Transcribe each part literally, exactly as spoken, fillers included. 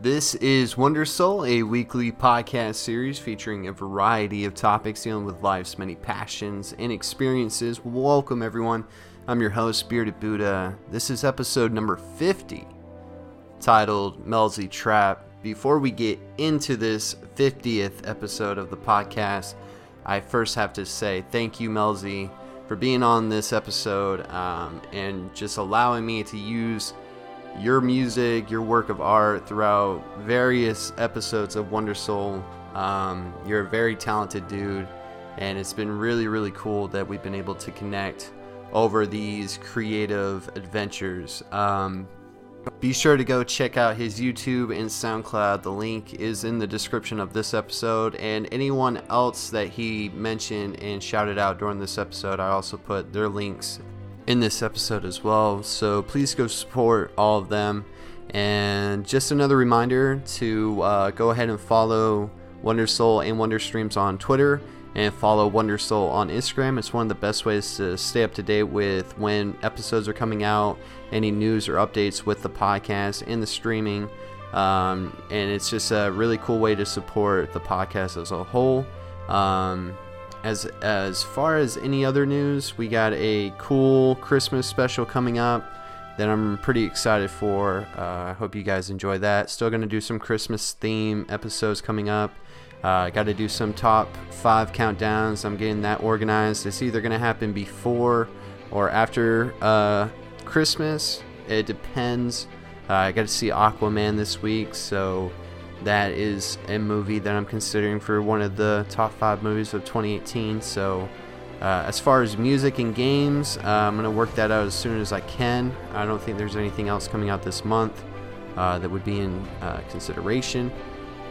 This is Wondersoul, a weekly podcast series featuring a variety of topics dealing with life's many passions and experiences. Welcome, everyone. I'm your host, Bearded Buddha. This is episode number fifty, titled Melzi Trap. Before we get into this fiftieth episode of the podcast, I first have to say thank you, Melzi, for being on this episode um, and just allowing me to use your music, your work of art throughout various episodes of Wondersoul. Um, you're a very talented dude, and it's been really, really cool that we've been able to connect over these creative adventures. Um, be sure to go check out his YouTube and SoundCloud. The link is in the description of this episode, and anyone else that he mentioned and shouted out during this episode, I also put their links in this episode as well, so please go support all of them. And just another reminder to uh, go ahead and follow Wondersoul and Wonder Streams on Twitter, and follow Wondersoul on Instagram. It's one of the best ways to stay up to date with when episodes are coming out, any news or updates with the podcast and the streaming. Um, and it's just a really cool way to support the podcast as a whole. Um, as as far as any other news, we got a cool Christmas special coming up that I'm pretty excited for. I uh, hope you guys enjoy that. Still going to do some Christmas theme episodes coming up. I uh, got to do some top five countdowns. I'm getting that organized. It's either going to happen before or after uh, Christmas. It depends. Uh, I got to see Aquaman this week, so that is a movie that I'm considering for one of the top five movies of twenty eighteen. So uh, as far as music and games, uh, I'm going to work that out as soon as I can. I don't think there's anything else coming out this month uh, that would be in uh, consideration.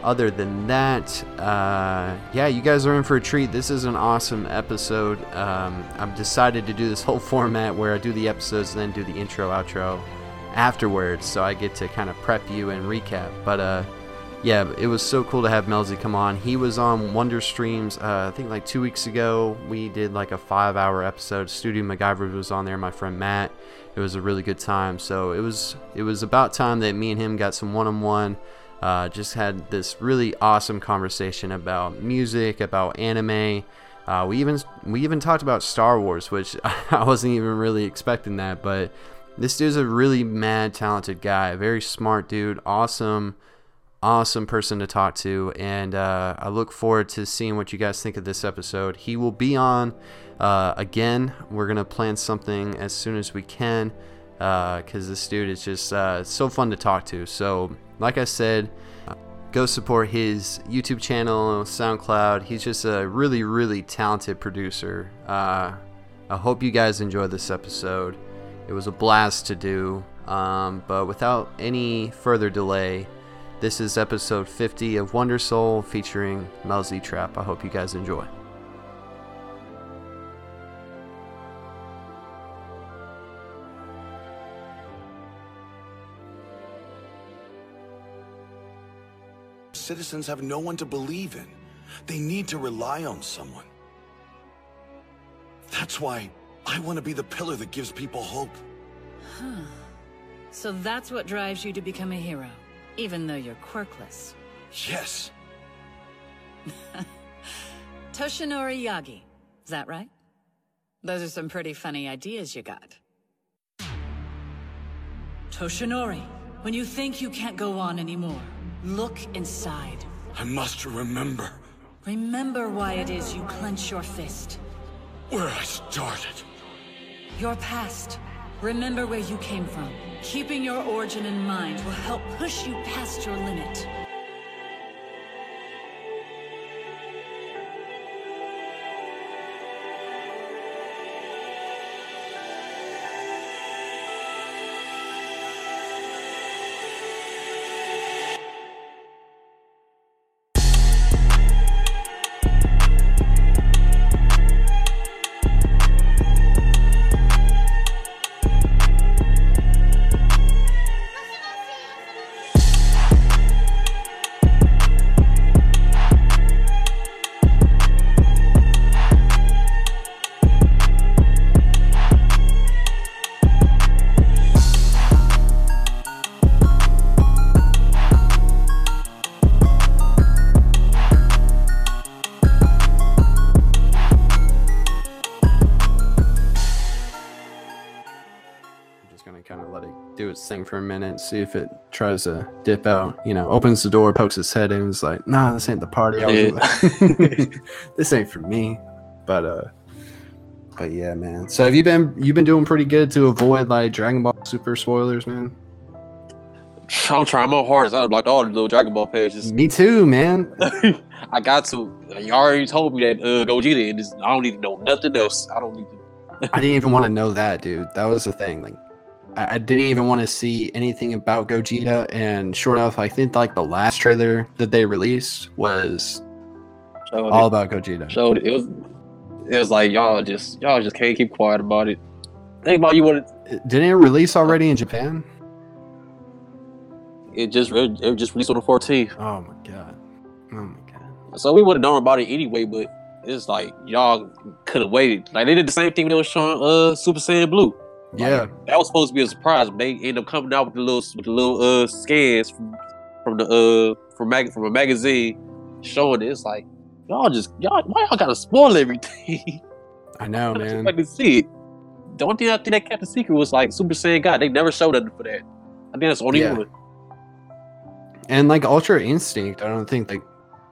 Other than that, uh, yeah, you guys are in for a treat. This is an awesome episode. Um, I've decided to do this whole format where I do the episodes and then do the intro, outro afterwards, so I get to kind of prep you and recap. But uh, yeah, it was so cool to have Melzi come on. He was on Wonder Streams, uh, I think like two weeks ago. We did like a five-hour episode. Studio MacGyver was on there, my friend Matt. It was a really good time. So it was it was about time that me and him got some one-on-one. Uh, just had this really awesome conversation about music, about anime. Uh, we even we even talked about Star Wars, which I wasn't even really expecting that. But this dude's a really mad talented guy, a very smart dude, awesome, awesome person to talk to. And uh, I look forward to seeing what you guys think of this episode. He will be on uh, again. We're gonna plan something as soon as we can, because uh, this dude is just uh, so fun to talk to. So like I said, go support his YouTube channel, SoundCloud. He's just a really, really talented producer. Uh, I hope you guys enjoyed this episode. It was a blast to do. Um, but without any further delay, this is episode fifty of Wondersoul featuring Melzi Trap. I hope you guys enjoy. Citizens have no one to believe in. They need to rely on someone. That's why I want to be the pillar that gives people hope. Huh. So that's what drives you to become a hero, even though you're quirkless. Yes. Toshinori Yagi, is that right? Those are some pretty funny ideas you got. Toshinori, when you think you can't go on anymore, look inside. I must remember. Remember why it is you clench your fist. Where I started. Your past. Remember where you came from. Keeping your origin in mind will help push you past your limit. thing for a minute, see if it tries to dip out, you know, opens the door, pokes its head in, and is like, nah, this ain't the party. I was like, this ain't for me. But uh but yeah, man. So have you been you've been doing pretty good to avoid like Dragon Ball Super spoilers, man? I'm trying my hardest. I blocked all the little Dragon Ball pages. Me too, man. I got to. You already told me that uh, Gogeta, and this, I don't need to know nothing else. I don't need to. I didn't even want to know that, dude. That was the thing. Like, I, I didn't even want to see anything about Gogeta. And sure enough, I think like the last trailer that they released was showed all it. about Gogeta. Showed it. It was. It was like y'all just y'all just can't keep quiet about it. Think about you want to. Didn't it release already in Japan? It just it, it just released on the fourteenth. Oh my god! Oh my god! So we would have known about it anyway, but it's like y'all could have waited. Like they did the same thing when they was showing uh Super Saiyan Blue. Like, yeah, that was supposed to be a surprise, but they ended up coming out with the little with the little uh scans from, from the uh from mag from a magazine showing it. It's like y'all just y'all why y'all gotta spoil everything? I know, I man. Like to see it. The only thing I think they kept a secret was like Super Saiyan God. They never showed up for that. I think that's the only yeah. one. And like Ultra Instinct, I don't think they,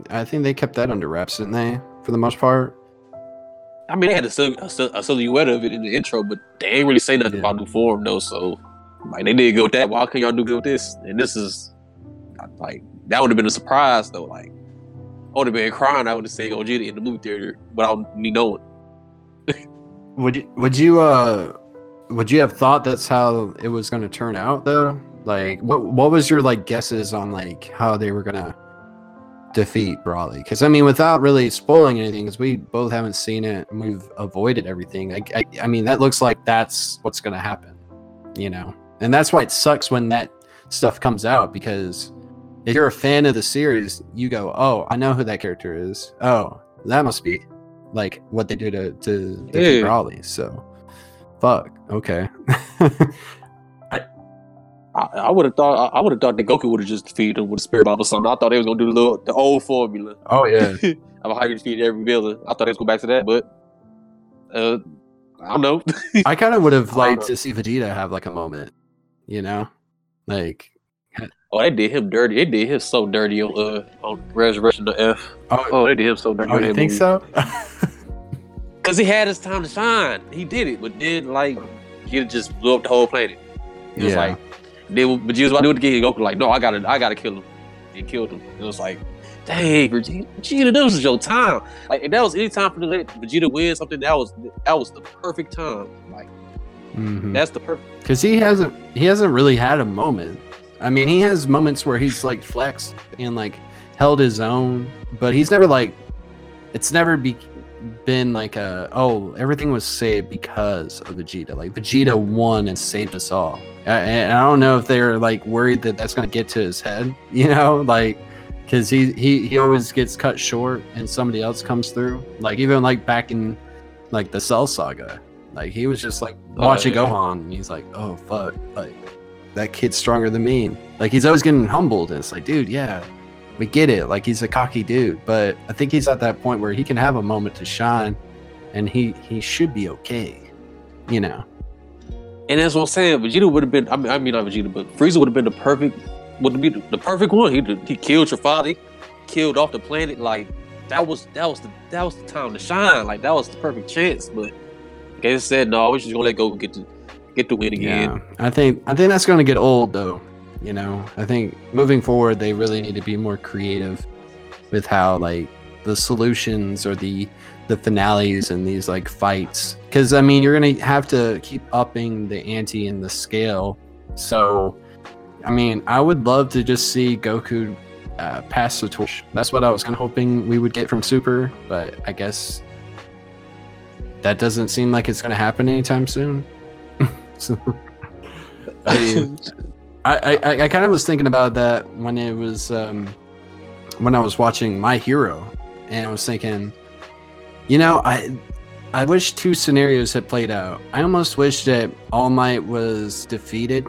I think they kept that under wraps, didn't they? For the most part. I mean, they had a, sil- a, sil- a silhouette of it in the intro, but they ain't really say nothing yeah. about new form though. So, like, they did go with that. Why couldn't y'all do good with this? And this is, like, that would have been a surprise though. Like, I would have been crying. I would have said Gogeta in the movie theater without me knowing. Would you? Would you? Uh, would you have thought that's how it was going to turn out though? Like, what what was your, like, guesses on, like, how they were gonna defeat Broly? Because, I mean, without really spoiling anything, because we both haven't seen it and we've avoided everything, I, I, I mean, that looks like that's what's gonna happen, you know? And that's why it sucks when that stuff comes out, because if you're a fan of the series, you go, oh, I know who that character is. Oh, that must be, like, what they do to, to defeat Broly. So, fuck, okay. I, I would have thought I, I would have thought that Goku would have just defeated him with a spirit bomb or something. I thought they was gonna do the little the old formula. Oh yeah, of how you defeat every villain. I thought they was going back to that, but uh, I don't know. I kind of would have liked to see Vegeta have like a moment, you know, like. Oh, they did him dirty. They did him so dirty on uh on Resurrection of F. Oh, oh, they did him so dirty. Oh, you think movie. so? Because he had his time to shine. He did it, but then like he just blew up the whole planet. It was yeah. like. They were, but you was about to do it again. Goku like, no, I gotta, I gotta kill him. They killed him. It was like, dang, Vegeta, Vegeta, this was your time. Like, if that was any time for the Vegeta win something, that was that was the perfect time. Like, mm-hmm. that's the perfect. Because he hasn't, he hasn't really had a moment. I mean, he has moments where he's like flexed and like held his own, but he's never like, it's never be, been like a oh everything was saved because of Vegeta. Like Vegeta won and saved us all. And I don't know if they're like worried that that's going to get to his head, you know, like because he, he he always gets cut short and somebody else comes through. Like even like back in like the Cell Saga, like he was just like watching oh, yeah. Gohan and he's like, oh fuck, like that kid's stronger than me. Like he's always getting humbled and it's like, dude, yeah, we get it. Like he's a cocky dude, but I think he's at that point where he can have a moment to shine and he he should be okay, you know. And that's what I'm saying. Vegeta would have been—I mean, I mean not Vegeta, but Frieza would have been the perfect, would be the perfect one. He he killed your father, he killed off the planet. Like that was that was the that was the time to shine. Like that was the perfect chance. But like I said, no, we just gonna let Goku get to get the win again. Yeah, I think I think that's gonna get old though. You know, I think moving forward, they really need to be more creative with how like the solutions or the. the finales and these like fights, because I mean you're gonna have to keep upping the ante and the scale. So I mean I would love to just see Goku uh, pass the torch. That's what I was kind of hoping we would get from Super, but I guess that doesn't seem like it's gonna happen anytime soon. So, I, mean, I, I I kind of was thinking about that when it was um, when I was watching My Hero, and I was thinking, you know, I I wish two scenarios had played out. I almost wish that All Might was defeated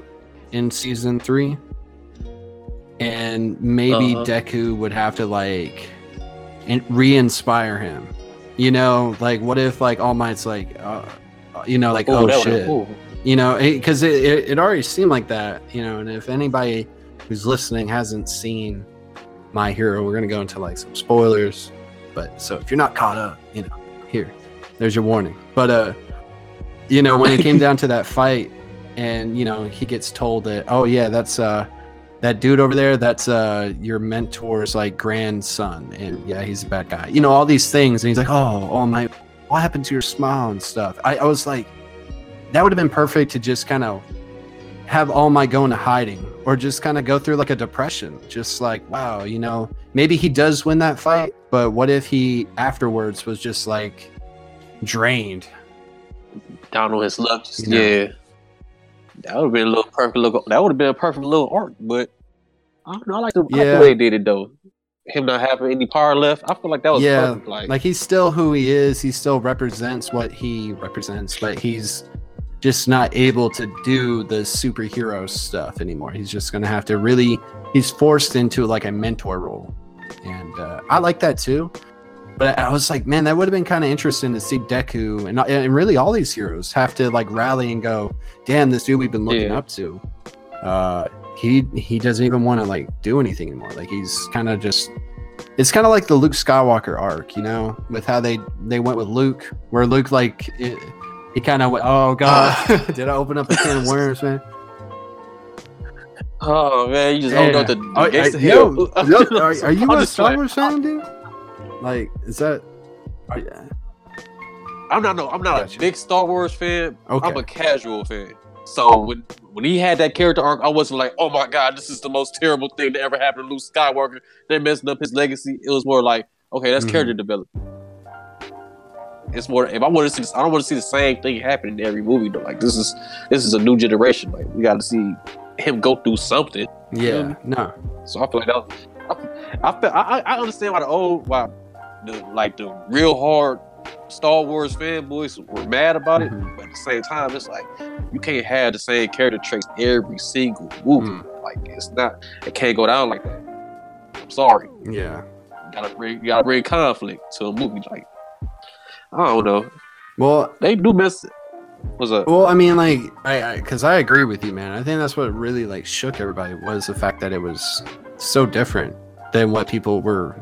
in season three. And maybe uh-huh. Deku would have to, like, in- re-inspire him. You know, like, what if, like, All Might's like, uh, you know, like, ooh, oh, shit. Cool. you know, because it, it, it already seemed like that, you know. And if anybody who's listening hasn't seen My Hero, we're going to go into like some spoilers, but so if you're not caught up, you know, here, there's your warning. But uh you know, when it came down to that fight, and you know, he gets told that, oh yeah, that's uh that dude over there, that's uh your mentor's like grandson, and yeah, he's a bad guy, you know, all these things. And he's like, oh, All Might, what happened to your smile and stuff? I, I was like, that would have been perfect to just kind of have All Might go into hiding, or just kind of go through like a depression, just like, wow, you know, maybe he does win that fight, but what if he afterwards was just like drained, down on his luck, just, you know? Yeah, that would have been a little perfect little, that would have been a perfect little arc. But I don't know, I like the, yeah. I like the way they did it though, him not having any power left. I feel like that was yeah. perfect. Like, like he's still who he is, he still represents what he represents, but he's just not able to do the superhero stuff anymore. He's just gonna have to really, he's forced into like a mentor role. And uh, I like that too. But I was like, man, that would have been kind of interesting to see Deku and and really all these heroes have to like rally and go, damn, this dude we've been looking yeah. up to, uh, he he doesn't even want to like do anything anymore. Like he's kind of just, it's kind of like the Luke Skywalker arc, you know, with how they they went with Luke, where Luke like it, he kind of went, oh god, did I open up a can of worms, man? Oh man, you just yeah. opened up the. Are, are, yo, yo, are, are you a Star Wars fan, dude? Like, is that? Are, yeah. I'm not. No, I'm not gotcha. a big Star Wars fan. Okay. I'm a casual fan. So when when he had that character arc, I wasn't like, oh my god, this is the most terrible thing to ever happen to Luke Skywalker. They're messing up his legacy. It was more like, okay, that's mm-hmm. character development. It's more, if I want to see this, I don't want to see the same thing happening in every movie though. Like this is this is a new generation. Like we got to see him go through something. Yeah, no. So I feel like that was, I, I, feel, I I understand why the old why the like the real hard Star Wars fanboys were mad about it, mm-hmm. but at the same time, it's like you can't have the same character traits every single movie. Mm-hmm. Like it's not, it can't go down like that. I'm sorry. Yeah, you gotta bring you gotta bring conflict to a movie like. I don't know. Well, they do miss it. What's up? Well, I mean, like, I, I, cause I agree with you, man. I think that's what really like shook everybody was the fact that it was so different than what people were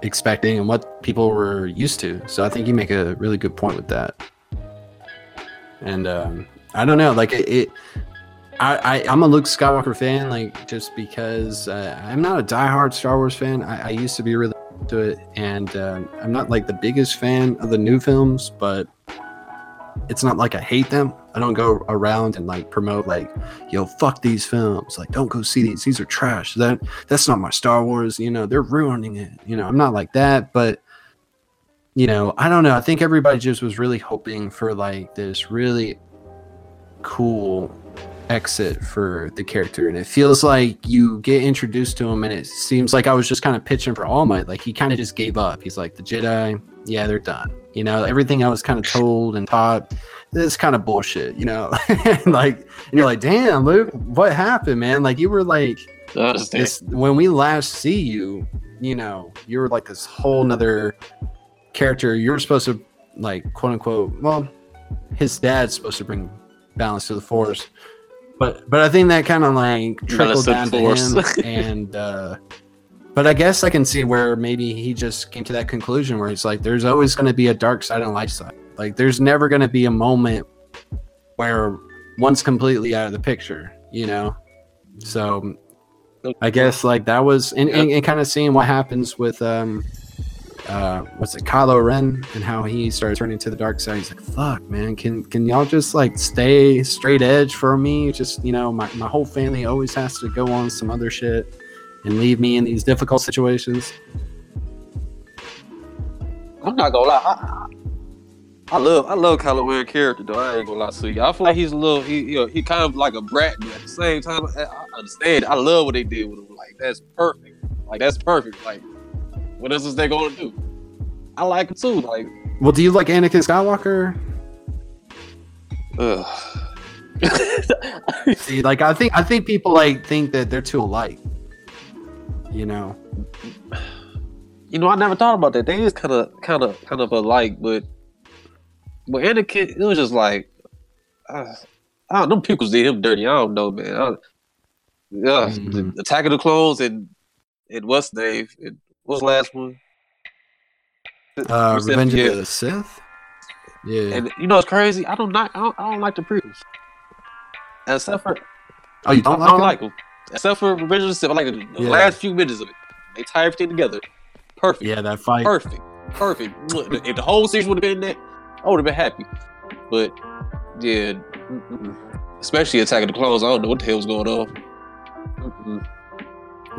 expecting and what people were used to. So I think you make a really good point with that. And um, I don't know, like it. it I, I, I'm a Luke Skywalker fan, like just because uh, I'm not a diehard Star Wars fan. I, I used to be really. to it, and uh, I'm not like the biggest fan of the new films, but it's not like I hate them. I don't go around and like promote like, yo, fuck these films, like don't go see these, these are trash, that that's not my Star Wars, you know, they're ruining it, you know. I'm not like that, but you know, I don't know, I think everybody just was really hoping for like this really cool exit for the character, and it feels like you get introduced to him and it seems like I was just kind of pitching for All Might, like he kind of just gave up. He's like, the Jedi, yeah, they're done, you know, everything I was kind of told and taught, this kind of bullshit, you know. Like, and you're like, damn Luke, what happened, man? Like you were like this, when we last see you, you know, you were like this whole nother character, you were supposed to like quote unquote, well, his dad's supposed to bring balance to the Force. But but I think that kind of like trickled down to him, and uh, but I guess I can see where maybe he just came to that conclusion where it's like there's always going to be a dark side and a light side. Like there's never going to be a moment where one's completely out of the picture, you know. So I guess like that was and, and, and kind of seeing what happens with um uh what's it Kylo Ren, and how he started turning to the dark side. He's like, fuck man, can can y'all just like stay straight edge for me? Just, you know, my, my whole family always has to go on some other shit and leave me in these difficult situations. I'm not gonna lie, I, I love I love Kylo Ren character though, I ain't gonna lie to you. I feel like he's a little he you know, he kind of like a brat, but at the same time I, I understand it. I love what they did with him, like that's perfect. Like that's perfect. Like what else is they gonna do? I like him too. Like, well, do you like Anakin Skywalker? Ugh. See, like I think I think people like think that they're too alike. You know. You know, I never thought about that. They is kind of, kind of, kind of alike, but, but Anakin, it was just like, uh, I don't, them pupils did him dirty. I don't know, man. I, yeah, mm-hmm. the Attack of the Clones and and what's Dave? And what's the last one? Uh, Revenge of the Sith. Yeah, and you know it's crazy. I don't not. I don't, I don't like the prequels. Except for oh, you don't I, like I don't them? like them. Except for Revenge of the Sith, I like the yeah. last few minutes of it. They tie everything together. Perfect. Yeah, that fight. Perfect. Perfect. If the whole series would have been that, I would have been happy. But yeah, mm-mm. especially Attack of the Clones, I don't know what the hell was going on. Mm-mm.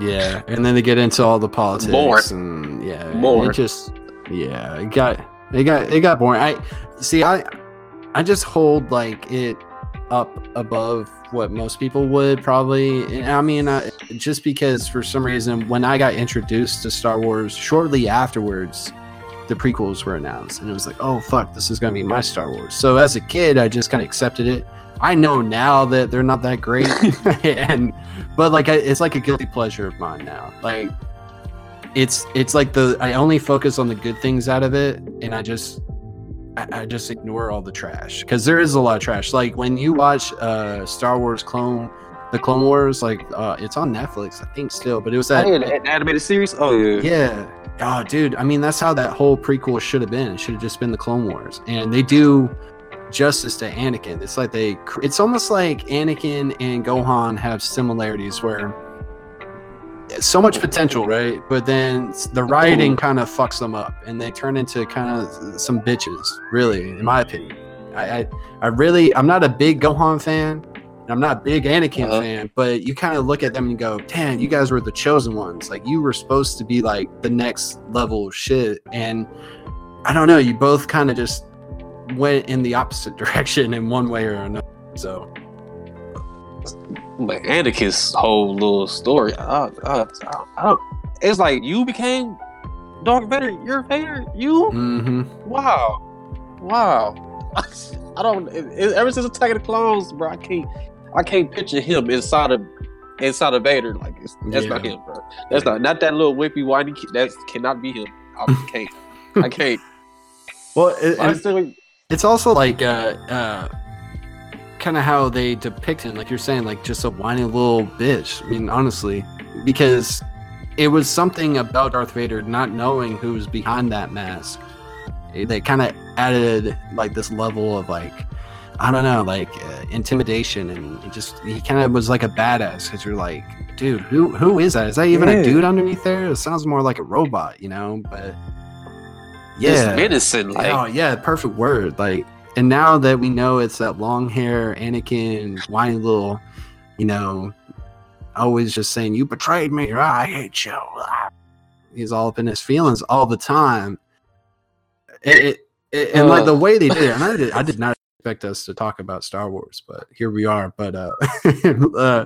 Yeah, and then they get into all the politics. More. And yeah, more. It just yeah, it got it got it got boring. I see. I I just hold like it up above what most people would probably. And I mean, I, just because for some reason when I got introduced to Star Wars shortly afterwards, the prequels were announced and it was like, oh fuck, this is gonna be my Star Wars. So as a kid, I just kind of accepted it. I know now that they're not that great, and but like I, it's like a guilty pleasure of mine now. Like it's it's like the I only focus on the good things out of it, and I just I, I just ignore all the trash because there is a lot of trash. Like when you watch uh, Star Wars Clone, the Clone Wars, like uh, it's on Netflix, I think still, but it was that oh, yeah, animated series. Oh yeah, yeah. Oh, dude, I mean, that's how that whole prequel should have been. It should have just been the Clone Wars. And they do justice to Anakin. It's like they, it's almost like Anakin and Gohan have similarities where so much potential, right? But then the writing kind of fucks them up and they turn into kind of some bitches, really, in my opinion. I, I, I really, I'm not a big Gohan fan. I'm not a big Anakin uh-huh. fan, but you kind of look at them and you go, damn, you guys were the chosen ones. Like you were supposed to be like the next level shit. And I don't know, you both kind of just went in the opposite direction in one way or another. So but Anakin's whole little story, I, I, I, I, it's like you became Darth Vader, you're Vader, you? Mm-hmm. Wow. Wow. I don't, it, it, ever since Attack of the Clones, bro, I can't. I can't picture him inside of inside of Vader. Like it's, that's yeah. not him, bro. That's not not that little wimpy whiny kid. That cannot be him. I can't. I can't. Well, it, I still, it's also like uh, uh, kind of how they depict him. Like you're saying, like just a whiny little bitch. I mean, honestly, because it was something about Darth Vader not knowing who was behind that mask. They kind of added like this level of like. I don't know, like uh, intimidation, and it just he kind of was like a badass because you're like, dude, who who is that? Is that even yeah. a dude underneath there? It sounds more like a robot, you know. But yeah, it's medicine, like oh yeah, perfect word. Like, and now that we know it's that long hair Anakin, whiny little, you know, always just saying you betrayed me, or I hate you. He's all up in his feelings all the time. It, it, it and uh. like the way they did it, and I did, I did not. expect us to talk about Star Wars, but here we are. But uh, uh,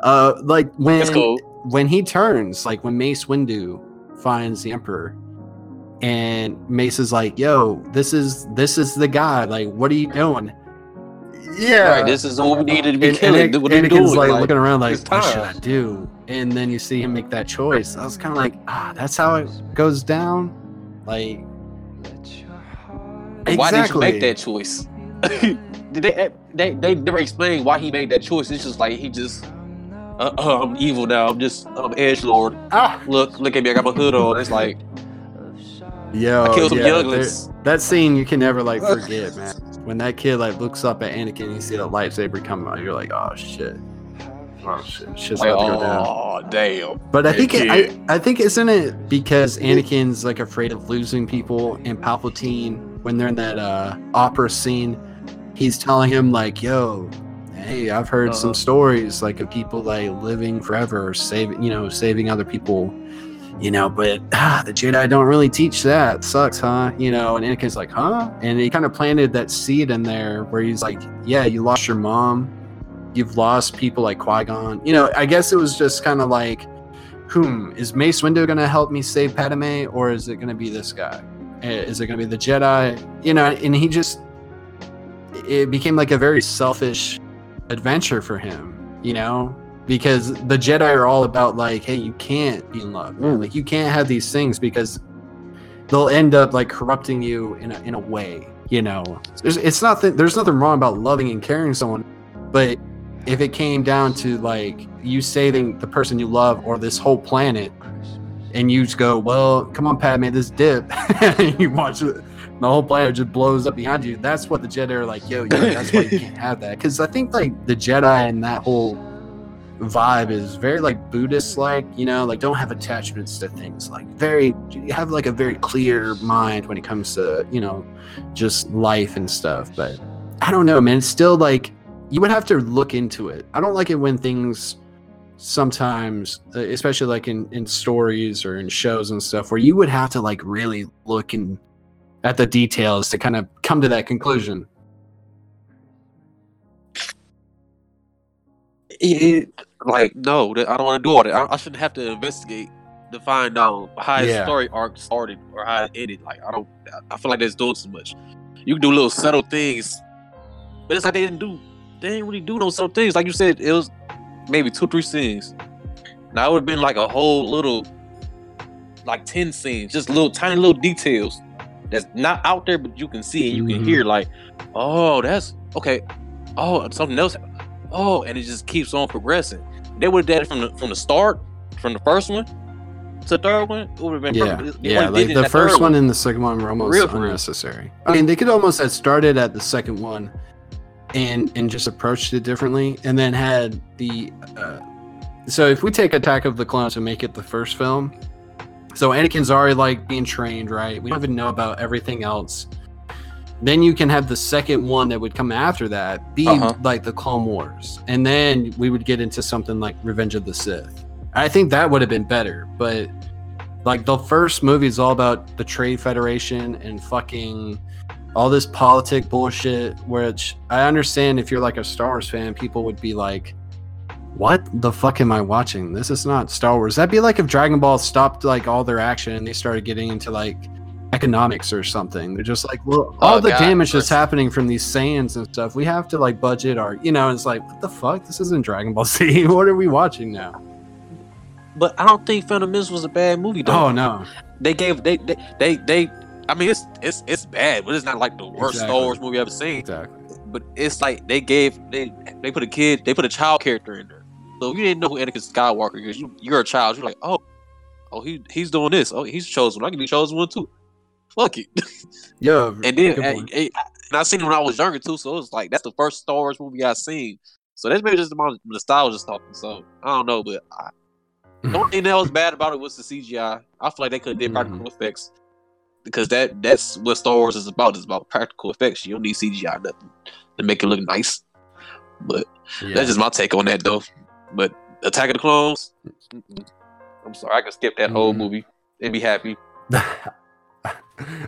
uh, like when cool. when he turns, like when Mace Windu finds the Emperor, and Mace is like, "Yo, this is this is the guy. Like, what are you doing?" Yeah, right, this is what we needed to be and, killing. And Anakin's what are you doing? Like, like looking around, like, "What should I do?" And then you see him make that choice. I was kind of like, "Ah, that's how it goes down." Like, exactly. Why did you make that choice? they, they they never explain why he made that choice. It's just like he just uh, uh, I'm evil now. I'm just I'm edgelord. Ah, look look at me. I got my hood on. It's like yo, I killed some yeah, younglings. That scene you can never like forget, man. When that kid like looks up at Anakin, and you see the lightsaber come out. You're like, oh shit, oh shit, shit's about to go down. Oh damn. But I think it, I I think isn't it because Anakin's like afraid of losing people and Palpatine when they're in that uh, opera scene. He's telling him like, yo, hey, I've heard uh, some stories like of people like living forever, saving, you know, saving other people, you know, but ah, the Jedi don't really teach that. Sucks, huh? You know, and Anakin's like, huh? And he kind of planted that seed in there where he's like, yeah, you lost your mom. You've lost people like Qui-Gon. You know, I guess it was just kind of like, hmm, is Mace Windu going to help me save Padme or is it going to be this guy? Is it going to be the Jedi? You know, and he just... it became like a very selfish adventure for him, you know, because the Jedi are all about like, hey, you can't be in love, man. Like you can't have these things because they'll end up like corrupting you in a in a way, you know. There's it's not th- there's nothing wrong about loving and caring someone, But if it came down to like you saving the person you love or this whole planet, and you just go, well, come on, Pat, man, this dip, and you watch it, and the whole planet just blows up behind you. That's what the Jedi are like, yo, yo, that's why you can't have that. Because I think like the Jedi and that whole vibe is very like Buddhist, like, you know, like don't have attachments to things, like very, you have like a very clear mind when it comes to, you know, just life and stuff. But I don't know, man, it's still like, you would have to look into it. I don't like it when things sometimes, especially like in, in stories or in shows and stuff, where you would have to like really look in at the details to kind of come to that conclusion. It, like, no, I don't want to do all that. I, I shouldn't have to investigate to find out how yeah. a story arc started or how it ended. Like, I don't, I feel like that's doing too much. You can do little subtle things, but it's like they didn't do, they didn't really do those subtle things. Like you said, it was maybe two, three scenes. Now it would have been like a whole little, like ten scenes, just little tiny little details that's not out there, but you can see and you can mm-hmm. hear. Like, oh, that's okay. Oh, something else. Oh, and it just keeps on progressing. They would have done it from the from the start, from the first one to the third one. It would have been yeah, perfect. They yeah. Like the first one and the second one were almost real unnecessary. I mean, they could almost have started at the second one and and just approached it differently, and then had the uh, so if we take Attack of the Clones and make it the first film, so Anakin's already like being trained, right? We don't even know about everything else. Then you can have the second one that would come after that be uh-huh. like the Clone Wars, and then we would get into something like Revenge of the Sith. I think that would have been better, but like the first movie is all about the Trade Federation and fucking all this politic bullshit, which I understand if you're like a Star Wars fan, people would be like, what the fuck am I watching? This is not Star Wars. That'd be like if Dragon Ball stopped like all their action and they started getting into like economics or something. They're just like, well, all oh, the God, damage that's happening from these Saiyans and stuff, we have to like budget our, you know, it's like, what the fuck? This isn't Dragon Ball Z. What are we watching now? But I don't think Phantom Menace was a bad movie though. Oh no. They gave they they they, they I mean it's it's it's bad, but it's not like the worst exactly. Star Wars movie I've ever seen. Exactly. But it's like they gave they they put a kid, they put a child character in there. So you didn't know who Anakin Skywalker is. You you're a child, you're like, oh, oh he he's doing this. Oh, he's chosen. I can be chosen one too. Fuck it. Yeah. And then and, and I seen it when I was younger too, so it was like that's the first Star Wars movie I seen. So that's maybe just my nostalgia talking. So I don't know, but I, the only thing that was bad about it was the C G I. I feel like they could have did practical mm-hmm. effects. Because that that's what Star Wars is about. It's about practical effects. You don't need C G I or nothing to make it look nice. But yeah. that's just my take on that though. But Attack of the Clones, mm-mm. I'm sorry, I can skip that mm-hmm. whole movie and be happy. I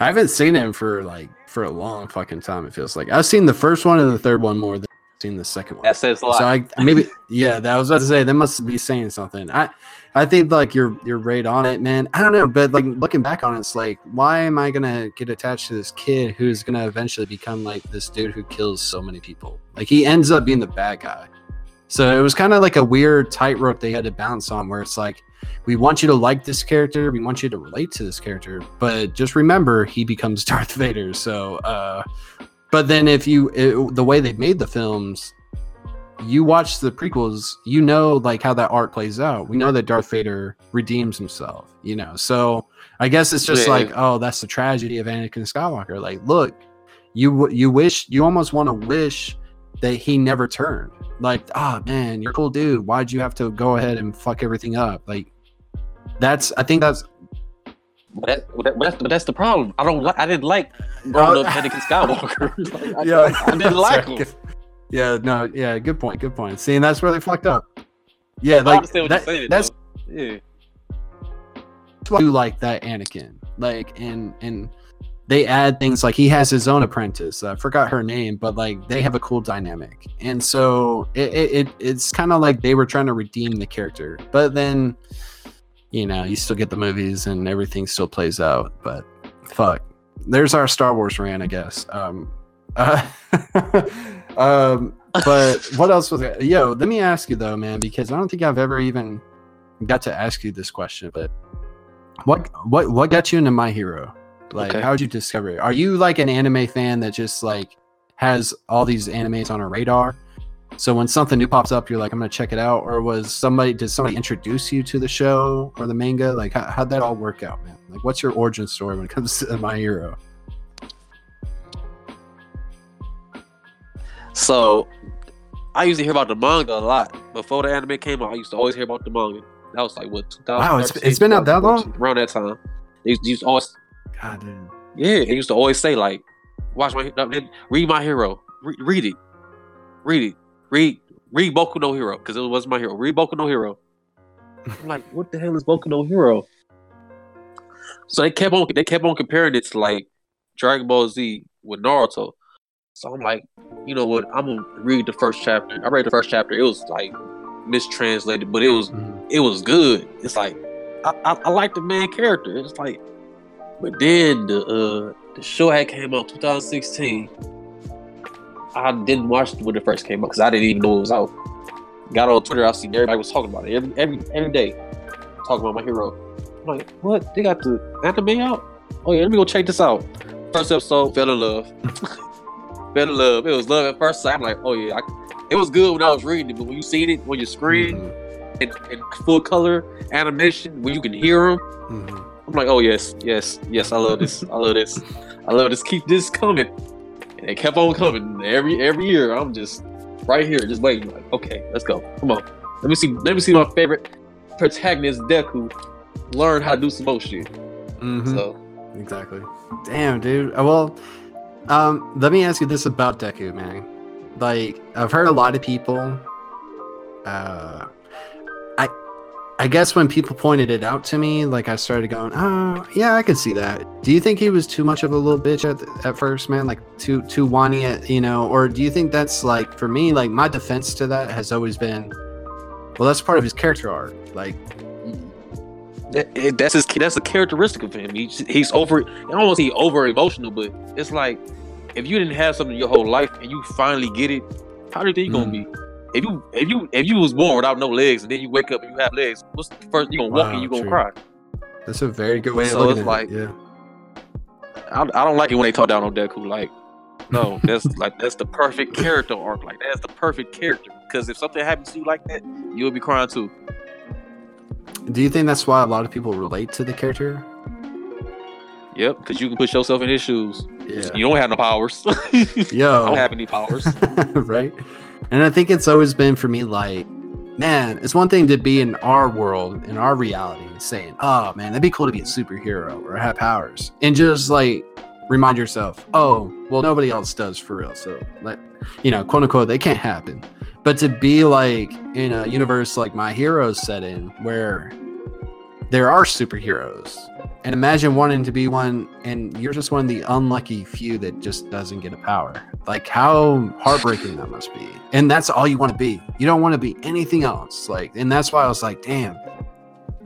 haven't seen him for like for a long fucking time. It feels like I've seen the first one and the third one more than I've seen the second one. That says a lot. So I maybe yeah, that I was about to say that must be saying something. I I think like you're you're right on it, man. I don't know, but like looking back on it, it's like why am I gonna get attached to this kid who's gonna eventually become like this dude who kills so many people? Like he ends up being the bad guy. So it was kind of like a weird tightrope they had to bounce on, where it's like, we want you to like this character, we want you to relate to this character, but just remember he becomes Darth Vader. So, uh, but then if you it, the way they made the films, you watch the prequels, you know, like how that arc plays out. We know that Darth Vader redeems himself, you know. So I guess it's just yeah. like, oh, that's the tragedy of Anakin Skywalker. Like, look, you you wish you almost want to wish that he never turned. Like, ah, oh, man, you're a cool dude. Why'd you have to go ahead and fuck everything up? Like, that's, I think that's. But that, that's, that's the problem. I don't, I didn't like growing up Anakin Skywalker. Like, I, yeah, I, I didn't like him. Yeah, no, yeah, good point, good point. See, and that's where they fucked up. Yeah, I like, that, what saying, that's, yeah. That's why I do like that Anakin. Like, and, and, they add things like he has his own apprentice. I forgot her name, but like they have a cool dynamic. And so it, it, it it's kind of like they were trying to redeem the character, but then, you know, you still get the movies and everything still plays out, but fuck, there's our Star Wars rant, I guess. Um, uh, um, but what else was it? Yo, let me ask you though, man, because I don't think I've ever even got to ask you this question, but what, what, what got you into My Hero? Like, okay. How did you discover it? Are you like an anime fan that just like has all these animes on a radar? So when something new pops up, you're like, I'm going to check it out? Or was somebody, did somebody introduce you to the show or the manga? Like, how, how'd that all work out, man? Like, what's your origin story when it comes to My Hero? So I used to hear about the manga a lot. Before the anime came out, I used to always hear about the manga. That was like, what, two thousand? Wow, it's, it's been out that long? Around that time. They used, they used to always... God damn. Yeah, they used to always say, like, watch my... Read My Hero. Re- read it. Read it. Read read Boku no Hero, because it was My Hero. Read Boku no Hero. I'm like, what the hell is Boku no Hero? So they kept on they kept on comparing it to like Dragon Ball Z with Naruto. So I'm like, you know what? I'm gonna read the first chapter. I read the first chapter. It was like mistranslated, but it was mm-hmm. it was good. It's like I, I, I like the main character. It's like, but then the uh, the show had came out twenty sixteen. I didn't watch it when it first came out because I didn't even know it was out. Got on Twitter, I seen everybody was talking about it every every every day, talking about My Hero. I'm like, what? They got the anime out? Oh yeah, let me go check this out. First episode, fell in love. fell in love. It was love at first sight. I'm like, oh yeah, I, it was good when I was reading it, but when you seen it on your screen mm-hmm. in, in full color animation, where you can hear them, mm-hmm. I'm like, oh yes, yes, yes, I love this. I love this. I love this. Keep this coming. And they kept on coming every every year. I'm just right here, just waiting. Like, okay, let's go. Come on, let me see. Let me see my favorite protagonist, Deku, learn how to do some more shit. Mm-hmm. So exactly. Damn, dude. Well, um, let me ask you this about Deku, man. Like, I've heard a lot of people. Uh, I, I guess when people pointed it out to me, like I started going, oh yeah, I could see that. Do you think he was too much of a little bitch at at first, man? Like too too whiny, at, you know? Or do you think that's like, for me, like my defense to that has always been, well, that's part of his character art. Like that, it, that's his that's a characteristic of him. He, he's over. I don't want to say over emotional, but it's like if you didn't have something your whole life and you finally get it, how do you think you're mm. gonna be? If you if you if you was born without no legs and then you wake up and you have legs, what's the first you gonna walk wow, and you gonna true. cry? That's a very good way so of looking it's like, it. Yeah. I, I don't like it when they talk down on Deku. Like, no, that's like that's the perfect character arc. Like, that's the perfect character, because if something happens to you like that, you'll be crying too. Do you think that's why a lot of people relate to the character? Yep, because you can put yourself in his shoes. Yeah. You don't have no powers. Yo, I don't have any powers, right? And I think it's always been for me like, man, it's one thing to be in our world, in our reality, saying, oh man, that'd be cool to be a superhero or have powers. And just like remind yourself, oh, well, nobody else does for real. So, like, you know, quote unquote, they can't happen. But to be like in a universe like My Hero set in, where there are superheroes, and imagine wanting to be one and you're just one of the unlucky few that just doesn't get a power. Like, how heartbreaking that must be. And that's all you want to be. You don't want to be anything else. Like, and that's why I was like, damn,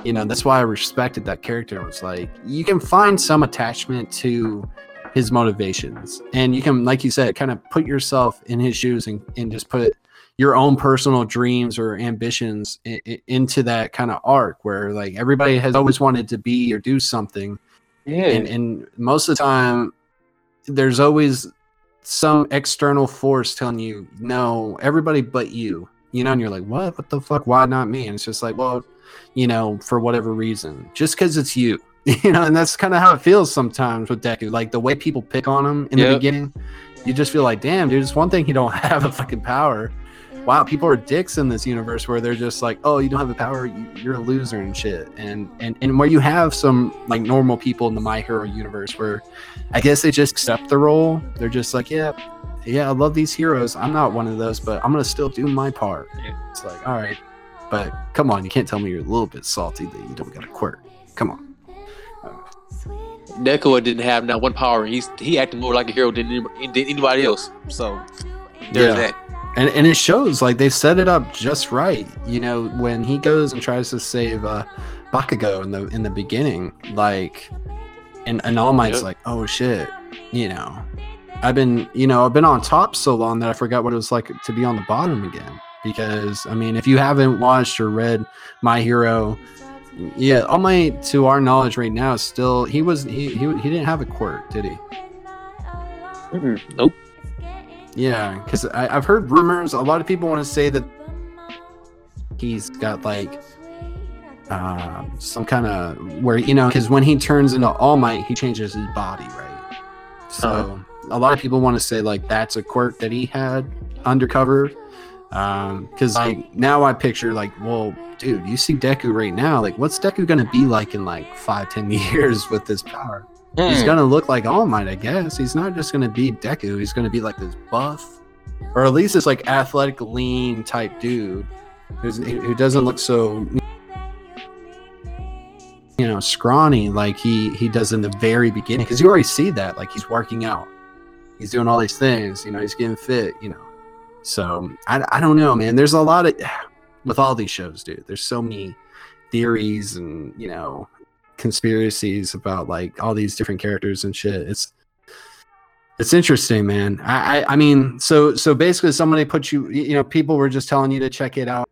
you know, that's why I respected that character. It was like, you can find some attachment to his motivations, and you can, like you said, kind of put yourself in his shoes and, and just put your own personal dreams or ambitions in, in, into that kind of arc, where like everybody has always wanted to be or do something. Yeah. And, and most of the time there's always some external force telling you, no, everybody but you, you know, and you're like, what, what the fuck? Why not me? And it's just like, well, you know, for whatever reason, just cause it's you, you know, and that's kind of how it feels sometimes with Deku. Like the way people pick on him in yep. the beginning, you just feel like, damn, dude, it's one thing he don't have a fucking power. Wow, people are dicks in this universe, where they're just like, oh, you don't have the power, you're a loser and shit. And, and and where you have some like normal people in the My Hero universe, where I guess they just accept the role. They're just like, yeah, yeah, I love these heroes. I'm not one of those, but I'm going to still do my part. It's like, all right, but come on, you can't tell me you're a little bit salty that you don't get a quirk. Come on. Deku didn't have not one power. He's, he acted more like a hero than, than anybody else. So there's yeah. that. And and it shows, like, they've set it up just right. You know, when he goes and tries to save uh, Bakugo in the in the beginning, like, and, and All Might's yep. like, oh shit, you know, I've been, you know, I've been on top so long that I forgot what it was like to be on the bottom again. Because, I mean, if you haven't watched or read My Hero, yeah, All Might, to our knowledge right now, still, he was, he, he, he didn't have a quirk, did he? Mm-mm. Nope. Yeah, because I've heard rumors. A lot of people want to say that he's got like uh, some kind of where, you know, because when he turns into All Might, he changes his body, right? So uh-huh. a lot of people want to say like that's a quirk that he had undercover. Because um, like now I picture like, well, dude, you see Deku right now. Like, what's Deku gonna be like in like five, ten years with this power? Mm. He's gonna look like All Might, I guess. He's not just gonna be Deku. He's gonna be like this buff, or at least this like athletic, lean type dude who's, who doesn't look so, you know, scrawny like he he does in the very beginning. Because you already see that, like he's working out, he's doing all these things, you know, he's getting fit, you know. So I, I don't know, man. There's a lot of with all these shows, dude. There's so many theories and, you know, conspiracies about like all these different characters and shit. It's it's interesting, man. I, I I mean, so so basically, somebody put you, you know, people were just telling you to check it out.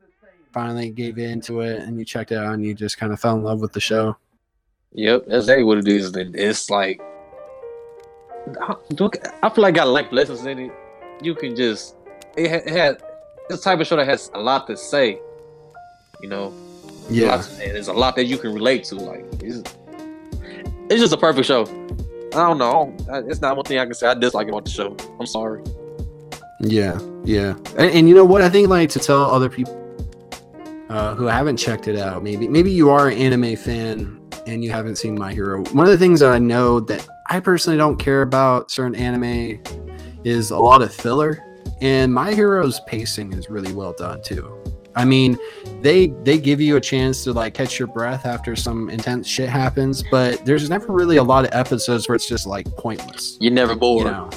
Finally, gave in to it, and you checked it out, and you just kind of fell in love with the show. Yep, that's exactly what it is. It's like I feel like I like lessons in it. You can just. It had, it had this type of show that has a lot to say, you know. Yeah, to, and there's a lot that you can relate to. Like, it's, it's just a perfect show. I don't know. It's not one thing I can say I dislike about the show. I'm sorry. Yeah, yeah, and, and you know what? I think like to tell other people uh, who haven't checked it out, maybe maybe you are an anime fan and you haven't seen My Hero. One of the things that I know that I personally don't care about certain anime is a lot of filler. And My Hero's pacing is really well done too. I mean, they they give you a chance to like catch your breath after some intense shit happens, but there's never really a lot of episodes where it's just like pointless. You're never bored. You know?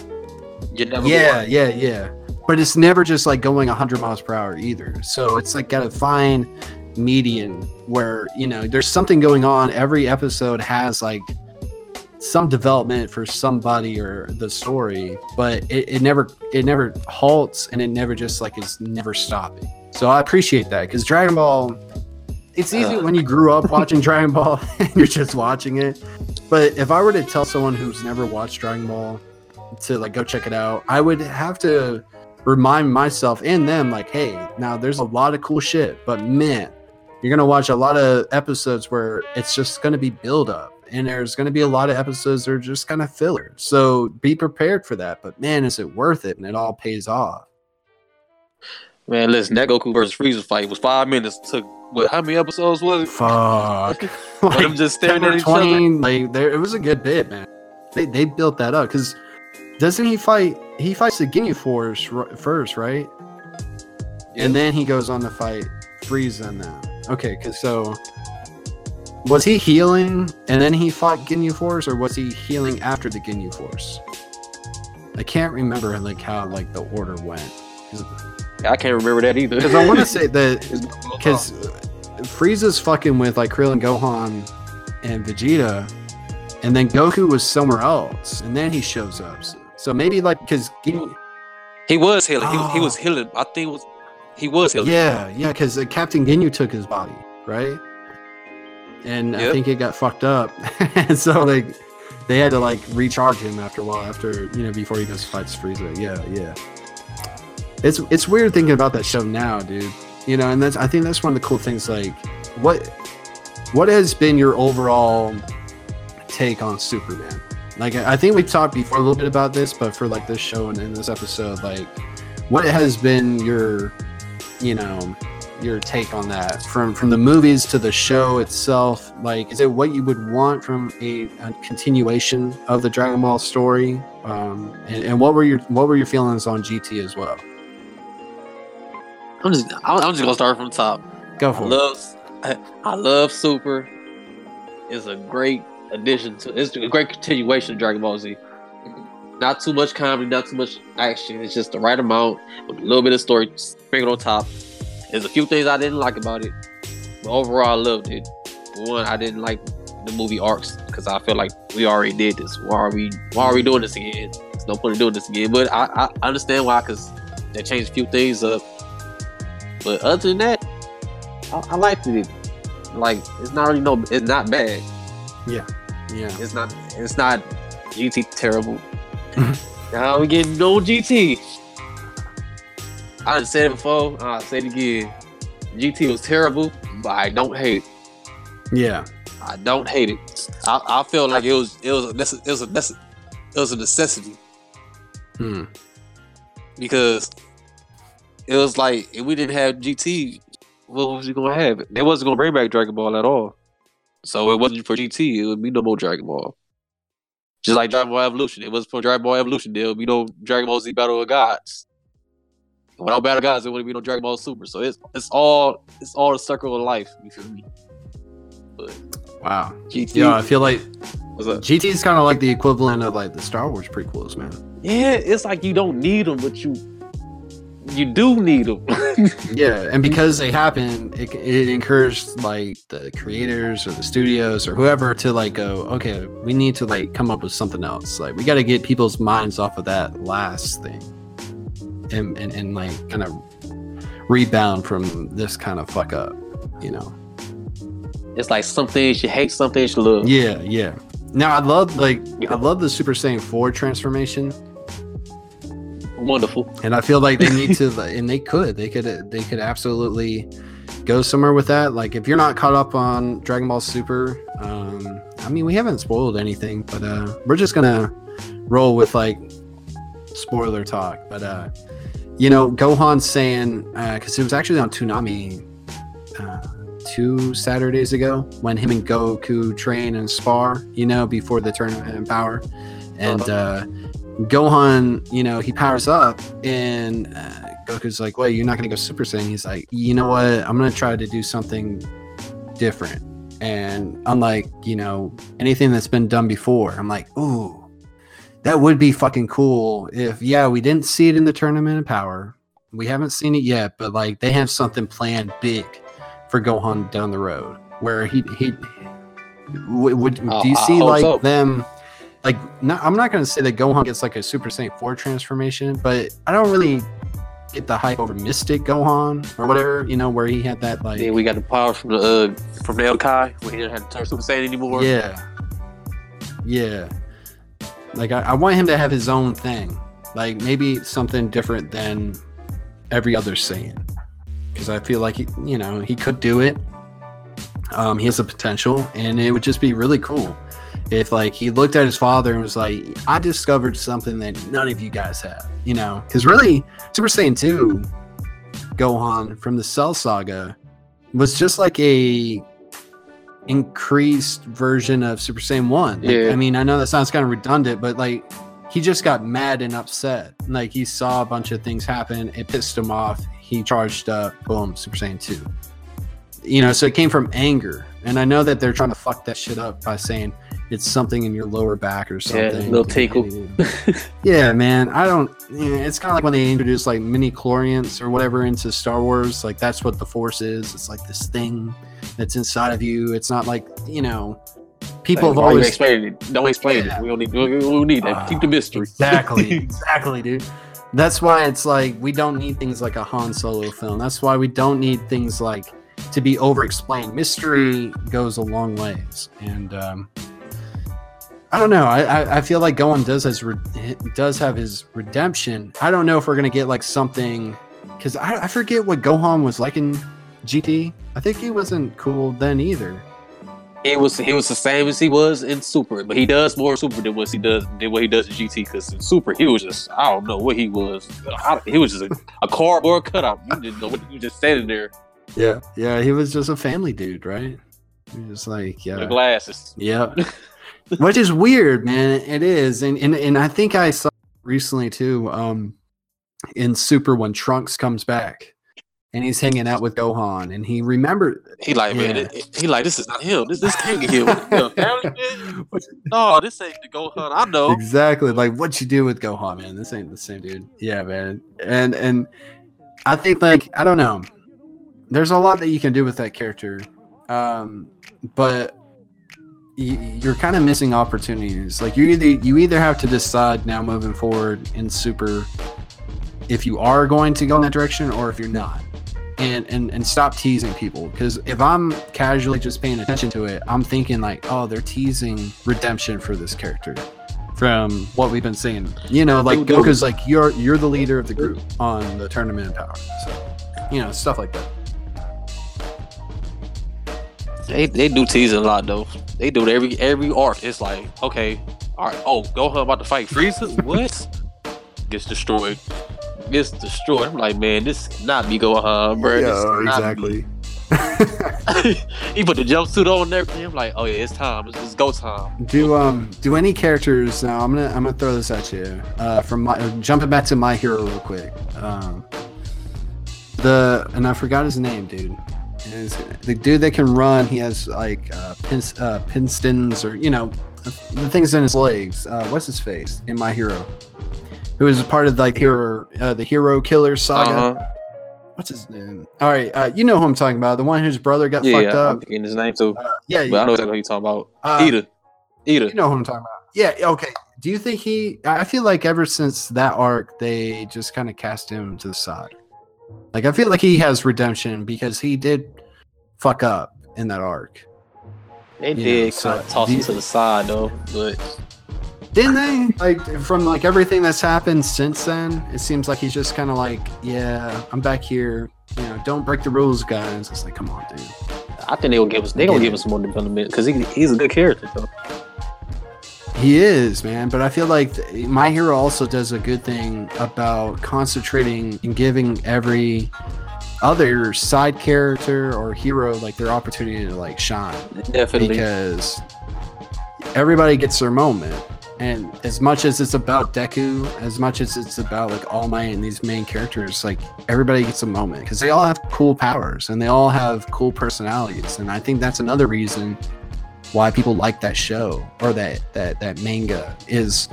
You're never yeah, bored. Yeah, yeah, yeah. But it's never just like going one hundred miles per hour either. So it's like got a fine median where, you know, there's something going on. Every episode has like some development for somebody or the story, but it, it never it never halts, and it never just like it's never stopping. So I appreciate that, because Dragon Ball, it's easy uh. when you grew up watching Dragon Ball and you're just watching it. But if I were to tell someone who's never watched Dragon Ball to like go check it out, I would have to remind myself and them like, hey, now there's a lot of cool shit, but man, you're gonna watch a lot of episodes where it's just gonna be build up. And there's going to be a lot of episodes that are just kind of filler. So be prepared for that. But man, is it worth it? And it all pays off. Man, listen, that Goku versus Frieza fight was five minutes. Took what? How many episodes was it? Fuck. Like, I'm just staring at each other. Like, there, it was a good bit, man. They they built that up, because doesn't he fight? He fights the Ginyu Force first, right? Yeah. And then he goes on to fight Frieza now. Okay, because so. Was he healing and then he fought Ginyu Force, or was he healing after the Ginyu Force? I can't remember like how like the order went. I can't remember that either. Because I want to say that because Frieza's fucking with like Krillin, Gohan, and Vegeta, and then Goku was somewhere else, and then he shows up. So maybe like because Ginyu, he was healing. Oh. He, he was healing. I think it was he was healing. Yeah, yeah. Because Captain Ginyu took his body, right? And yep. I think it got fucked up. And so like they had to like recharge him after a while, after, you know, before he goes fights Frieza. Yeah, yeah. It's it's weird thinking about that show now, dude. You know, and that's I think that's one of the cool things, like what what has been your overall take on Superman? Like I think we've talked before a little bit about this, but for like this show and in this episode, like what has been your, you know, your take on that from from the movies to the show itself? Like, is it what you would want from a, a continuation of the Dragon Ball story? Um and, and what were your what were your feelings on G T as well? I'm just I'm just gonna start from the top. Go for I it. Love, I, I love Super. It's a great addition to it's a great continuation of Dragon Ball Z. Not too much comedy, not too much action. It's just the right amount with a little bit of story sprinkled on top. There's a few things I didn't like about it, but overall I loved it. One, I didn't like the movie arcs, because I feel like we already did this. Why are we why are we doing this again? There's no point in doing this again. But I, I understand why, because they changed a few things up. But other than that, I, I liked it. Like, it's not really no, it's not bad. Yeah, yeah. It's not it's not G T terrible. Now we get no G T. I done said it before, and I'll say it again. G T was terrible, but I don't hate it. Yeah. I don't hate it. I, I feel like it was it was a, it was a, it was a necessity. Hmm. Because it was like, if we didn't have G T, what was you gonna have? They wasn't gonna bring back Dragon Ball at all. So it wasn't for G T, it would be no more Dragon Ball. Just like Dragon Ball Evolution, it wasn't for Dragon Ball Evolution, there would be no Dragon Ball Z Battle of Gods. Without Battle of Gods, there wouldn't be no Dragon Ball Super. So it's it's all it's all the circle of life, you feel me? But wow. G T, yeah, I feel like G T is kind of like the equivalent of like the Star Wars prequels, man. Yeah, it's like you don't need them, but you you do need them. Yeah, and because they happen, it, it encouraged like the creators or the studios or whoever to like go, okay, we need to like come up with something else. Like we got to get people's minds off of that last thing, and and, and like kind of rebound from this kind of fuck up, you know. It's like some things you hate, some things you love. Yeah, yeah. Now I love like I love the Super Saiyan four transformation. Wonderful. And I feel like they need to, and they could, they could, they could absolutely go somewhere with that. Like if you're not caught up on Dragon Ball Super, um, I mean, we haven't spoiled anything, but uh, we're just gonna roll with like spoiler talk. But uh, you know, Gohan Saiyan, because uh, it was actually on Toonami. Uh, two Saturdays ago when him and Goku train and spar, you know, before the tournament in power. And uh, Gohan, you know, he powers up and uh, Goku's like, well, you're not going to go Super Saiyan. He's like, you know what? I'm going to try to do something different. And unlike, you know, anything that's been done before, I'm like, ooh, that would be fucking cool if, yeah, we didn't see it in the tournament in power. We haven't seen it yet, but like they have something planned big for Gohan down the road, where he he would, would do you see like so. them like not, I'm not gonna say that Gohan gets like a Super Saiyan four transformation, but I don't really get the hype over Mystic Gohan or whatever, you know, where he had that like. Yeah, we got the power from the uh, from the El Kai, where he didn't have to turn Super Saiyan anymore. Yeah, yeah. Like I, I want him to have his own thing, like maybe something different than every other Saiyan. Because I feel like, he, you know, he could do it. Um, he has the potential. And it would just be really cool if, like, he looked at his father and was like, I discovered something that none of you guys have, you know. Because really, Super Saiyan two, Gohan from the Cell Saga, was just like a increased version of Super Saiyan one. Like, yeah. I mean, I know that sounds kind of redundant, but, like, he just got mad and upset. Like, he saw a bunch of things happen. It pissed him off. He charged up, boom, Super Saiyan two. You know, so it came from anger. And I know that they're trying to fuck that shit up by saying it's something in your lower back or something. Yeah, a little tickle. Yeah, man. I don't... You know, it's kind of like when they introduce, like, mini-chlorians or whatever into Star Wars. Like, that's what the Force is. It's like this thing that's inside of you. It's not like, you know... People like, have always... Explain it. Don't explain yeah. it. We don't need, we don't need that. Uh, Keep the mystery. Exactly. Exactly, dude. That's why it's like we don't need things like a Han Solo film. That's why we don't need things like to be over-explained. Mystery goes a long ways, and um, I don't know. I, I feel like Gohan does has re- does have his redemption. I don't know if we're gonna get like something because I, I forget what Gohan was like in G T. I think he wasn't cool then either. It was he was the same as he was in Super, but he does more Super than what he does than what he does in G T. Because in Super, he was just I don't know what he was. I, he was just a, a cardboard cutout. You didn't know what he was just standing there. Yeah, yeah, he was just a family dude, right? He was just like yeah, the glasses. Yeah, which is weird, man. It is, and and and I think I saw recently too. Um, in Super, when Trunks comes back. And he's hanging out with Gohan, and he remembered. He like, yeah. man, he like, this is not him. This this can't get him. No, this ain't the Gohan I know. Exactly, like what you do with Gohan, man. This ain't the same dude. Yeah, man. And and I think like I don't know. There's a lot that you can do with that character, um, but you, you're kind of missing opportunities. Like you either you either have to decide now moving forward in Super if you are going to go in that direction or if you're not. And, and and stop teasing people, because if I'm casually just paying attention to it, I'm thinking like, oh, they're teasing redemption for this character, from what we've been seeing. You know, like Goku's like, you're you're the leader of the group on the Tournament of Power. So, you know, stuff like that. They they do tease a lot though. They do it every every arc. It's like, okay, all right, oh, Gohan about to fight Frieza? What? Gets destroyed. Gets destroyed. I'm like, man, this cannot be Gohan, bro. Yeah, exactly. He put the jumpsuit on and everything. I'm like, oh yeah, it's time. It's, it's go time. Do um do any characters now? I'm gonna I'm gonna throw this at you. Uh, from my, jumping back to My Hero real quick. Um, the and I forgot his name, dude. Is the dude that can run, he has like uh, pin, uh, pinstons or, you know, the things in his legs. Uh, what's his face in My Hero? Who is part of like hero, uh, the Hero Killer Saga. Uh-huh. What's his name? All right, uh, you know who I'm talking about. The one whose brother got yeah, fucked yeah, up. I'm forgetting his name too. Uh, yeah, but yeah. I know exactly who you're talking about. Uh, Ida. Ida. You know who I'm talking about. Yeah, okay. Do you think he... I feel like ever since that arc, they just kind of cast him to the side. Like, I feel like he has redemption because he did fuck up in that arc. They you did know, so kind of toss him to the side, though. But didn't they? Like, from, like, everything that's happened since then, it seems like he's just kind of like, yeah, I'm back here. You know, don't break the rules, guys. It's like, come on, dude. I think they'll give us, they're going to give us more development because he, he's a good character, though. He is, man, but I feel like th- My Hero also does a good thing about concentrating and giving every other side character or hero like their opportunity to like shine. Definitely, because everybody gets their moment, and as much as it's about Deku, as much as it's about like All Might and these main characters, like everybody gets a moment because they all have cool powers and they all have cool personalities, and I think that's another reason why people like that show or that that that manga is,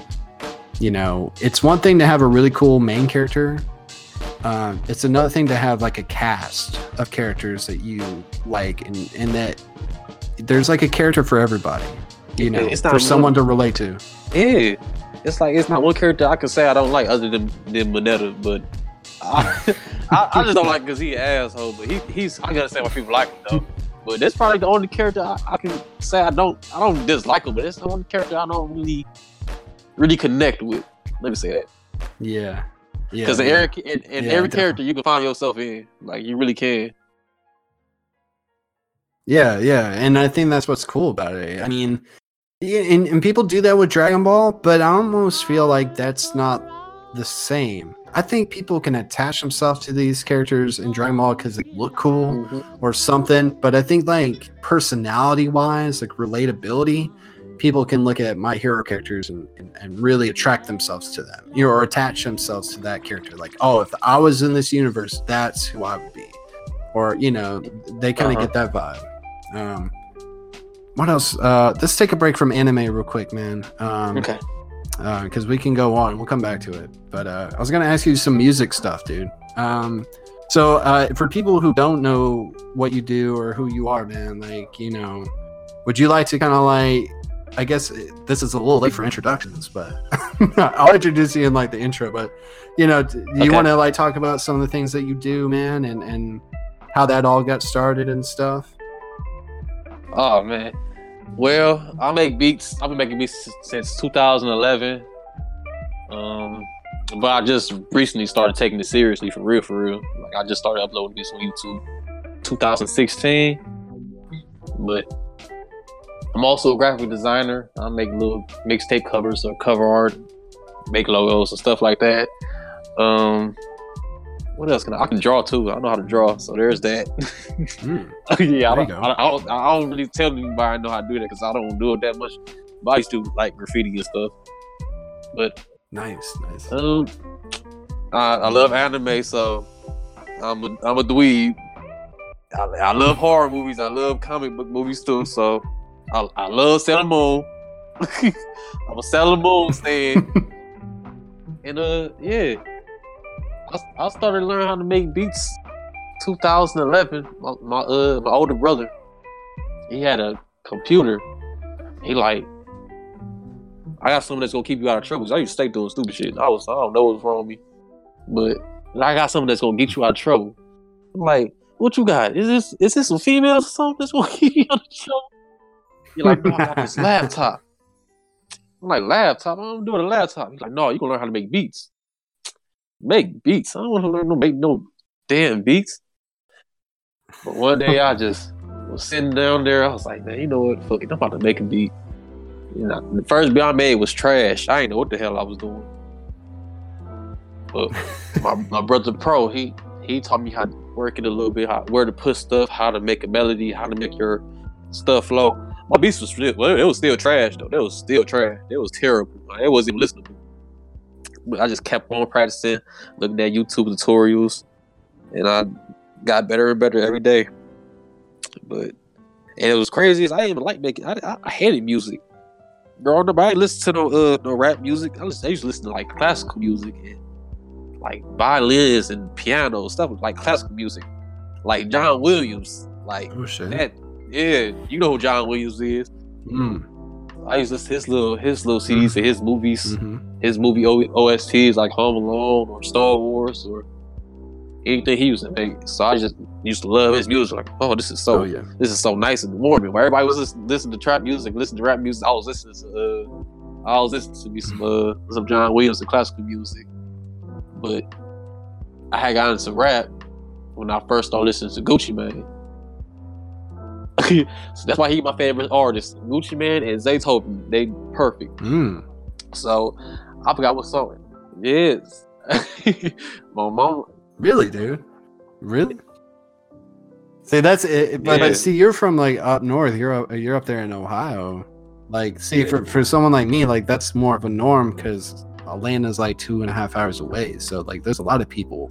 you know, it's one thing to have a really cool main character, um it's another thing to have like a cast of characters that you like, and and that there's like a character for everybody, you know, it's not for someone to relate to. Yeah, it's like it's not one character I can say I don't like other than than Mineta, but I, I I just don't like because he an asshole, but he he's I gotta say why people like him though. But that's probably the only character I, I can say I don't I don't dislike him, but it's the only character I don't really really connect with. Let me say that. Yeah. Yeah. Because in, yeah. every, in, in yeah, every character you can find yourself in. Like you really can. Yeah, yeah. And I think that's what's cool about it. I mean, and, and people do that with Dragon Ball, but I almost feel like that's not the same. I think people can attach themselves to these characters in Dragon Ball because they look cool mm-hmm. or something. But I think like personality-wise, like relatability, people can look at My Hero characters and, and, and really attract themselves to them, you know, or attach themselves to that character. Like, oh, if I was in this universe, that's who I would be. Or, you know, they kind of uh-huh. get that vibe. Um, what else? Uh, let's take a break from anime real quick, man. Um, okay. Because uh, we can go on, we'll come back to it. But uh, I was gonna ask you some music stuff, dude. Um, so uh, for people who don't know what you do or who you are, man, like, you know, would you like to kind of like? I guess this is a little late for introductions, but I'll introduce you in like the intro. But you know, do you okay. want to like talk about some of the things that you do, man, and and how that all got started and stuff? Oh man. Well, I make beats. I've been making beats since two thousand eleven, um, but I just recently started taking it seriously, for real, for real. Like I just started uploading beats on YouTube, two thousand sixteen. But I'm also a graphic designer. I make little mixtape covers or cover art, make logos and stuff like that. Um, What else can I? I can draw too. I know how to draw, so there's that. mm, yeah, I don't, I, don't, I, don't, I don't really tell anybody I know how to do that because I don't do it that much. But I used to like graffiti and stuff. But nice, nice. Um, I, I love anime, so I'm a, I'm a dweeb. I, I love horror movies. I love comic book movies too. So I, I love Sailor Moon. I'm a Sailor Moon stan. and uh, yeah. I started learning how to make beats two thousand eleven. My my, uh, my older brother, he had a computer. He like, I got something that's gonna keep you out of trouble. Cause I used to stay doing stupid shit. I was I don't know what's wrong with me, but I got something that's gonna get you out of trouble. I'm like, what you got? Is this is this some females or something that's gonna keep you out of trouble? You're like, no, I got this laptop. I'm like, laptop? I don't do it a laptop. He's like, no, you're gonna learn how to make beats. Make beats. I don't want to learn no make no damn beats. But one day I just was sitting down there, I was like, man, you know what? Fuck it, I'm about to make a beat. You know, the first beat I made was trash. I didn't know what the hell I was doing. But my my brother Pro, he he taught me how to work it a little bit, how where to put stuff, how to make a melody, how to make your stuff flow. My beats was still, well, it was still trash though. It was still trash. It was terrible. Like, it wasn't even listenable. But I just kept on practicing, looking at YouTube tutorials, and I got better and better every day. But and it was crazy. I didn't even like making. I, I, I hated music. Growing up, I didn't listen to no uh, no rap music. I, listen, I used to listen to like classical music and like violins and piano stuff, like classical music, like John Williams, like oh, shit. that. Yeah, you know who John Williams is. Mm. I used to listen to his little his little C Ds mm-hmm. and his movies, mm-hmm. his movie O S Ts like Home Alone or Star Wars or anything he used to make. So I just used to love his music. Like, oh, this is so oh, yeah. this is so nice and warming. Where everybody was listening, listening to trap music, listening to rap music, I was listening to uh, I was listening to me some uh, some John Williams and classical music. But I had gotten into rap when I first started listening to Gucci Mane. So that's why he's my favorite artist. Gucci Mane and Zaytoven, they perfect. Mm. So I forgot what song it is. My mom. Really, dude? Really? See, that's it. But, yeah. but see, you're from like up north. You're up, you're up there in Ohio. Like, see, yeah. for, for someone like me, like that's more of a norm because Atlanta's like two and a half hours away. So like, there's a lot of people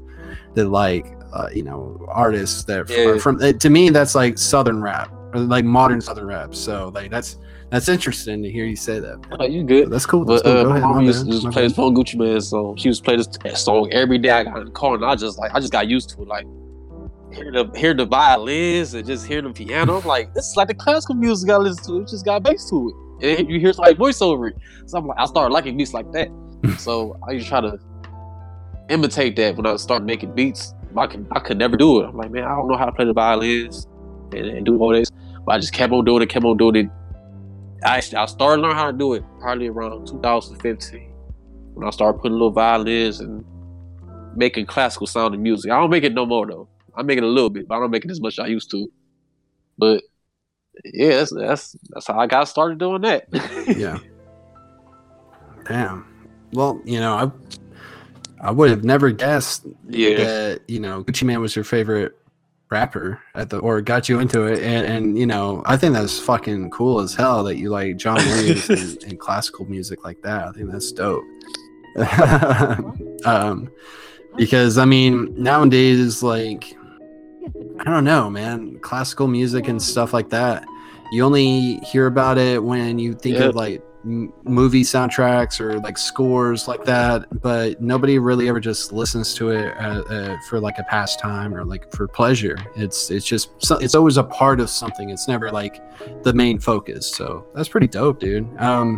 that like, uh, you know, artists that yeah. are from. To me, that's like Southern rap. Like modern Southern rap, so like that's that's interesting to hear you say that. Oh, you good? So that's cool. But, uh, go ahead, mom used to play this phone Gucci Mane song. She was playing this song every day. I got in the car, and I just like I just got used to it. Like hear the hear the violins and just hear the piano. I'm like, this is like the classical music I listen to. It just got bass to it, and you hear somebody voice over it. So I'm like, I started liking beats like that. So I used to try to imitate that when I started making beats. I could I could never do it. I'm like, man, I don't know how to play the violins. And, and do all this, but I just kept on doing it, kept on doing it. I actually, I started learning how to do it probably around two thousand fifteen when I started putting little violins and making classical sounding music. I don't make it no more though. I make it a little bit, but I don't make it as much as I used to. But yeah, that's that's, that's how I got started doing that. Yeah. Damn. Well, you know, I I would have never guessed yeah. that you know Gucci Mane was your favorite rapper at the or got you into it and, and you know I think that's fucking cool as hell that you like John Williams and, and classical music like that. I think that's dope. um because I mean nowadays like I don't know man classical music and stuff like that you only hear about it when you think yep. of like m- movie soundtracks or like scores like that, but nobody really ever just listens to it uh, uh, for like a pastime or like for pleasure. It's it's just so, it's always a part of something. It's never like the main focus. So that's pretty dope, dude. Um,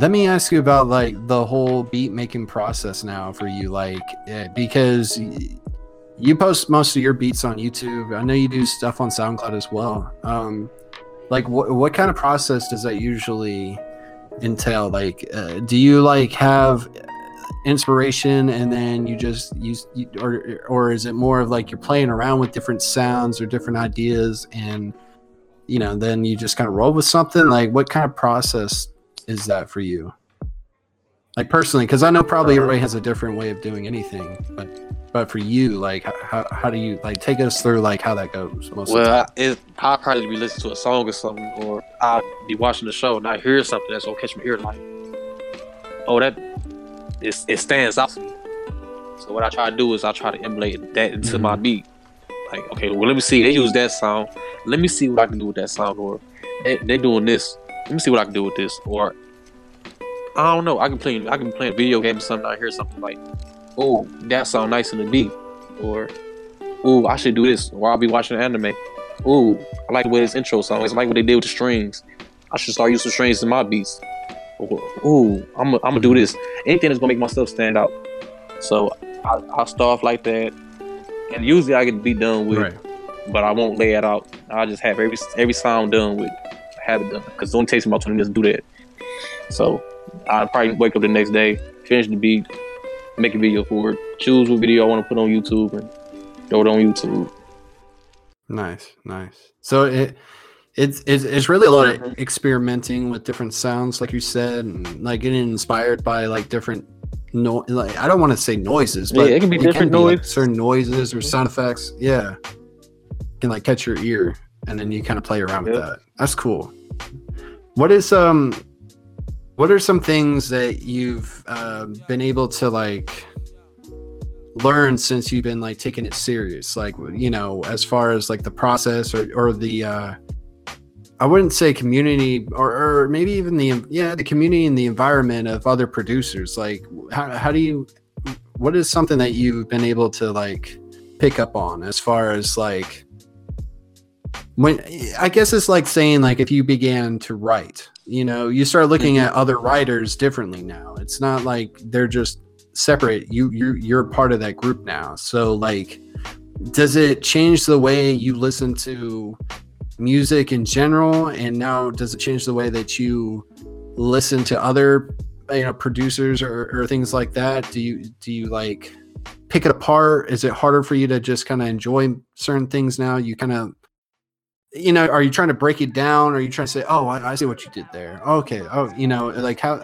let me ask you about like the whole beat making process now for you, like yeah, because you post most of your beats on YouTube. I know you do stuff on SoundCloud as well. Um, Like what what kind of process does that usually entail? Like, uh, do you like have inspiration and then you just use, you, or or is it more of like you're playing around with different sounds or different ideas, and you know then you just kind of roll with something? Like, what kind of process is that for you? Like personally, because I know probably everybody has a different way of doing anything, but but for you, like how how do you like take us through like how that goes? Most well, of the time? I, I'll probably be listening to a song or something, or I'll be watching the show and I hear something that's gonna catch my ear like, oh that, it, it stands out to me. So what I try to do is I try to emulate that into mm-hmm. my beat. Like okay, well let me see they use that sound, let me see what I can do with that sound, or they, they doing this, let me see what I can do with this, or. I don't know. I can play. I can play a video game or something. I hear something like, "Oh, that sound nice in the beat," or "Oh, I should do this." Or I'll be watching anime. "Oh, I like the way this intro sounds. I like what they did with the strings. I should start using strings in my beats." Or "Oh, I'm I'm gonna do this." Anything that's gonna make myself stand out. So I, I'll start off like that, and usually I can be done with, right. but I won't lay it out. I just have every every sound done with, have it done because it only takes me about twenty minutes to do that. So I'll probably wake up the next day, finish the beat, make a video for it, choose what video I want to put on YouTube, and throw it on YouTube. Nice, nice. So it it's it's, it's really a lot of experimenting with different sounds, like you said, and like getting inspired by like different no like I don't want to say noises, but yeah, it can be it different can be noises, like certain noises or sound effects. Yeah, can like catch your ear, and then you kind of play around yeah. with that. That's cool. What is um, what are some things that you've uh, been able to like learn since you've been like taking it serious, like, you know, as far as like the process or or the uh I wouldn't say community or, or maybe even the yeah the community and the environment of other producers, like how, how do you what is something that you've been able to like pick up on as far as like when I guess it's like saying like if you began to write, you know, you start looking mm-hmm. at other writers differently now. It's not like they're just separate, you you you're part of that group now. So like, does it change the way you listen to music in general, and now does it change the way that you listen to other, you know, producers or, or things like that? Do you do you like pick it apart? Is it harder for you to just kind of enjoy certain things now? You kind of, you know, are you trying to break it down, or are you trying to say, oh, I, I see what you did there, okay, oh, you know, like how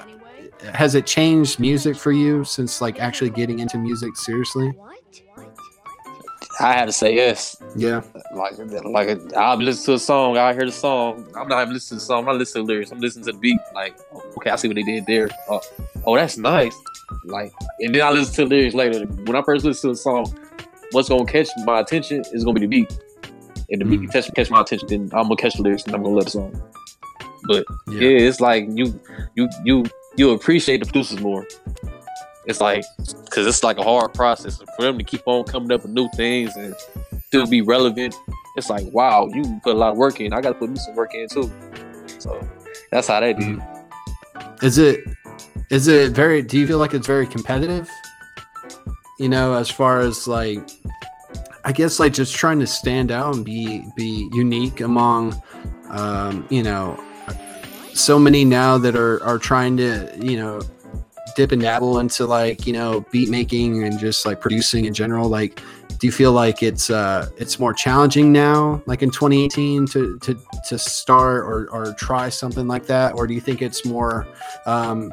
has it changed music for you since like actually getting into music seriously? I had to say yes. Yeah. Like, like I'll listen to a song, I'll hear the song. I'm not even listening to the song, I'm not listening to the lyrics. I'm listening to the beat. Like, okay, I see what they did there. Uh, oh, that's nice. Like, and then I listen to the lyrics later. When I first listen to the song, what's gonna catch my attention is gonna be the beat. And the mm. beat can catch, catch my attention, then I'm gonna catch the lyrics and I'm gonna love the song. But yeah, yeah it's like you, you, you. you appreciate the producers more. It's like, because it's like a hard process for them to keep on coming up with new things and still be relevant. It's like, wow, you put a lot of work in. I got to put me some work in too. So that's how they do. Is it, is it very, do you feel like it's very competitive? You know, as far as like, I guess like just trying to stand out and be, be unique among, um, you know, so many now that are are trying to, you know, dip and dabble into like, you know, beat making and just like producing in general. Like, do you feel like it's uh it's more challenging now, like in twenty eighteen, to to to start or or try something like that? Or do you think it's more um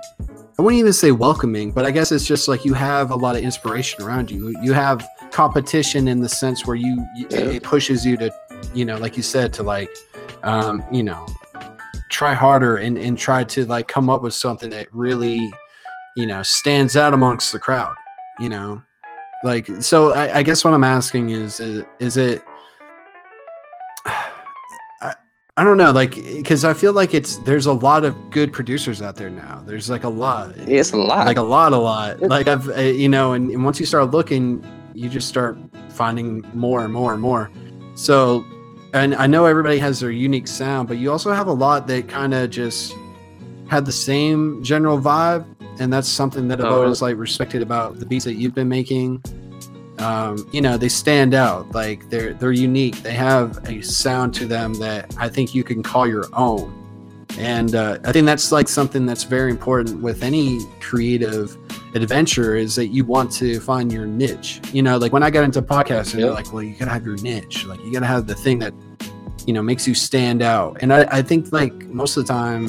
I wouldn't even say welcoming, but I guess it's just like you have a lot of inspiration around you. You have competition in the sense where you it, it pushes you to, you know, like you said, to like um you know, try harder and, and try to like come up with something that really, you know, stands out amongst the crowd, you know, like, so I, I guess what I'm asking is, is, is it, I, I don't know, like, cause I feel like it's, there's a lot of good producers out there now. There's like a lot, it's a lot, like a lot, a lot, like I've, you know, and, and once you start looking, you just start finding more and more and more. So, and I know everybody has their unique sound, but you also have a lot that kind of just had the same general vibe, and that's something that I've oh. always like respected about the beats that you've been making. Um, you know, they stand out, like they're they're unique. They have a sound to them that I think you can call your own, and uh, I think that's like something that's very important with any creative adventure, is that you want to find your niche. You know, like when I got into podcasting, yep. like, well, you gotta have your niche, like you gotta have the thing that, you know, makes you stand out. And I, I think like most of the time,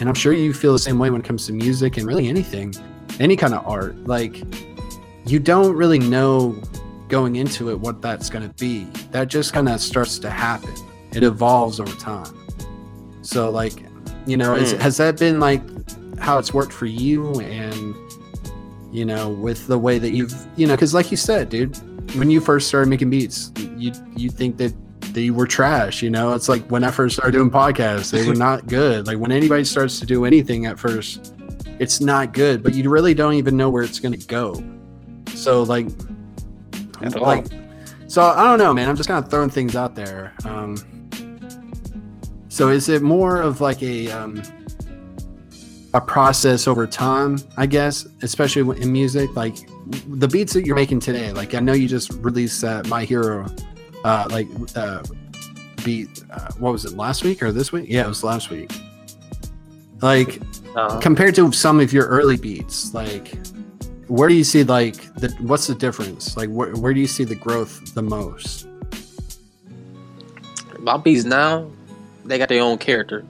and I'm sure you feel the same way when it comes to music and really anything, any kind of art, like you don't really know going into it what that's going to be. That just kind of starts to happen. It evolves over time. So like, you know, mm. is, has that been like how it's worked for you? And you know, with the way that you've, you know, because like you said, dude, when you first started making beats, you you think that they were trash, you know? It's like when I first started doing podcasts, they were not good. Like when anybody starts to do anything at first, it's not good, but you really don't even know where it's going to go. So like, like so I don't know, man, I'm just kind of throwing things out there. Um, so is it more of like a... Um, a process over time, I guess, especially in music, like the beats that you're making today. Like I know you just released that My Hero, uh, like uh, beat. Uh, what was it, last week or this week? Yeah, it was last week. Like, uh-huh. compared to some of your early beats, like, where do you see, like, the, what's the difference? Like, wh- where do you see the growth the most? My beats now, they got their own character.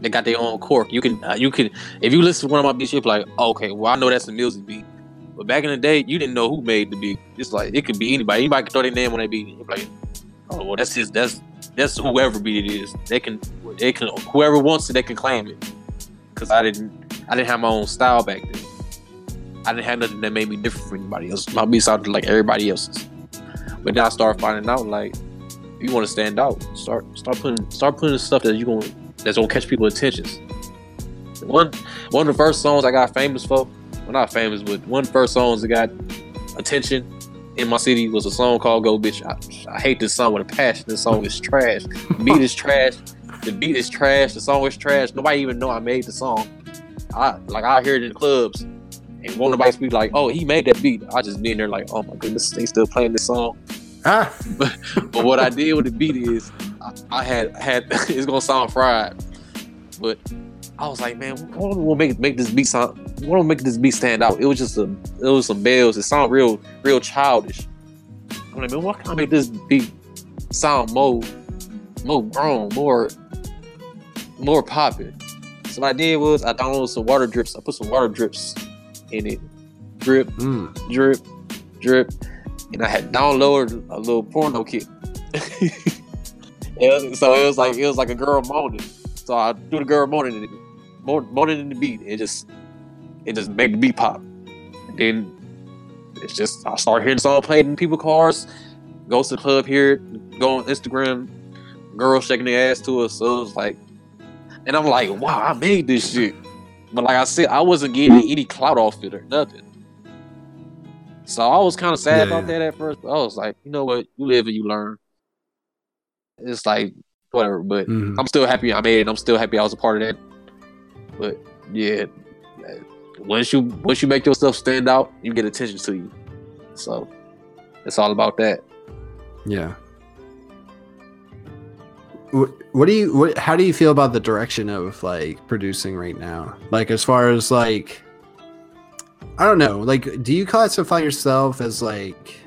They got their own quirk. You can, uh, you can, if you listen to one of my beats, you're like, okay, well, I know that's a music beat. But back in the day, you didn't know who made the beat. It's like, it could be anybody. Anybody could throw their name on that beat. You're like, oh, well, that's his, that's, that's whoever beat it is. They can, they can, whoever wants it, they can claim it. Because I didn't, I didn't have my own style back then. I didn't have nothing that made me different from anybody else. My beats sounded like everybody else's. But then I started finding out, like, if you want to stand out, start, start putting, start putting stuff that you gonna, that's gonna catch people's attentions. One, one of the first songs I got famous for, well, not famous, but one of the first songs that got attention in my city was a song called "Go Bitch." I, I hate this song with a passion. This song is trash. The beat is trash. The beat is trash. The song is trash. Nobody even know I made the song. I like I hear it in the clubs, and won't nobody be like, "Oh, he made that beat." I just be in there like, "Oh my goodness, they still playing this song." Huh? But, but what I did with the beat is I, I had had it's gonna sound fried, but I was like, man, why don't we make make this beat sound? Why don't we make this beat stand out? It was just a, it was some bells. It sounded real, real childish. I'm like, man, why can't I make this beat sound more, more grown, more, more popping? So what I did was I downloaded some water drips. I put some water drips in it, drip, mm. drip, drip, and I had downloaded a little porno kit. So it was like it was like a girl moaning. So I do the girl moaning in it. More, more than the beat, it just it just made the beat pop. And then it's just I start hearing the song played in people's cars, goes to the club here, go on Instagram, girls shaking their ass to us. So it's like, and I'm like, wow, I made this shit. But like I said, I wasn't getting any clout off it or nothing. So I was kind of sad yeah. about that at first. But I was like, you know what, you live and you learn. It's like whatever, but mm. I'm still happy I made it. I'm still happy I was a part of that. But yeah, once you once you make yourself stand out, you get attention to you. So it's all about that. Yeah. What, what do you? What, how do you feel about the direction of like producing right now? Like as far as like, I don't know. Like, do you classify yourself as like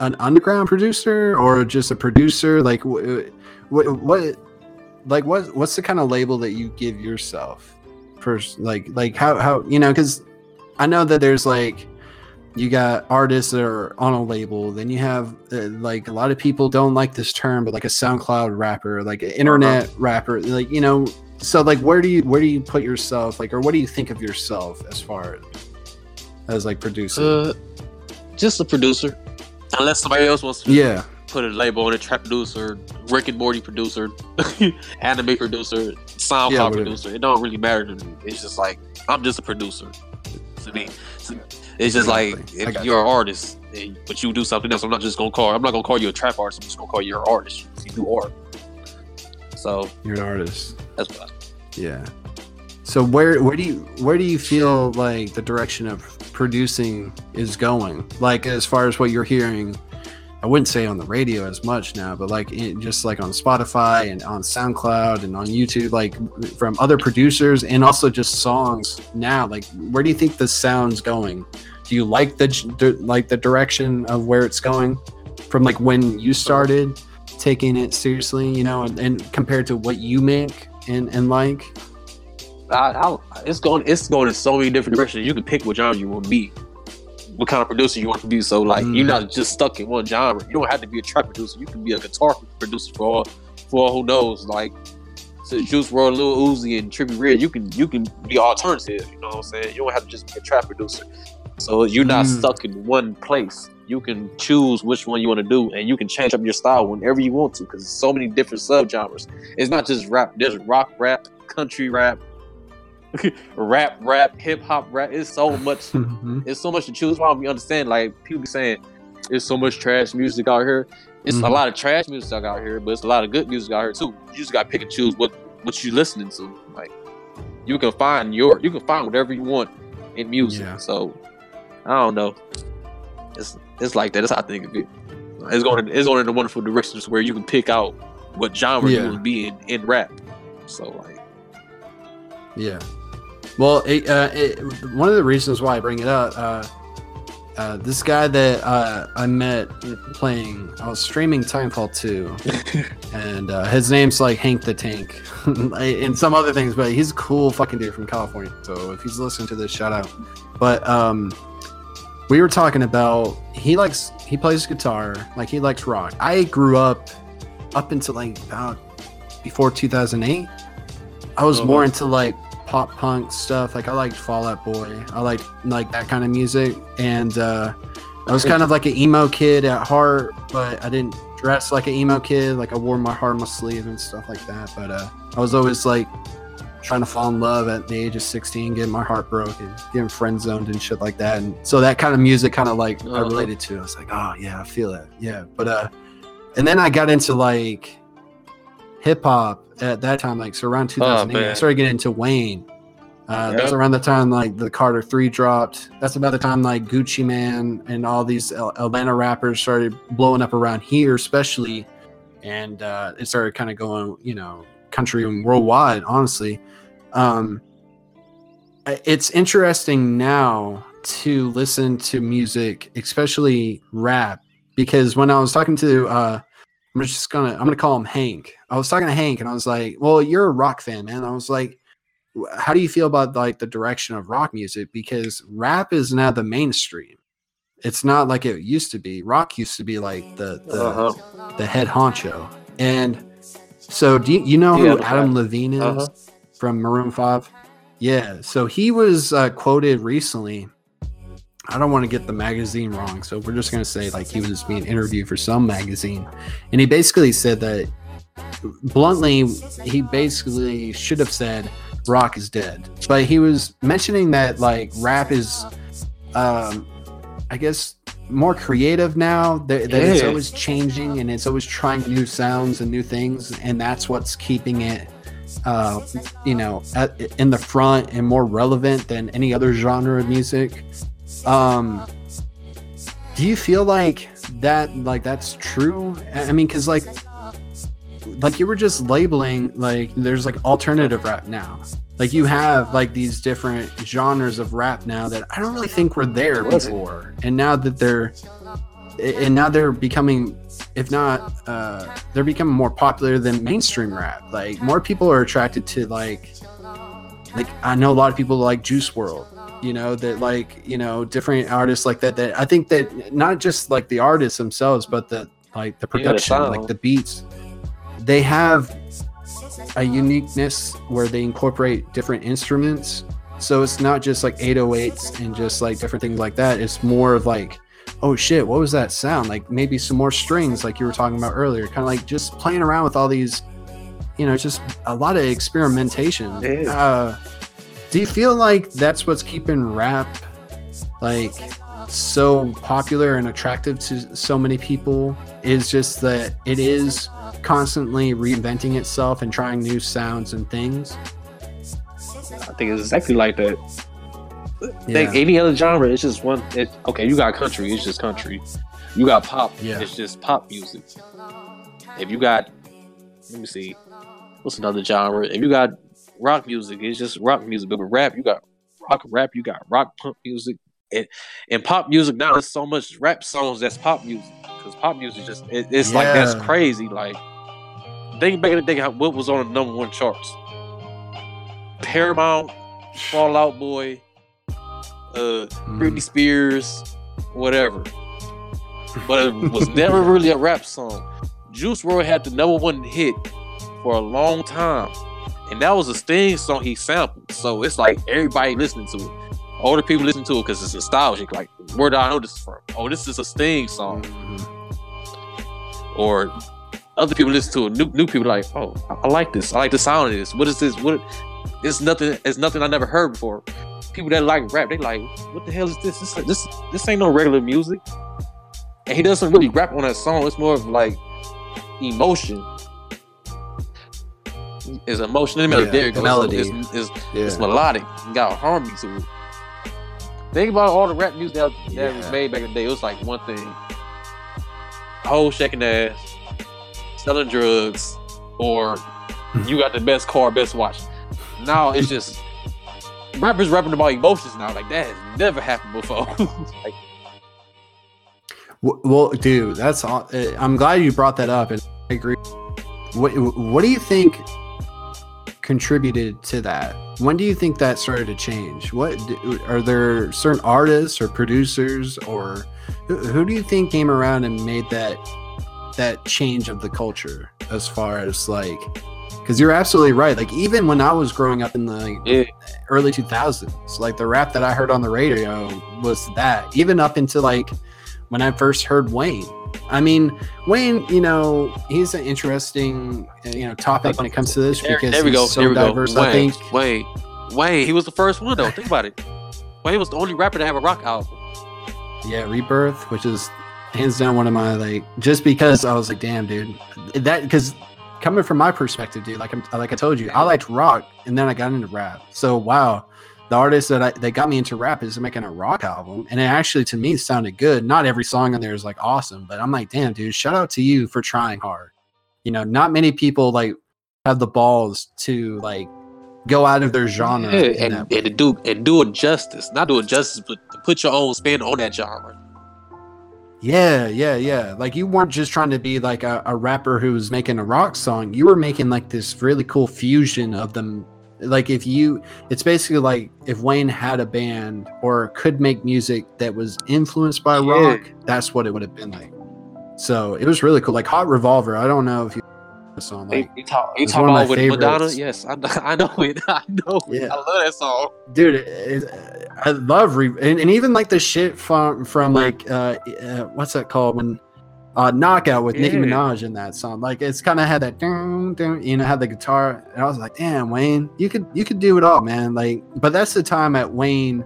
an underground producer or just a producer? Like, what, what, like what? What's the kind of label that you give yourself? First, like like how how you know, because I know that there's like you got artists that are on a label, then you have uh, like a lot of people don't like this term, but like a SoundCloud rapper, like an internet rapper, like, you know. So like where do you where do you put yourself, like, or what do you think of yourself as far as like producing? Uh, just a producer, unless somebody else wants to yeah put a label on it. Trap producer, Rick and Morty producer, anime producer, SoundCloud yeah, producer. It don't really matter to me. It's just like I'm just a producer. To me, it's just like if you're you. an artist, but you do something else. I'm not just gonna call. I'm not gonna call you a trap artist. I'm just gonna call you an artist. You do art. So you're an artist. That's what. I, yeah. So where where do you where do you feel like the direction of producing is going? Like as far as what you're hearing. I wouldn't say on the radio as much now, but like it, just like on Spotify and on SoundCloud and on YouTube, like from other producers and also just songs now. Like, where do you think the sound's going? Do you like the like the direction of where it's going from like when you started taking it seriously, you know, and, and compared to what you make and and like? I, I, it's going it's going in so many different directions. You can pick what genre you want to be. What kind of producer you want to be? So like mm. you're not just stuck in one genre. You don't have to be a trap producer. You can be a guitar producer for all, for all who knows. Like so Juice world, Lil Uzi, and Trippie Redd. You can you can be alternative. You know what I'm saying? You don't have to just be a trap producer. So you're not mm. stuck in one place. You can choose which one you want to do, and you can change up your style whenever you want to because so many different subgenres. It's not just rap. There's rock rap, country rap. rap, rap, hip hop, rap. It's so much. Mm-hmm. It's so much to choose from. You understand? Like people be saying, "There's so much trash music out here." It's mm-hmm. a lot of trash music out here, but it's a lot of good music out here too. You just gotta pick and choose what what you listening to. Like you can find your, you can find whatever you want in music. Yeah. So I don't know. It's it's like that. That's how I think of it. It's going it's going in a wonderful direction where you can pick out what genre yeah. you want to be in in rap. So like yeah. Well, it, uh, it, one of the reasons why I bring it up, uh, uh, this guy that uh, I met playing, I was streaming Titanfall two, and uh, his name's like Hank the Tank, and some other things, but he's a cool fucking dude from California, so if he's listening to this, shout out. But um, we were talking about, he likes, he plays guitar, like he likes rock. I grew up, up until like about before two thousand eight, I was oh. more into like pop punk stuff. Like I liked Fall Out Boy. I liked like that kind of music. And uh, I was kind of like an emo kid at heart, but I didn't dress like an emo kid. Like I wore my heart on my sleeve and stuff like that. But uh, I was always like trying to fall in love at the age of sixteen, getting my heart broken, getting friend zoned and shit like that. And so that kind of music kind of like oh. I related to. I was like, oh yeah, I feel it. Yeah. But uh, and then I got into like hip hop at that time, like so around two thousand eight, oh, I started getting into Wayne. Uh, yep. That's around the time like the Carter three dropped. That's about the time like Gucci Mane and all these Atlanta rappers started blowing up around here, especially, and uh, it started kind of going, you know, country and worldwide. Honestly, um, it's interesting now to listen to music, especially rap, because when I was talking to, uh, I'm just gonna, I'm gonna call him Hank. I was talking to Hank and I was like, well, you're a rock fan, man. I was like, how do you feel about like the direction of rock music? Because rap is now the mainstream. It's not like it used to be. Rock used to be like the the, uh-huh. the head honcho. And so do you, you know who yeah, Adam right. Levine is uh-huh. from Maroon five? Yeah. So he was uh, quoted recently. I don't want to get the magazine wrong, so we're just going to say like he was being interviewed for some magazine. And he basically said that, bluntly, he basically should have said rock is dead. But he was mentioning that like rap is, um, I guess, more creative now. That, that it's always changing and it's always trying new sounds and new things. And that's what's keeping it, uh, you know, at, in the front and more relevant than any other genre of music. Um, do you feel like that, like that's true? I mean, cause like, like you were just labeling, like there's like alternative rap now. Like you have like these different genres of rap now that I don't really think were there before. And now that they're, and now they're becoming, if not, uh, they're becoming more popular than mainstream rap. Like more people are attracted to like, like I know a lot of people like Juice world. You know, that like, you know, different artists like that, that I think that not just like the artists themselves, but the like the production, yeah, like the beats, they have a uniqueness where they incorporate different instruments. So it's not just like eight oh eights and just like different things like that. It's more of like, oh shit, what was that sound? Like maybe some more strings like you were talking about earlier, kind of like just playing around with all these, you know, just a lot of experimentation. Uh, Do you feel like that's what's keeping rap like so popular and attractive to so many people? Is just that it is constantly reinventing itself and trying new sounds and things? I think it's exactly like that. Yeah. Like any other genre, it's just one. It, okay, you got country, it's just country. You got pop, yeah. It's just pop music. If you got, let me see, what's another genre? If you got rock music, it's just rock music. But with rap, you got rock rap, you got rock punk music, and and pop music now. There's so much rap songs that's pop music, because pop music just it, it's yeah. like that's crazy. Like think back in the day, how, what was on the number one charts? Paramount, Fall Out Boy, uh, hmm. Britney Spears, whatever. But it was never really a rap song. Juice world had the number one hit for a long time. And that was a Sting song he sampled. So it's like everybody listening to it. Older people listen to it because it's nostalgic. Like, where do I know this from? Oh, this is a Sting song. Mm-hmm. Or other people listen to it. New, new people like, oh, I, I like this. I like the sound of this. What is this? What? It's nothing. It's nothing I never heard before. People that like rap, they like, what the hell is this? This this, this ain't no regular music. And he doesn't really rap on that song. It's more of like emotion. It's emotional yeah, there it goes. Melody. It's, it's, yeah. it's melodic. You got harmony to it. Think about all the rap music that, that yeah. was made back in the day. It was like one thing: whole shaking ass, selling drugs, or you got the best car, best watch. Now it's just rappers rapping about emotions now. Like, that has never happened before. Like, well, dude, that's all. I'm glad you brought that up, and I agree. What What do you think contributed to that? When do you think that started to change? What are there certain artists or producers, or who, who do you think came around and made that that change of the culture? As far as like, because you're absolutely right. Like, even when I was growing up in the like, yeah. early two thousands, like the rap that I heard on the radio was that. Even up into like. When I first heard Wayne, I mean, Wayne, you know, he's an interesting, you know, topic when it comes to this there, because there we he's go, so there we diverse. Go. Wayne, I think Wayne, Wayne, he was the first one though. Think about it. Wayne was the only rapper to have a rock album. Yeah, Rebirth, which is hands down one of my like, just because I was like, damn, dude, that because coming from my perspective, dude, like I'm, like I told you, I liked rock, and then I got into rap. So wow. The artist that I, that got me into rap is making a rock album, and it actually to me sounded good. Not every song on there is like awesome, but I'm like, damn, dude, shout out to you for trying hard. You know, not many people like have the balls to like go out of their genre yeah, and, and to do and do it justice, not do it justice, but to put your own spin on that genre. Yeah, yeah, yeah. Like you weren't just trying to be like a, a rapper who was making a rock song. You were making like this really cool fusion of them. Like if you, it's basically like if Wayne had a band or could make music that was influenced by yeah. rock, that's what it would have been like. So it was really cool. Like Hot Revolver, I don't know if you know song. Like, you talk, you talk about with favorites. Madonna? Yes, I know, I know it. I know it. Yeah. I love that song, dude. It, it, I love re- and, and even like the shit from from like uh, uh what's that called when. Uh, Knockout with yeah. Nicki Minaj in that song, like it's kind of had that, dun, dun, you know, had the guitar, and I was like, damn, Wayne, you could you could do it all, man. Like, but that's the time at Wayne,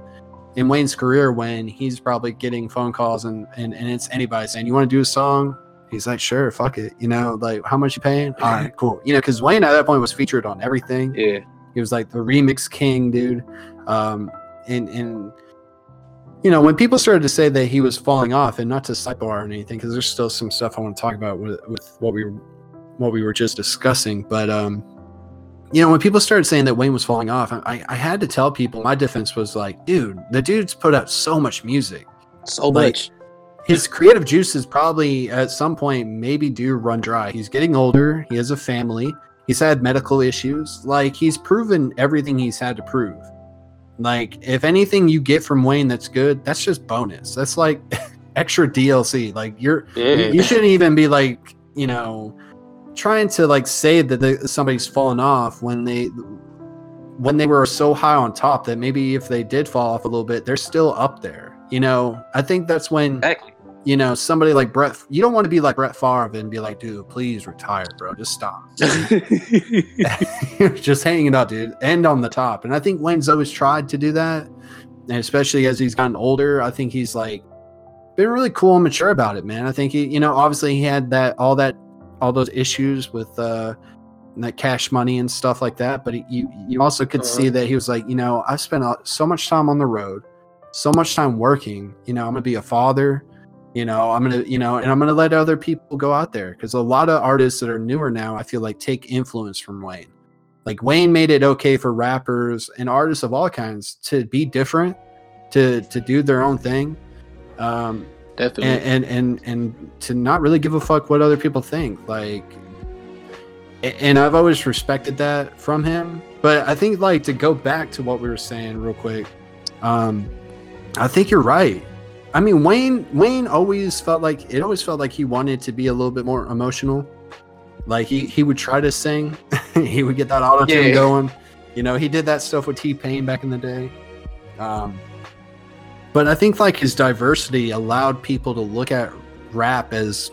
in Wayne's career when he's probably getting phone calls and and, and it's anybody saying you want to do a song, he's like, sure, fuck it, you know, like how much you paying? All right, cool, you know, because Wayne at that point was featured on everything. Yeah, he was like the remix king, dude, um, and and. You know, when people started to say that he was falling off, and not to sidebar or anything, because there's still some stuff I want to talk about with, with what we what we were just discussing. But, um, you know, when people started saying that Wayne was falling off, I, I had to tell people, my defense was like, dude, the dude's put out so much music. So like, much. His creative juices probably at some point maybe do run dry. He's getting older. He has a family. He's had medical issues. Like, he's proven everything he's had to prove. Like, if anything you get from Wayne that's good, that's just bonus. That's like extra D L C. Like, you're yeah. you shouldn't even be like, you know, trying to like say that they, somebody's fallen off when they when they were so high on top that maybe if they did fall off a little bit, they're still up there. You know, I think that's when exactly. you know somebody like Brett. You don't want to be like Brett Favre and be like, dude, please retire, bro. Just stop. You're just hanging out, dude. End on the top. And I think Wayne's always tried to do that, and especially as he's gotten older, I think he's like been really cool and mature about it, man. I think he, you know, obviously he had that all that all those issues with uh, that Cash Money and stuff like that. But he, you you also could uh-huh. see that he was like, you know, I've spent so much time on the road, so much time working. You know, I'm gonna be a father. You know, I'm going to, you know, and I'm going to let other people go out there. Because a lot of artists that are newer now, I feel like take influence from Wayne. Like Wayne made it okay for rappers and artists of all kinds to be different, to to do their own thing. Um, Definitely. And, and, and, and to not really give a fuck what other people think. Like, and I've always respected that from him. But I think like to go back to what we were saying real quick, um, I think you're right. I mean, Wayne Wayne always felt like it always felt like he wanted to be a little bit more emotional. Like he, he would try to sing. He would get that auto-tune yeah. going. You know, he did that stuff with T-Pain back in the day. Um, but I think like his diversity allowed people to look at rap as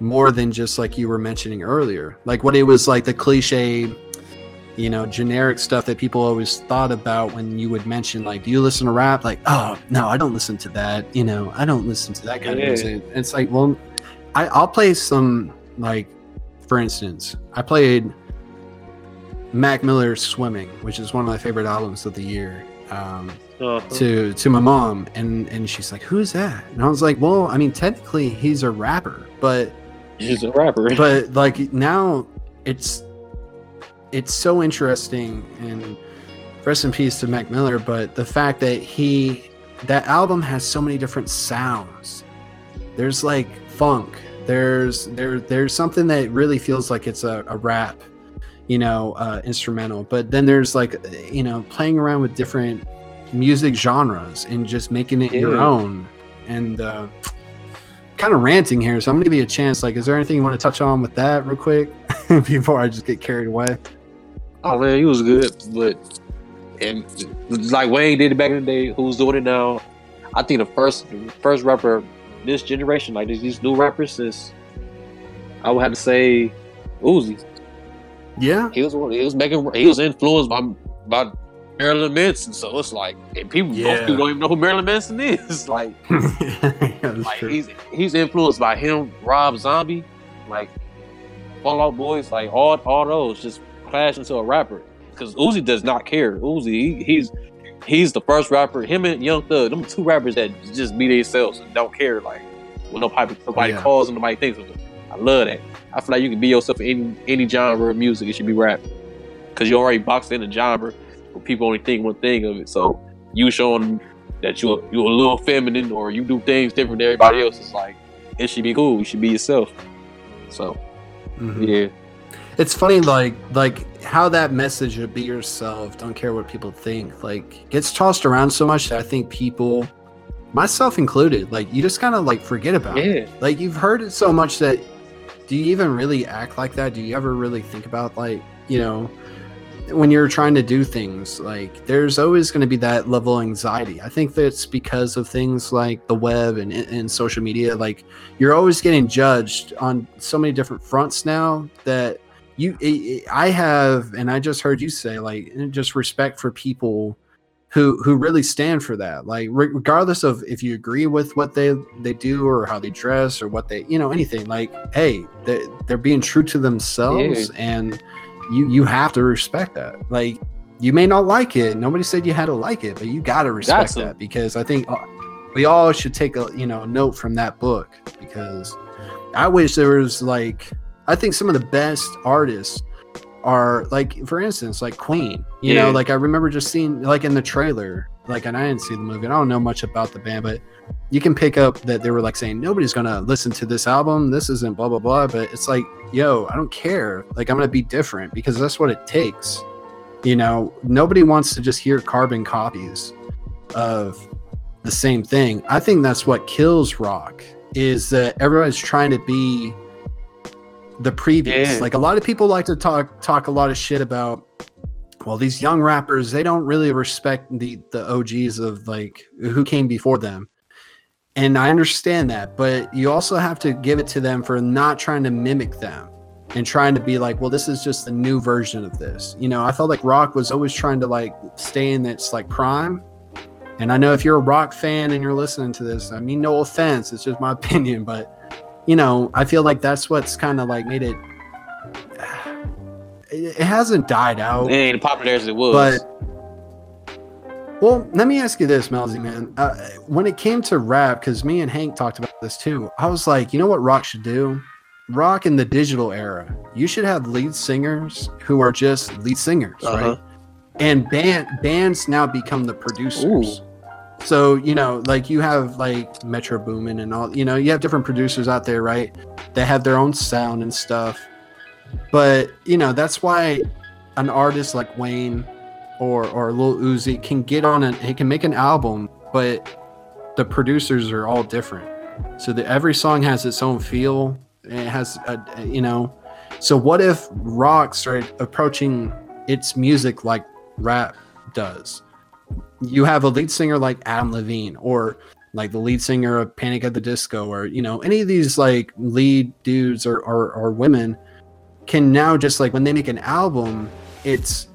more than just like you were mentioning earlier. Like what it was like the cliche, you know, generic stuff that people always thought about when you would mention, like, do you listen to rap? Like, oh, no, I don't listen to that. You know, I don't listen to that kind yeah. of music. And it's like, well, I, I'll play some, like, for instance, I played Mac Miller's Swimming, which is one of my favorite albums of the year, um, uh-huh. to to my mom. And, and she's like, who's that? And I was like, well, I mean, technically he's a rapper, but... He's a rapper. But, like, now it's... it's so interesting, and rest in peace to Mac Miller, but the fact that he, that album has so many different sounds. There's like funk. There's there there's something that really feels like it's a, a rap, you know, uh, instrumental. But then there's like, you know, playing around with different music genres and just making it yeah. your own. And uh, kind of ranting here, so I'm gonna give you a chance. Like, is there anything you want to touch on with that real quick before I just get carried away? Oh man, he was good, but and like Wayne did it back in the day, who's doing it now? I think the first first rapper this generation, like these new rappers, is I would have to say Uzi. Yeah, he was he was making he was influenced by by Marilyn Manson, so it's like, and people yeah. don't even know who Marilyn Manson is. Like, yeah, like he's he's influenced by him, Rob Zombie, like Fall Out Boys, like all all those just clash into a rapper, because Uzi does not care. Uzi, he, he's he's the first rapper. Him and Young Thug, them two rappers that just be themselves and don't care. Like when nobody somebody yeah. calls and nobody thinks of them. I love that. I feel like you can be yourself in any any genre of music. It should be rap, because you already boxed in a genre. People only think one thing of it, so you showing that you're you're a little feminine or you do things different than everybody else. It's like, it should be cool. You should be yourself. So, mm-hmm. yeah, it's funny, like like how that message of be yourself, don't care what people think, like gets tossed around so much that I think people, myself included, like you just kind of like forget about yeah. it. Like you've heard it so much that do you even really act like that? Do you ever really think about, like, you know, when you're trying to do things, like there's always going to be that level of anxiety. I think that's because of things like the web and, and social media. Like you're always getting judged on so many different fronts now that you it, it, I have, and I just heard you say, like, just respect for people who who really stand for that, like re- regardless of if you agree with what they they do or how they dress or what they, you know, anything. Like, hey, they, they're being true to themselves. Dude. And You you have to respect that. Like, you may not like it. Nobody said you had to like it, but you got to respect that, because I think we all should take a, you know, note from that book, because I wish there was, like, I think some of the best artists are, like, for instance, like Queen, you yeah. know, like I remember just seeing, like, in the trailer, like, and I didn't see the movie and I don't know much about the band, but you can pick up that they were like saying, nobody's gonna listen to this album, this isn't blah blah blah, but it's like, yo, I don't care, like I'm gonna be different, because that's what it takes, you know. Nobody wants to just hear carbon copies of the same thing. I think that's what kills rock, is that everybody's trying to be the previous. Yeah. Like a lot of people like to talk talk a lot of shit about, well, these young rappers, they don't really respect the the O Gs of, like, who came before them. And I understand that, but you also have to give it to them for not trying to mimic them and trying to be like, well, this is just the new version of this. You know, I felt like rock was always trying to, like, stay in its, like, prime. And I know if you're a rock fan and you're listening to this, I mean, no offense, it's just my opinion, but, you know, I feel like that's what's kind of, like, made it, it hasn't died out. It ain't popular as it was. But, well, let me ask you this, Melzi, man. Uh, when it came to rap, because me and Hank talked about this too, I was like, you know what rock should do? Rock in the digital era, you should have lead singers who are just lead singers, uh-huh. right? And band bands now become the producers. Ooh. So, you know, like you have like Metro Boomin and all, you know, you have different producers out there, right? They have their own sound and stuff. But, you know, that's why an artist like Wayne or or Lil Uzi can get on and he can make an album, but the producers are all different. So that every song has its own feel. It has, a, a, you know, so what if rock started approaching its music like rap does? You have a lead singer like Adam Levine, or like the lead singer of Panic at the Disco, or, you know, any of these like lead dudes or, or, or women can now just, like, when they make an album, it's,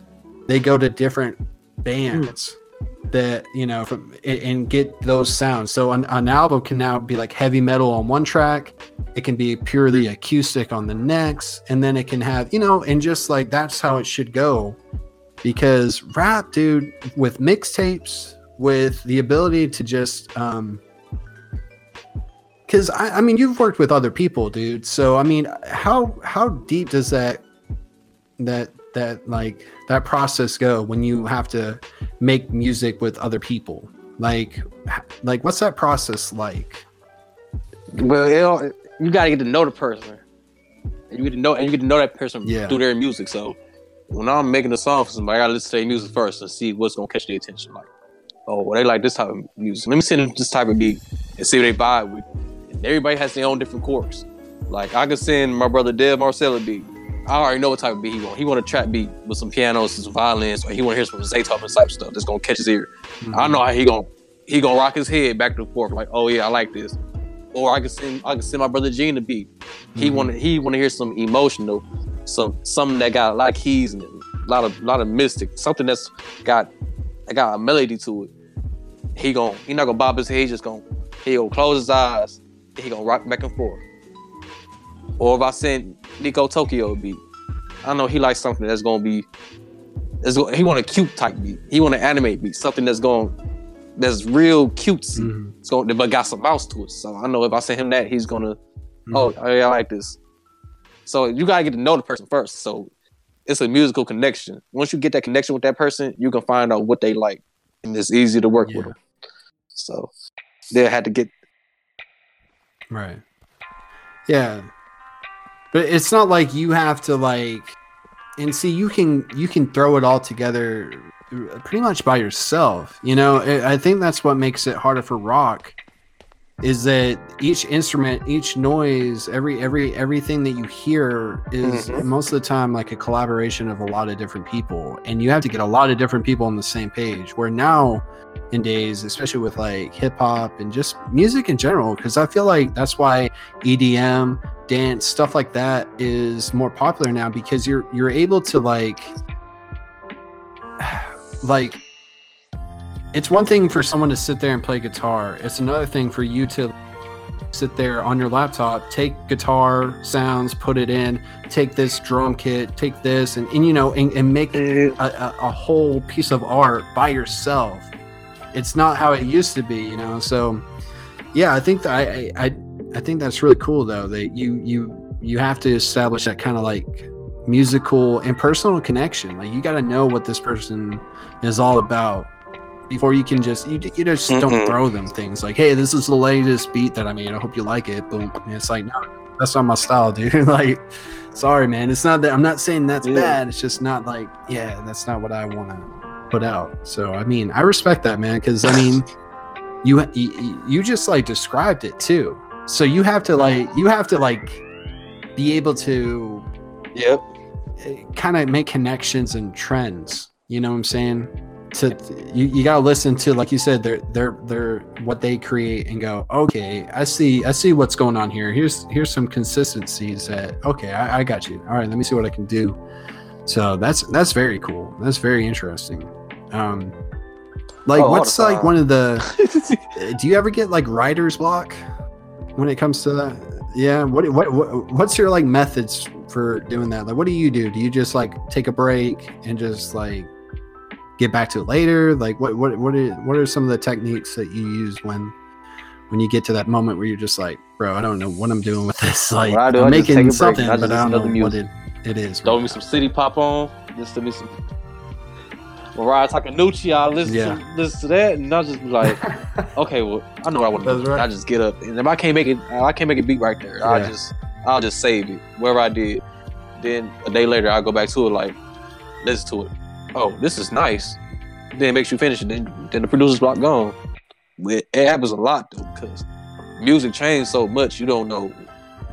they go to different bands mm. that, you know, from and get those sounds. So an, an album can now be like heavy metal on one track. It can be purely acoustic on the next. And then it can have, you know, and just like, that's how it should go. Because rap, dude, with mixtapes, with the ability to just, um, because I, I mean, you've worked with other people, dude. So I mean, how how deep does that that that like that process go when you have to make music with other people? Like, like what's that process like? Well, it, you gotta get to know the person, and you get to know and you get to know that person yeah. through their music. So when I'm making a song for somebody, I gotta listen to their music first and see what's gonna catch their attention. Like, oh, well, they like this type of music. Let me send them this type of beat and see what they vibe with. And everybody has their own different chords. Like, I could send my brother Dev Marcel a beat. I already know what type of beat he want. He want a trap beat with some pianos and some violins, or he want to hear some Zaytoven type stuff that's gonna catch his ear. Mm-hmm. I know how he gonna he gonna rock his head back and forth. Like, oh yeah, I like this. Or I can send I can send my brother Gene a beat. He mm-hmm. want he want to hear some emotional, some something that got a lot of keys in it, a lot of lot of mystic, something that's got that got a melody to it. He gonna he not gonna bob his head. He just gonna he gonna close his eyes. He gonna rock back and forth. Or if I send Nico Tokyo a beat, I know he likes something that's gonna be, that's gonna, he want a cute type beat. He want an anime beat, something that's going, that's real cutesy, mm-hmm. it's gonna, but got some bounce to it. So I know if I send him that, he's gonna, mm-hmm. oh, yeah, I like this. So you gotta get to know the person first. So it's a musical connection. Once you get that connection with that person, you can find out what they like, and it's easy to work yeah. with them. So they had to get right, yeah. But it's not like you have to like, and see, you can you can throw it all together pretty much by yourself. You know, I think that's what makes it harder for rock, is that each instrument, each noise, every every everything that you hear is mm-hmm. most of the time like a collaboration of a lot of different people, and you have to get a lot of different people on the same page. Where now in days, especially with like hip hop and just music in general, because I feel like that's why E D M, dance, stuff like that is more popular now, because you're you're able to like like it's one thing for someone to sit there and play guitar, it's another thing for you to sit there on your laptop, take guitar sounds, put it in, take this drum kit, take this, and, and you know, and, and make a, a, a whole piece of art by yourself. It's not how it used to be, you know. So yeah, I think that I I, I I think that's really cool, though, that you you you have to establish that kind of like musical and personal connection. Like, you got to know what this person is all about before you can just you, you just mm-hmm. don't throw them things like, hey, this is the latest beat that I made, I hope you like it. Boom. And it's like, no, that's not my style, dude. Like, sorry, man. It's not that I'm not saying that's yeah. bad. It's just not like, yeah, that's not what I want to put out. So I mean, I respect that, man, because I mean, you you you just like described it too. So you have to like you have to like be able to yep kind of make connections and trends, you know what I'm saying? To you, you gotta listen to, like you said, they're they're they're what they create and go, okay, I see I see what's going on here. Here's here's some consistencies that, okay, I, I got you. All right, let me see what I can do. So that's that's very cool. That's very interesting. Um like oh, what's like one of the do you ever get like writer's block when it comes to that? Yeah. What, what what what's your like methods for doing that? Like, what do you do? Do you just like take a break and just like get back to it later? Like, what what what are, what are some of the techniques that you use when when you get to that moment where you're just like, bro, I don't know what I'm doing with this. Like, well, I do, I'm I making something, I but I don't know music. what it, it is. Throw right me now. some city pop on. Listen to me some Mariah Takanucci. I listen yeah. to listen to that, and I'll just be like, okay, well, I know what I want to do. Right. I just get up, and if I can't make it, I can't make a beat right there. Yeah. I just, I'll just save it wherever I did. Then a day later, I will go back to it, like listen to it. Oh, this is nice. Then it makes you finish it. Then, then the producer's block gone. It, it happens a lot though, because music changed so much. You don't know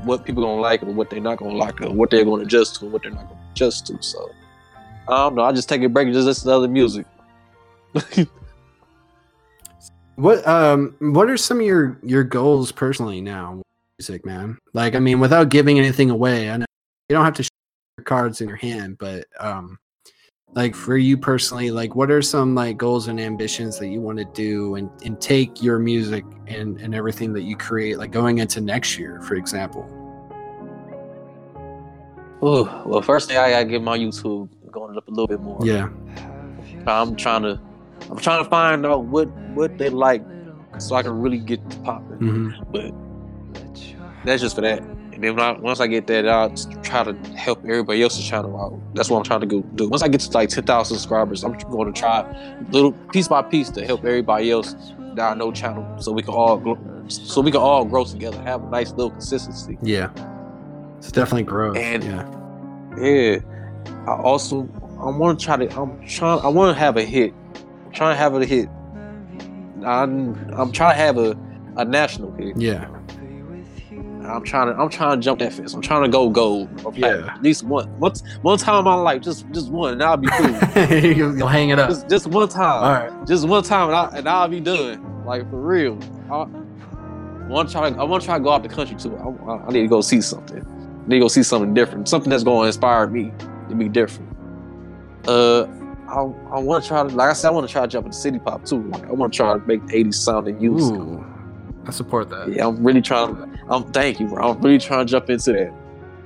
what people gonna like or what they're not gonna like, or what they're gonna adjust to, or what they're not gonna adjust to. So. I don't know. I just take a break and just listen to other music. What um what are some of your, your goals personally now with music, man? Like, I mean, without giving anything away, I know you don't have to show your cards in your hand, but um like for you personally, like what are some like goals and ambitions that you want to do and, and take your music and, and everything that you create, like going into next year, for example? Oh, well, first thing I gotta give my YouTube going up a little bit more. Yeah, I'm trying to, I'm trying to find out what what they like, so I can really get to popping. Mm-hmm. But that's just for that. And Then when I, once I get that out, try to help everybody else's channel out. That's what I'm trying to go do. Once I get to like ten thousand subscribers, I'm going to try little piece by piece to help everybody else down no channel, so we can all so we can all grow together, have a nice little consistency. Yeah, it's definitely growth. And yeah, yeah I also I want to try to I'm trying I want to have a hit. I'm trying to have a hit. I'm I'm trying to have a a national hit. Yeah. I'm trying to I'm trying to jump that fence. I'm trying to go gold. Yeah. At least one, one, one time in my life, just just one, and I'll be cool. You'll hang it up. Just, just one time. All right. Just one time, and, I, and I'll be done. Like for real. I want to try. I want to try to go out the country too. I, I need to go see something. I need to go see something different. Something that's going to inspire me to be different. Uh, I I want to try to like I said. I want to try to jump into city pop too. Like, I want to try to make the eighties sound and use. Ooh. I support that. Yeah, I'm really trying to. I'm thank you, bro. I'm really trying to jump into that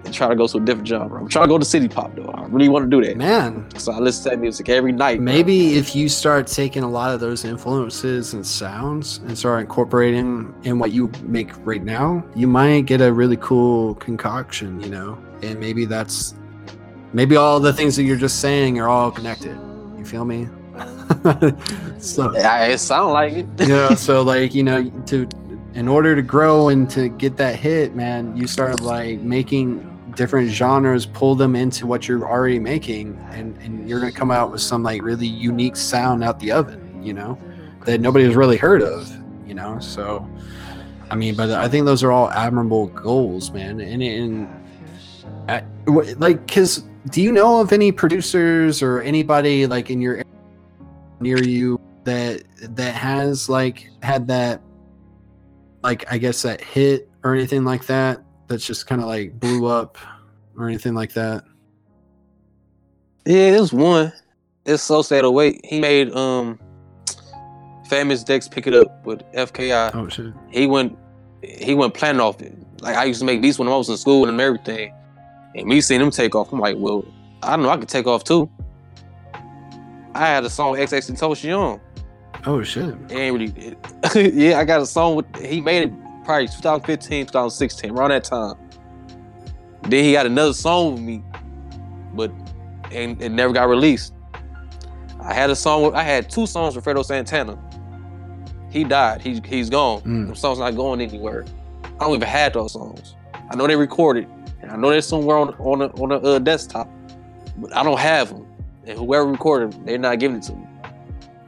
and try to go to a different genre. I'm trying to go to city pop though. I really want to do that, man. So I listen to that music every night. Maybe bro. If you start taking a lot of those influences and sounds and start incorporating in what you make right now, you might get a really cool concoction, you know. And maybe that's maybe all the things that you're just saying are all connected. You feel me? So yeah, it sounds like it. Yeah. You know, so like you know to. In order to grow and to get that hit, man, you start like making different genres, pull them into what you're already making, and, and you're gonna come out with some like really unique sound out the oven, you know, that nobody's really heard of, you know. So, I mean, but I think those are all admirable goals, man. And and I, like, cause do you know of any producers or anybody like in your area near you that that has like had that? Like, I guess that hit or anything like that, that's just kind of like blew up or anything like that. Yeah, there's one. It's So Sad to Wait. He made um, Famous Deks Pick It Up with F K I. Oh, shit. He went, he went planning off it. Like, I used to make these when I was in school and everything. And me seeing him take off, I'm like, well, I don't know, I could take off too. I had a song X X and Toshinori. Oh shit! Ain't really. Yeah, I got a song with. He made it probably twenty fifteen, twenty sixteen, around that time. Then he got another song with me, but and it never got released. I had a song with. I had two songs with Fredo Santana. He died. He he's gone. Mm. Those songs not going anywhere. I don't even had those songs. I know they recorded, and I know they're somewhere on on a, on a uh, desktop, but I don't have them. And whoever recorded them, they're not giving it to me.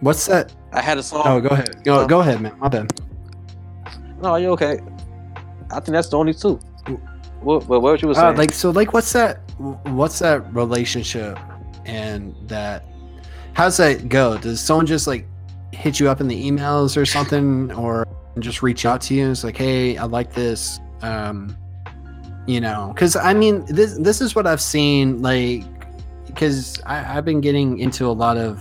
What's that? I had a song. Oh, go ahead. Go, um, go ahead, man. My bad. No, you okay? I think that's the only two. What, what, what you were saying? Uh, like, so, like, what's that? What's that relationship and that? How's that go? Does someone just like hit you up in the emails or something, or just reach out to you? And it's like, hey, I like this. Um, you know, because I mean, this this is what I've seen. Like, because I've been getting into a lot of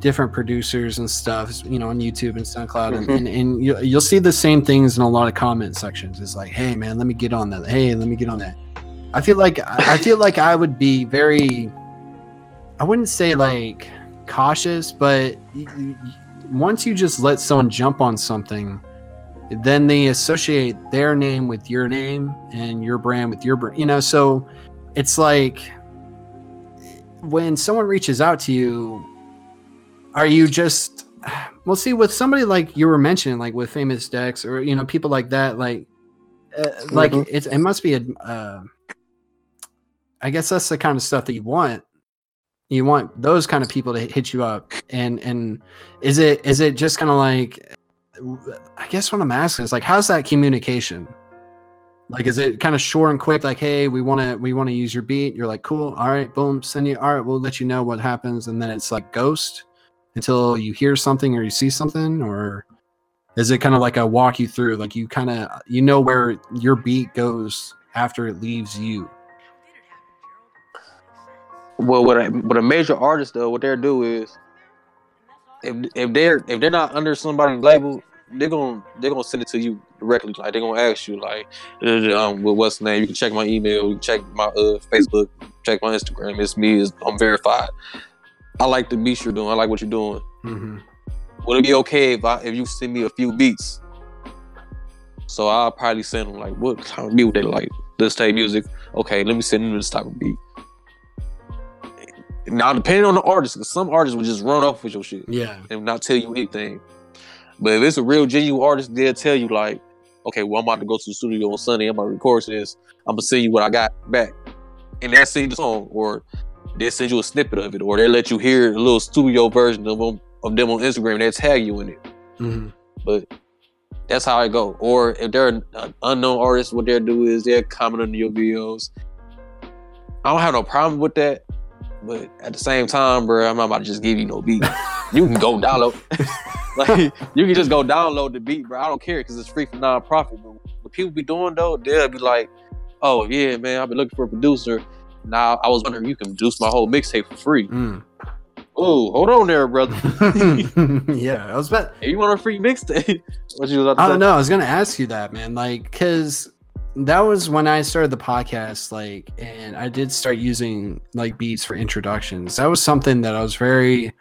different producers and stuff, you know, on YouTube and SoundCloud, and, mm-hmm. and, and you, you'll see the same things in a lot of comment sections. It's like, hey man, let me get on that. Hey, let me get on that. I feel like, I feel like I would be very, I wouldn't say like cautious, but once you just let someone jump on something, then they associate their name with your name and your brand with your brand, you know? So it's like when someone reaches out to you, are you just, well, see, with somebody like you were mentioning, like with Famous Deks or, you know, people like that, like, uh, mm-hmm. like it's, it must be, a, uh, I guess that's the kind of stuff that you want. You want those kind of people to hit you up. And, and is it, is it just kind of like, I guess what I'm asking is like, how's that communication? Like, is it kind of short and quick? Like, hey, we want to, we want to use your beat. You're like, cool. All right. Boom. Send you. All right. We'll let you know what happens. And then it's like ghost until you hear something or you see something? Or is it kind of like I walk you through, like you kind of, you know, where your beat goes after it leaves you? Well, what a, what a major artist though, what they'll do is if if they're if they're not under somebody's label, they're gonna they're gonna send it to you directly. Like they're gonna ask you like, um, well, what's the name? You can check my email, you can check my uh, Facebook, check my Instagram. It's me. It's, I'm verified. I like the beats you're doing. I like what you're doing. Mm-hmm. Would it be okay if I, if you send me a few beats? So I'll probably send them like, what type of beat would they like? This type of music. Okay, let me send them this type of beat. Now, depending on the artist, because some artists will just run off with your shit. Yeah. And not tell you anything. But if it's a real genuine artist, they'll tell you like, okay, well, I'm about to go to the studio on Sunday. I'm about to record this. I'm going to send you what I got back. And they'll send you the song, or they'll send you a snippet of it, or they'll let you hear a little studio version of them, of them on Instagram, and they'll tag you in it. Mm-hmm. But that's how it go. Or if they're an unknown artist, what they'll do is they'll comment on your videos. I don't have no problem with that. But at the same time, bro, I'm not about to just give you no beat. You can go download. Like, you can just go download the beat, bro. I don't care, because it's free for non-profit. But what people be doing, though, they'll be like, oh, yeah, man, I've been looking for a producer. Now, I was wondering if you can produce my whole mixtape for free. Mm. Oh, hold on there, brother. Yeah, I was about... Hey, you want a free mixtape? What you was about to I say? Don't know. I was going to ask you that, man. Like, because... that was when I started the podcast, like, and I did start using like beats for introductions. That was something that I was very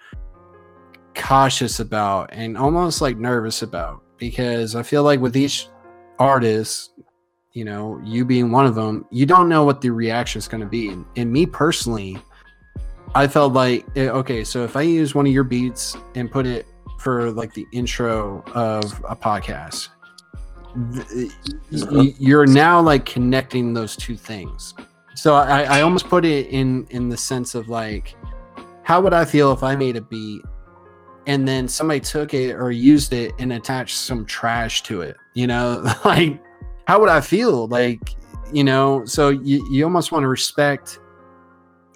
cautious about and almost like nervous about, because I feel like with each artist, you know, you being one of them, you don't know what the reaction is going to be. And, and me personally, I felt like, okay, so if I use one of your beats and put it for like the intro of a podcast, you're now like connecting those two things. So I, I almost put it in in the sense of like, how would I feel if I made a beat and then somebody took it or used it and attached some trash to it, you know? Like, how would I feel? Like, you know, so you, you almost want to respect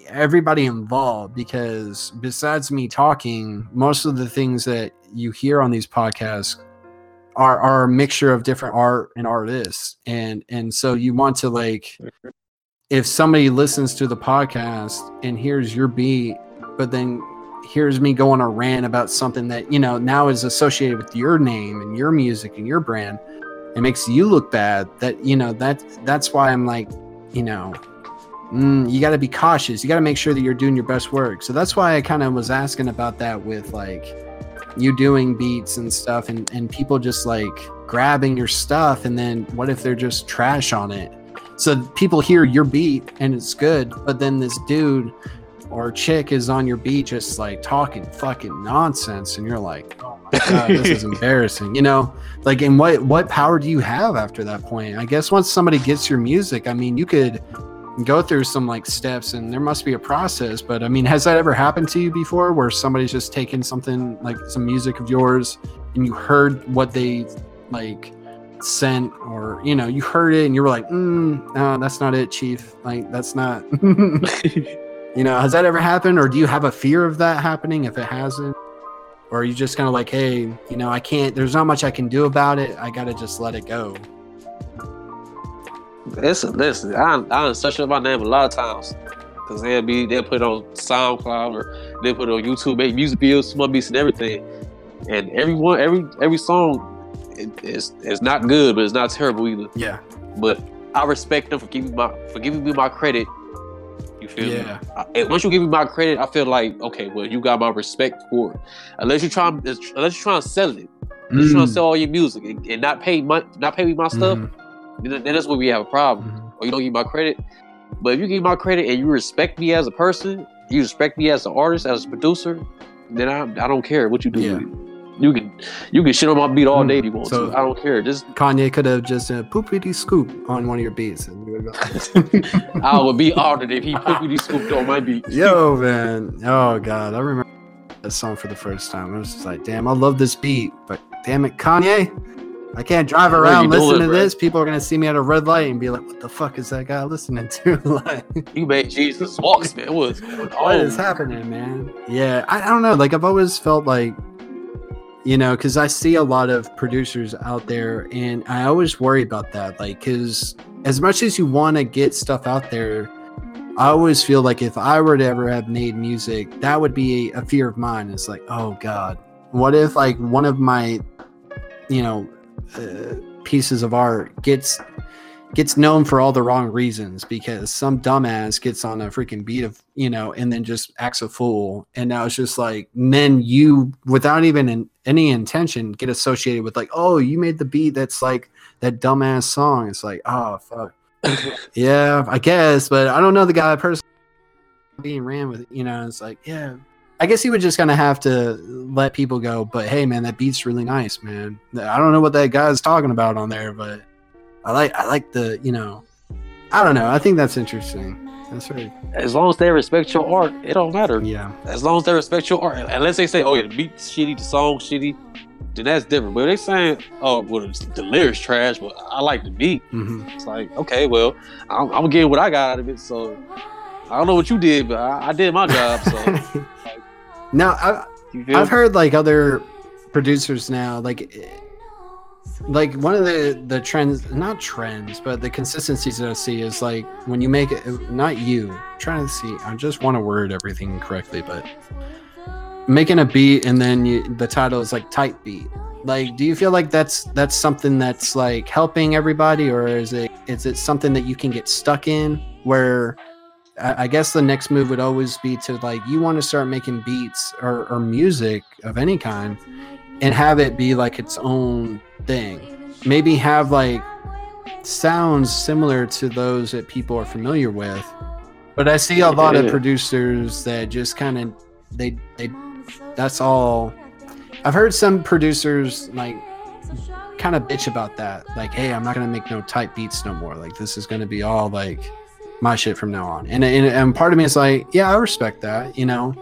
everybody involved, because besides me talking, most of the things that you hear on these podcasts Are, are a mixture of different art and artists, and and so you want to, like, if somebody listens to the podcast and hears your beat, but then hears me go on a rant about something that, you know, now is associated with your name and your music and your brand, it makes you look bad. That, you know, that that's why I'm like, you know, mm, you got to be cautious. You got to make sure that you're doing your best work. So that's why I kind of was asking about that with like you doing beats and stuff, and, and people just like grabbing your stuff, and then what if they're just trash on it? So people hear your beat and it's good, but then this dude or chick is on your beat just like talking fucking nonsense, and you're like, oh my god, this is embarrassing, you know? Like, and what what power do you have after that point? I guess once somebody gets your music, I mean, you could go through some like steps, and there must be a process, but I mean, has that ever happened to you before, where somebody's just taken something like some music of yours, and you heard what they like sent, or, you know, you heard it and you were like, mm, no, that's not it, chief, like, that's not you know, has that ever happened, or do you have a fear of that happening if it hasn't? Or are you just kind of like, hey, you know, I can't, there's not much I can do about it, I gotta just let it go? Listen, listen, I I search up my name a lot of times, because they'll be they'll put it on SoundCloud, or they'll put it on YouTube, make music videos, small beats and everything. And everyone, every every song, it, it's it's not good, but it's not terrible either. Yeah. But I respect them for giving my for giving me my credit. You feel yeah. me? I, and once you give me my credit, I feel like, okay, well, you got my respect for it. Unless you try unless you're trying to sell it, unless mm. you're trying to sell all your music and, and not pay my, not pay me my stuff. Mm. Then that's where we have a problem, mm-hmm. or you don't give my credit. But if you give my credit and you respect me as a person, you respect me as an artist, as a producer, then I I don't care what you do. Yeah. You can you can shit on my beat all day if you want so to. I don't care. Just Kanye could have just uh, poopity scoop on one of your beats. And you would go. I would be honored if he poopity scooped on my beat. Yo, man. Oh god, I remember that song for the first time. I was just like, damn, I love this beat, but damn it, Kanye. I can't drive around listening to bro? this. People are gonna see me at a red light and be like, "What the fuck is that guy listening to?" Like, you made Jesus walks, man. What is, what is happening, man? Yeah, I, I don't know. Like, I've always felt like, you know, because I see a lot of producers out there, and I always worry about that. Like, because as much as you want to get stuff out there, I always feel like if I were to ever have made music, that would be a fear of mine. It's like, oh god, what if like one of my, you know. Uh, pieces of art gets gets known for all the wrong reasons because some dumbass gets on a freaking beat of, you know, and then just acts a fool, and now it's just like, then you, without even in, any intention, get associated with like, oh, you made the beat that's like that dumbass song. It's like, oh, fuck. Yeah, I guess, but I don't know the guy personally being ran with, you know, it's like, yeah. I guess he would just kind of have to let people go, but hey, man, that beat's really nice, man. I don't know what that guy's talking about on there, but I like I like the, you know, I don't know. I think that's interesting. That's right. As long as they respect your art, it don't matter. Yeah. As long as they respect your art. Unless they say, oh, yeah, the beat's shitty, the song's shitty, then that's different. But if they saying, oh, well, the lyrics trash, but I like the beat. Mm-hmm. It's like, okay, well, I'm, I'm getting what I got out of it, so I don't know what you did, but I, I did my job, so. Now, I, I've heard, like, other producers now, like, like one of the, the trends, not trends, but the consistencies that I see is, like, when you make it, not you, I'm trying to see, I just want to word everything correctly, but making a beat and then you, the title is, like, type beat. Like, do you feel like that's that's something that's, like, helping everybody, or is it is it something that you can get stuck in where... I guess the next move would always be to, like, you want to start making beats or, or music of any kind and have it be like its own thing. Maybe have like sounds similar to those that people are familiar with. But I see a lot of producers that just kind of, they, they, that's all. I've heard some producers like kind of bitch about that. Like, hey, I'm not going to make no type beats no more. Like, this is going to be all like my shit from now on. And, and and part of me is like, yeah, I respect that, you know,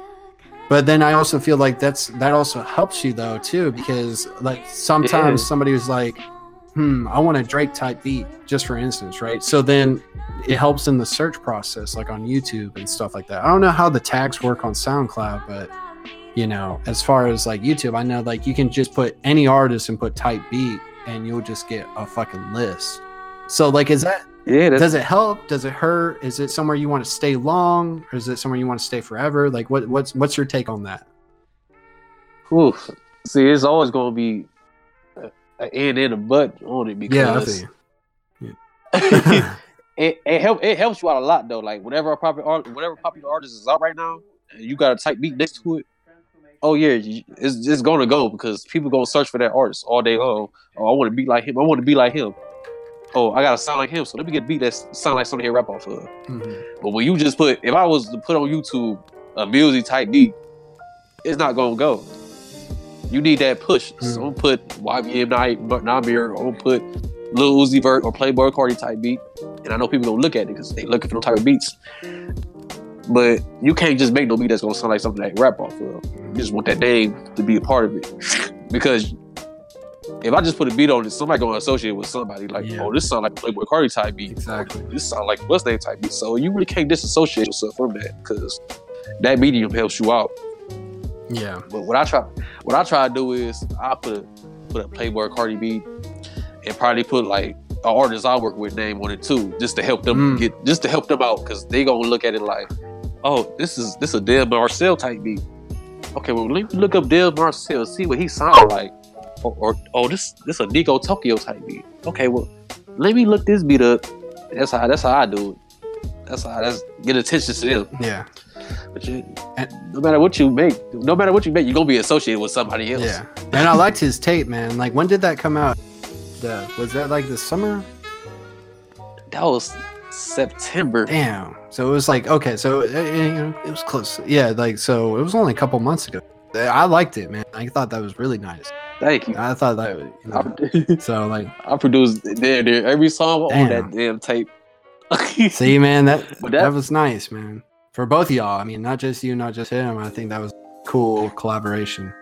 but then I also feel like that's, that also helps you though too, because like sometimes yeah. somebody was like, hmm, I want a Drake type beat, just for instance, right? So then it helps in the search process, like on YouTube and stuff like that. I don't know how the tags work on SoundCloud, but you know, as far as like YouTube, I know like you can just put any artist and put type beat and you'll just get a fucking list. So like, is that, yeah, does it help? Does it hurt? Is it somewhere you want to stay long, or is it somewhere you want to stay forever? Like, what, what's what's your take on that? Oof. See, it's always going to be an and and a but on it, because yeah, yeah. it it, help, it helps you out a lot though. Like whenever a popular art, whatever popular artist is out right now, and you got a type beat next to it. Oh yeah, it's it's going to go because people are going to search for that artist all day long. Oh, I want to be like him. I want to be like him. Oh, I gotta sound like him, so let me get a beat that sound like something he rap off of. Mm-hmm. But when you just put, if I was to put on YouTube a music type beat, it's not gonna go. You need that push. Mm-hmm. So I'm gonna put Y B M Namir, I'm gonna put Lil Uzi Vert or Playboi Carti type beat, and I know people gonna look at it because they looking for those type of beats. But you can't just make no beat that's gonna sound like something that rap off of. You just want that name to be a part of it, because if I just put a beat on it, somebody gonna associate it with somebody. Like, yeah. oh, this sound like Playboi Carti type beat. Exactly. This sound like what's name type beat. So you really can't disassociate yourself from that, because that medium helps you out. Yeah. But what I try, what I try to do is I put a, put a Playboi Carti beat and probably put like an artist I work with name on it too, just to help them mm. get, just to help them out, because they gonna look at it like, oh, this is this a Dev Marcel type beat. Okay, well let me look up Dev Marcel, see what he sound like. Or, or oh, this this a Nico Tokyo type beat. Okay, well, let me look this beat up. That's how that's how I do it. That's how that's get attention to them. Yeah. But you, and, no matter what you make, no matter what you make, you're gonna be associated with somebody else. Yeah. And I liked his tape, man. Like, when did that come out? The, was that like this summer? That was September. Damn. So it was like okay, so it, it was close. Yeah, like so it was only a couple months ago. I liked it, man. I thought that was really nice. Thank you. I thought that would, you know, I, so like I produced there, there every song on that damn tape. See, man, that, that that was nice, man, for both of y'all. I mean, not just you, not just him. I think that was cool collaboration.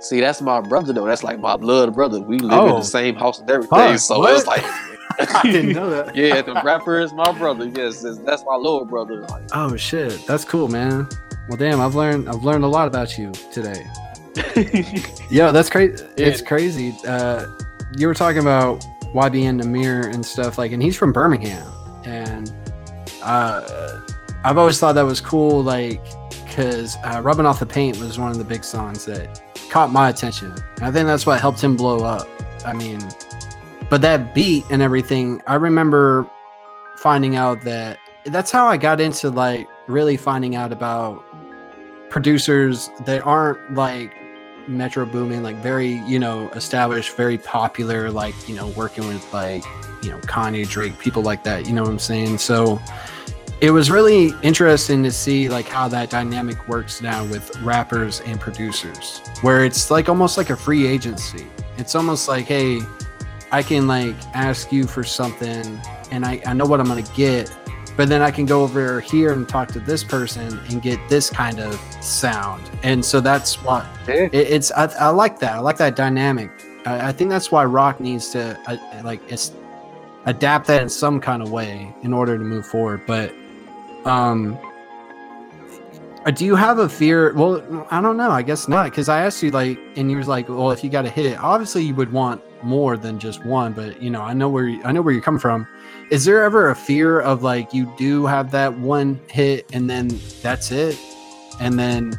See, that's my brother though. That's like my blood brother. We live oh. in the same house and everything. Huh, so it's like I didn't know that. Yeah, the rapper is my brother. Yes, that's my little brother. Like, oh shit, that's cool, man. Well, damn, I've learned I've learned a lot about you today. Yo, that's crazy. Yeah. It's crazy. Uh, you were talking about Y B N Namir and stuff, like, and he's from Birmingham, and uh, I've always thought that was cool, like, because uh, "Rubbing Off the Paint" was one of the big songs that caught my attention, and I think that's what helped him blow up. I mean, but that beat and everything, I remember finding out that that's how I got into like really finding out about producers that aren't like Metro Boomin, like very, you know, established, very popular, like, you know, working with like, you know, Kanye, Drake, people like that, you know what I'm saying? So it was really interesting to see like how that dynamic works now with rappers and producers, where it's like almost like a free agency. It's almost like, hey, I can like ask you for something and I, I know what I'm going to get, but then I can go over here and talk to this person and get this kind of sound. And so that's why it, it's, I, I like that. I like that dynamic. I, I think that's why rock needs to uh, like it's, adapt that in some kind of way in order to move forward. But um, do you have a fear? Well, I don't know. I guess not. Because I asked you like, and you was like, well, if you got to hit it, obviously you would want more than just one, but you know, I know where you, I know where you're coming from. Is there ever a fear of like you do have that one hit and then that's it, and then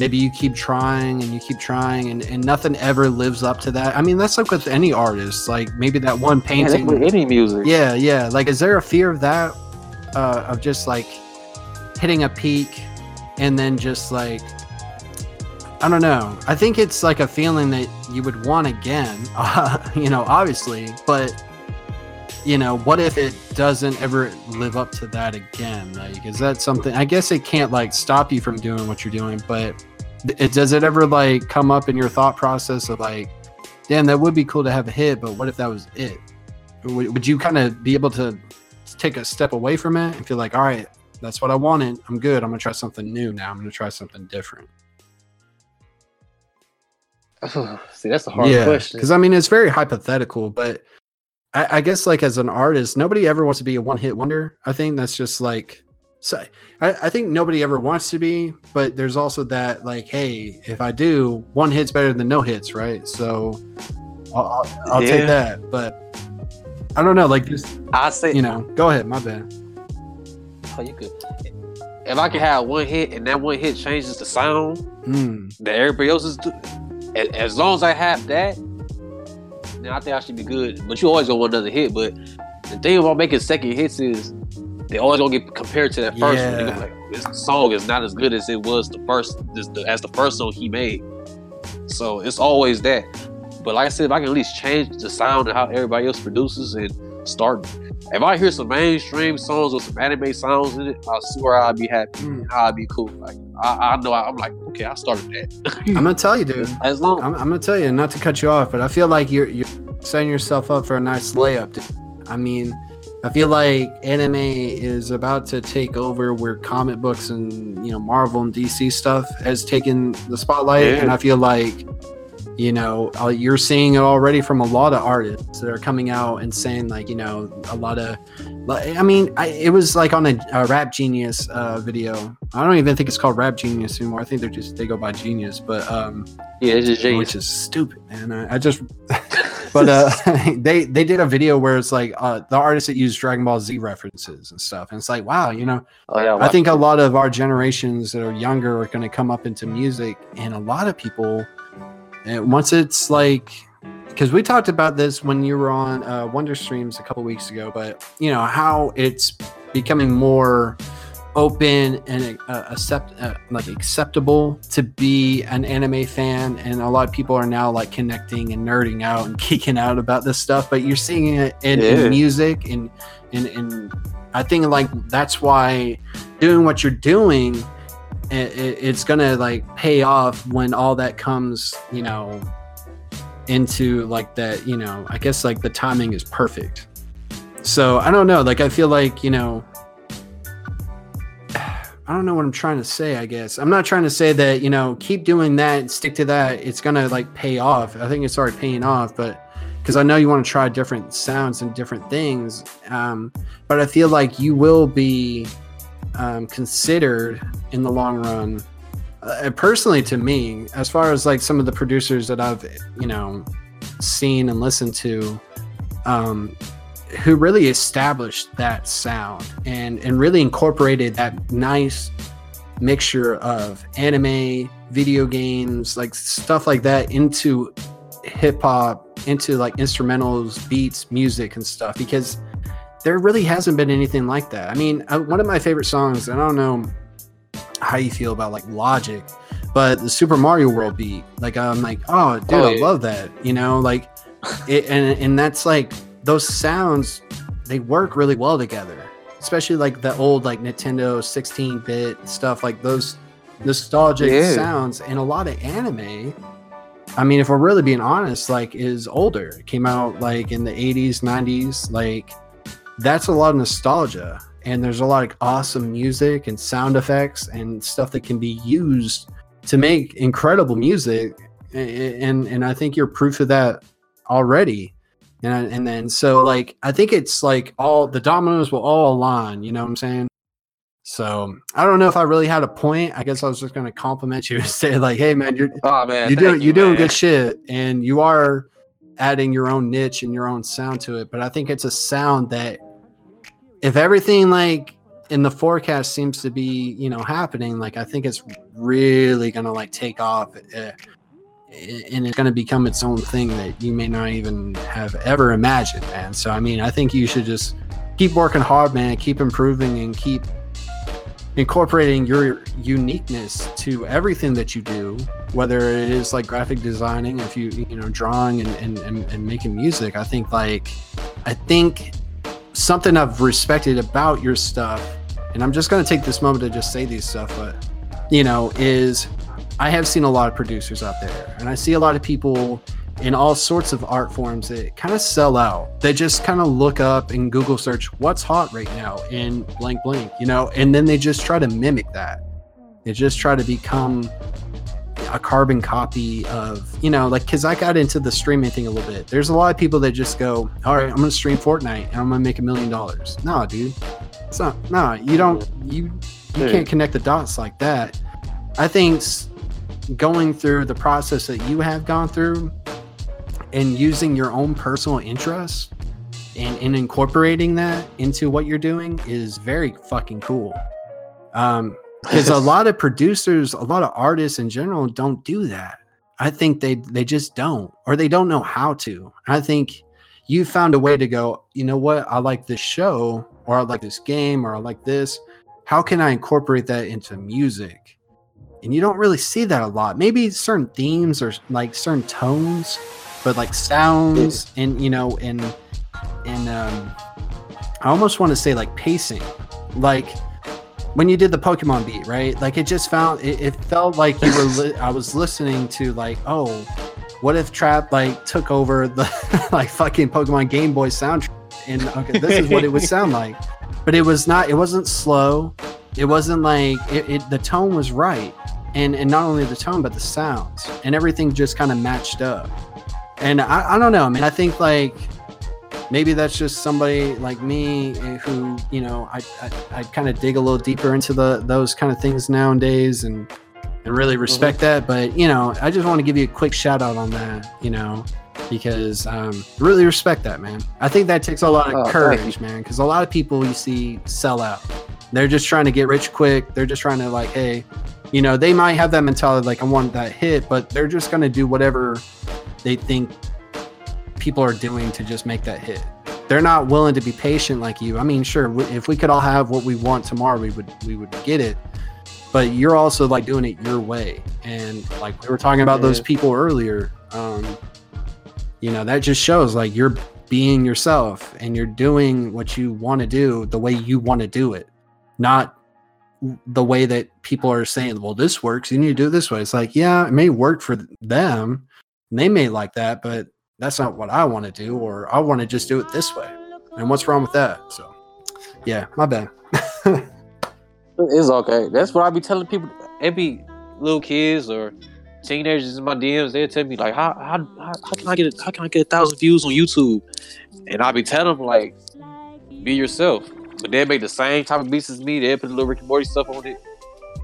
maybe you keep trying and you keep trying and, and nothing ever lives up to that? I mean, that's like with any artist, like maybe that one painting. Yeah, with any music. Yeah, yeah. Like, is there a fear of that, uh, of just like hitting a peak and then just like, I don't know. I think it's like a feeling that you would want again, uh, you know, obviously, but you know, what if it doesn't ever live up to that again? Like, is that something, I guess it can't like stop you from doing what you're doing, but it, does it ever like come up in your thought process of like, damn, that would be cool to have a hit, but what if that was it? Would, would you kind of be able to take a step away from it and feel like, all right, that's what I wanted. I'm good. I'm going to try something new now. I'm going to try something different. See, that's a hard yeah, question. Because I mean, it's very hypothetical, but I, I guess like as an artist, nobody ever wants to be a one-hit wonder. I think that's just like, so I, I think nobody ever wants to be, but there's also that like, hey, if I do, one hit's better than no hits, right? So I'll, I'll, I'll yeah. take that. But I don't know, like just I say, you know, go ahead. My bad. Oh, you good. If I could have one hit and that one hit changes the sound mm. that everybody else is doing. As long as I have that, then I think I should be good. But you always gonna want another hit. But the thing about making second hits is they always gonna get compared to that first yeah. one. Gonna be like, this song is not as good as it was the first, this, the, as the first song he made. So it's always that. But like I said, if I can at least change the sound of how everybody else produces and start. If I hear some mainstream songs or some anime sounds in it, I swear I'll be happy. Mm. I'll be cool. Like I, I know I, I'm like, okay, I started that. I'm gonna tell you, dude. As long I'm, I'm gonna tell you, not to cut you off, but I feel like you're you're setting yourself up for a nice layup, dude. I mean, I feel like anime is about to take over where comic books and you know Marvel and D C stuff has taken the spotlight, yeah. and I feel like. You know, uh, you're seeing it already from a lot of artists that are coming out and saying like, you know, a lot of, I mean, I, it was like on a, a Rap Genius uh, video. I don't even think it's called Rap Genius anymore. I think they're just, they go by Genius, but um, yeah, it's just genius. Which is stupid, man. I, I just, but uh, they, they did a video where it's like uh, the artists that use Dragon Ball Z references and stuff. And it's like, wow, you know, oh, yeah, I think a lot of our generations that are younger are going to come up into music, and a lot of people, and once it's like, because we talked about this when you were on uh, Wonder Streams a couple weeks ago, but you know how it's becoming more open and uh, accept uh, like acceptable to be an anime fan, and a lot of people are now like connecting and nerding out and geeking out about this stuff. But you're seeing it in, yeah. in music, and and and I think like that's why doing what you're doing. It's gonna like pay off when all that comes, you know, into like that, you know, I guess like the timing is perfect. So I don't know, like I feel like, you know, I don't know what I'm trying to say, I guess. I'm not trying to say that, you know, keep doing that, stick to that. It's gonna like pay off. I think it's already paying off, but because I know you want to try different sounds and different things. Um, but I feel like you will be um considered in the long run, uh, personally to me, as far as like some of the producers that I've you know seen and listened to, um who really established that sound and and really incorporated that nice mixture of anime, video games, like stuff like that into hip-hop, into like instrumentals, beats, music and stuff, because there really hasn't been anything like that. I mean, one of my favorite songs, and I don't know how you feel about like Logic, But the Super Mario World beat, like, I'm like, oh, dude, oh, yeah. I love that, you know, like, it, and and that's like those sounds, they work really well together, especially like the old like Nintendo sixteen bit stuff, like those nostalgic yeah. sounds, and a lot of anime. I mean, if we're really being honest, like, is older. It came out like in the eighties, nineties, like that's a lot of nostalgia. And there's a lot of awesome music and sound effects and stuff that can be used to make incredible music. And, and, and I think you're proof of that already. And, and then, so like, I think it's like all the dominoes will all align, you know what I'm saying? So I don't know if I really had a point. I guess I was just going to compliment you and say like, hey man, you're, oh, man, you're doing, you, you're doing man. good shit, and you are adding your own niche and your own sound to it. But I think it's a sound that, if everything like in the forecast seems to be, you know, happening, like I think it's really going to like take off, uh, and it's going to become its own thing that you may not even have ever imagined, man. So, I mean, I think you should just keep working hard, man, keep improving and keep incorporating your uniqueness to everything that you do, whether it is like graphic designing, if you, you know, drawing and, and, and, and making music. I think like, I think something I've respected about your stuff, and I'm just going to take this moment to just say these stuff, but you know, is I have seen a lot of producers out there, and I see a lot of people in all sorts of art forms that kind of sell out. They just kind of look up and Google search what's hot right now and blank blank, you know, and then they just try to mimic that. They just try to become a carbon copy of, you know, like, because I got into the streaming thing a little bit. There's a lot of people that just go, all right, I'm gonna stream Fortnite and I'm gonna make a million dollars. No, dude, it's not. No, you don't. You you can't connect the dots like that. I think going through the process that you have gone through and using your own personal interests and, and incorporating that into what you're doing is very fucking cool. Um, Because a lot of producers, a lot of artists in general don't do that. I think they they just don't, or they don't know how to. I think you found a way to go, you know what, I like this show, or I like this game, or I like this. How can I incorporate that into music? And you don't really see that a lot. Maybe certain themes or like certain tones, but like sounds and, you know, and, and um, I almost want to say like pacing, like, when you did the Pokemon beat, right? Like it just found, it, it felt like you were, li- I was listening to like, oh, what if Trap like took over the like fucking Pokemon Game Boy soundtrack? And okay, this is what it would sound like. But it was not, it wasn't slow. It wasn't like, it, it the tone was right. And and not only the tone, but the sounds and everything just kind of matched up. And I, I don't know, man, I think like, maybe that's just somebody like me who, you know, I I, I kind of dig a little deeper into the those kind of things nowadays and, and really respect mm-hmm. that. But, you know, I just want to give you a quick shout out on that, you know, because um, really respect that, man. I think that takes a lot of oh, courage, man, because a lot of people you see sell out. They're just trying to get rich quick. They're just trying to like, hey, you know, they might have that mentality like I want that hit, but they're just going to do whatever they think people are doing to just make that hit. They're not willing to be patient like you. I mean, sure, w- if we could all have what we want tomorrow, we would we would get it. But you're also like doing it your way, and like we were talking about those people earlier. Um, you know, that just shows like you're being yourself and you're doing what you want to do the way you want to do it, not the way that people are saying, "Well, this works. You need to do it this way." It's like, yeah, it may work for them, and they may like that, but that's not what I want to do, or I want to just do it this way. And what's wrong with that? So, yeah, my bad. It's okay. That's what I be telling people. It be little kids or teenagers in my D Ms. They'll tell me like, how how how can I get a, how can I get a thousand views on YouTube? And I be telling them like, be yourself. But they make the same type of beats as me. They put a little Rick and Morty stuff on it,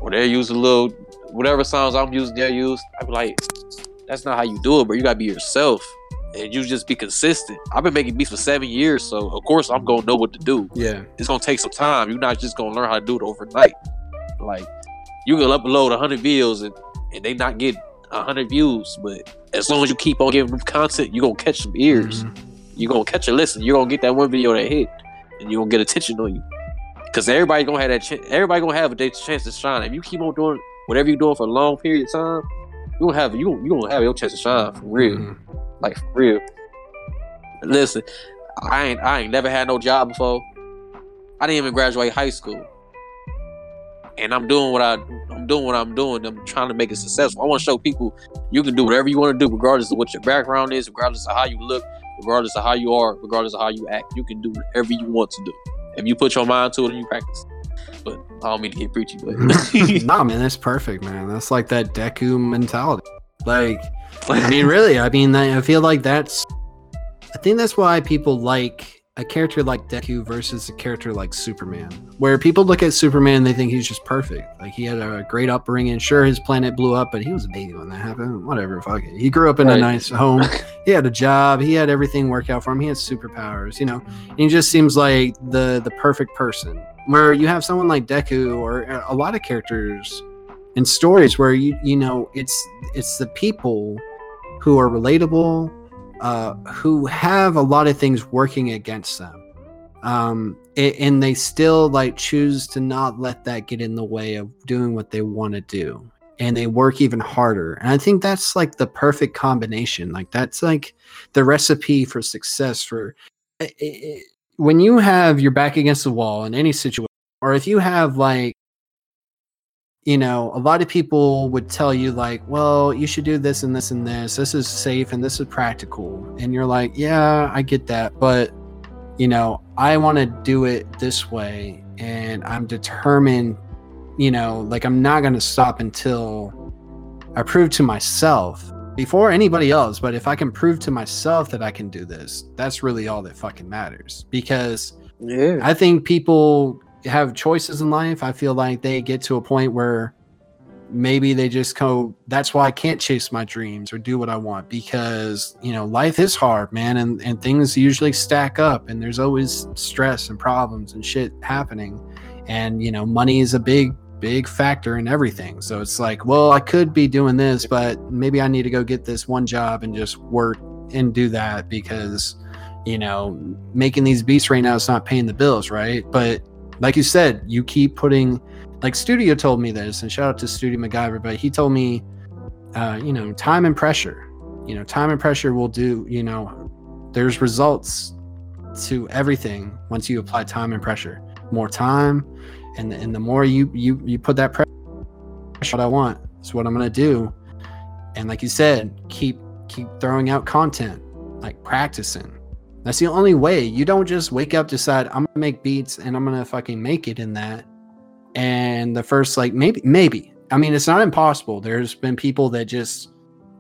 or they use a little whatever songs I'm using. They use. I be like, that's not how you do it, but you gotta be yourself. And you just be consistent. I've been making beats for seven years, so of course I'm gonna know what to do. Yeah, it's gonna take some time. You're not just gonna learn how to do it overnight. Like you can upload a hundred videos and, and they not get a hundred views, but as long as you keep on giving them content, you're gonna catch some ears. Mm-hmm. You're gonna catch a listen. You're gonna get that one video that hit, and you're gonna get attention on you. Because everybody gonna have that. Ch- everybody gonna have a day chance to shine. If you keep on doing whatever you're doing for a long period of time, you don't have you you don't have your chance to shine for real, mm-hmm. like for real. Listen, I ain't I ain't never had no job before. I didn't even graduate high school, and I'm doing what I I'm doing what I'm doing. I'm trying to make it successful. I want to show people you can do whatever you want to do, regardless of what your background is, regardless of how you look, regardless of how you are, regardless of how you act. You can do whatever you want to do if you put your mind to it and you practice. But I don't mean to get preachy, but nah, man, that's perfect, man. That's like that Deku mentality. Like, I mean, really, I mean, I feel like that's. I think that's why people like a character like Deku versus a character like Superman, where people look at Superman and they think he's just perfect. Like, he had a great upbringing. Sure, his planet blew up, but he was a baby when that happened. Whatever, fuck it. He grew up in right. a nice home. He had a job. He had everything work out for him. He had superpowers, you know. And he just seems like the the perfect person. Where you have someone like Deku or a lot of characters and stories where you you know it's it's the people who are relatable. Uh, who have a lot of things working against them, um, and, and they still like choose to not let that get in the way of doing what they want to do, and they work even harder. And I think that's like the perfect combination. Like, that's like the recipe for success. For it, it, when you have your back against the wall in any situation, or if you have like, you know, a lot of people would tell you like, well, you should do this and this and this. This is safe and this is practical. And you're like, yeah, I get that. But, you know, I want to do it this way. And I'm determined, you know, like, I'm not going to stop until I prove to myself before anybody else. But if I can prove to myself that I can do this, that's really all that fucking matters. Because yeah. I think people have choices in life. I feel like they get to a point where maybe they just go, that's why I can't chase my dreams or do what I want, because, you know, life is hard, man, and, and things usually stack up, and there's always stress and problems and shit happening, and, you know, money is a big big factor in everything. So it's like, well, I could be doing this, but maybe I need to go get this one job and just work and do that, because, you know, making these beats right now is not paying the bills, right? But like you said, you keep putting, like, Studio told me this, and shout out to Studio MacGyver, but he told me, uh, you know, time and pressure, you know, time and pressure will do, you know, there's results to everything once you apply time and pressure. More time, and, and the more you, you, you put that pressure, that's what I want, it's what I'm going to do. And like you said, keep, keep throwing out content, like practicing. That's the only way. You don't just wake up, decide I'm gonna make beats and I'm gonna fucking make it in that. And the first, like, maybe, maybe. I mean, it's not impossible. There's been people that just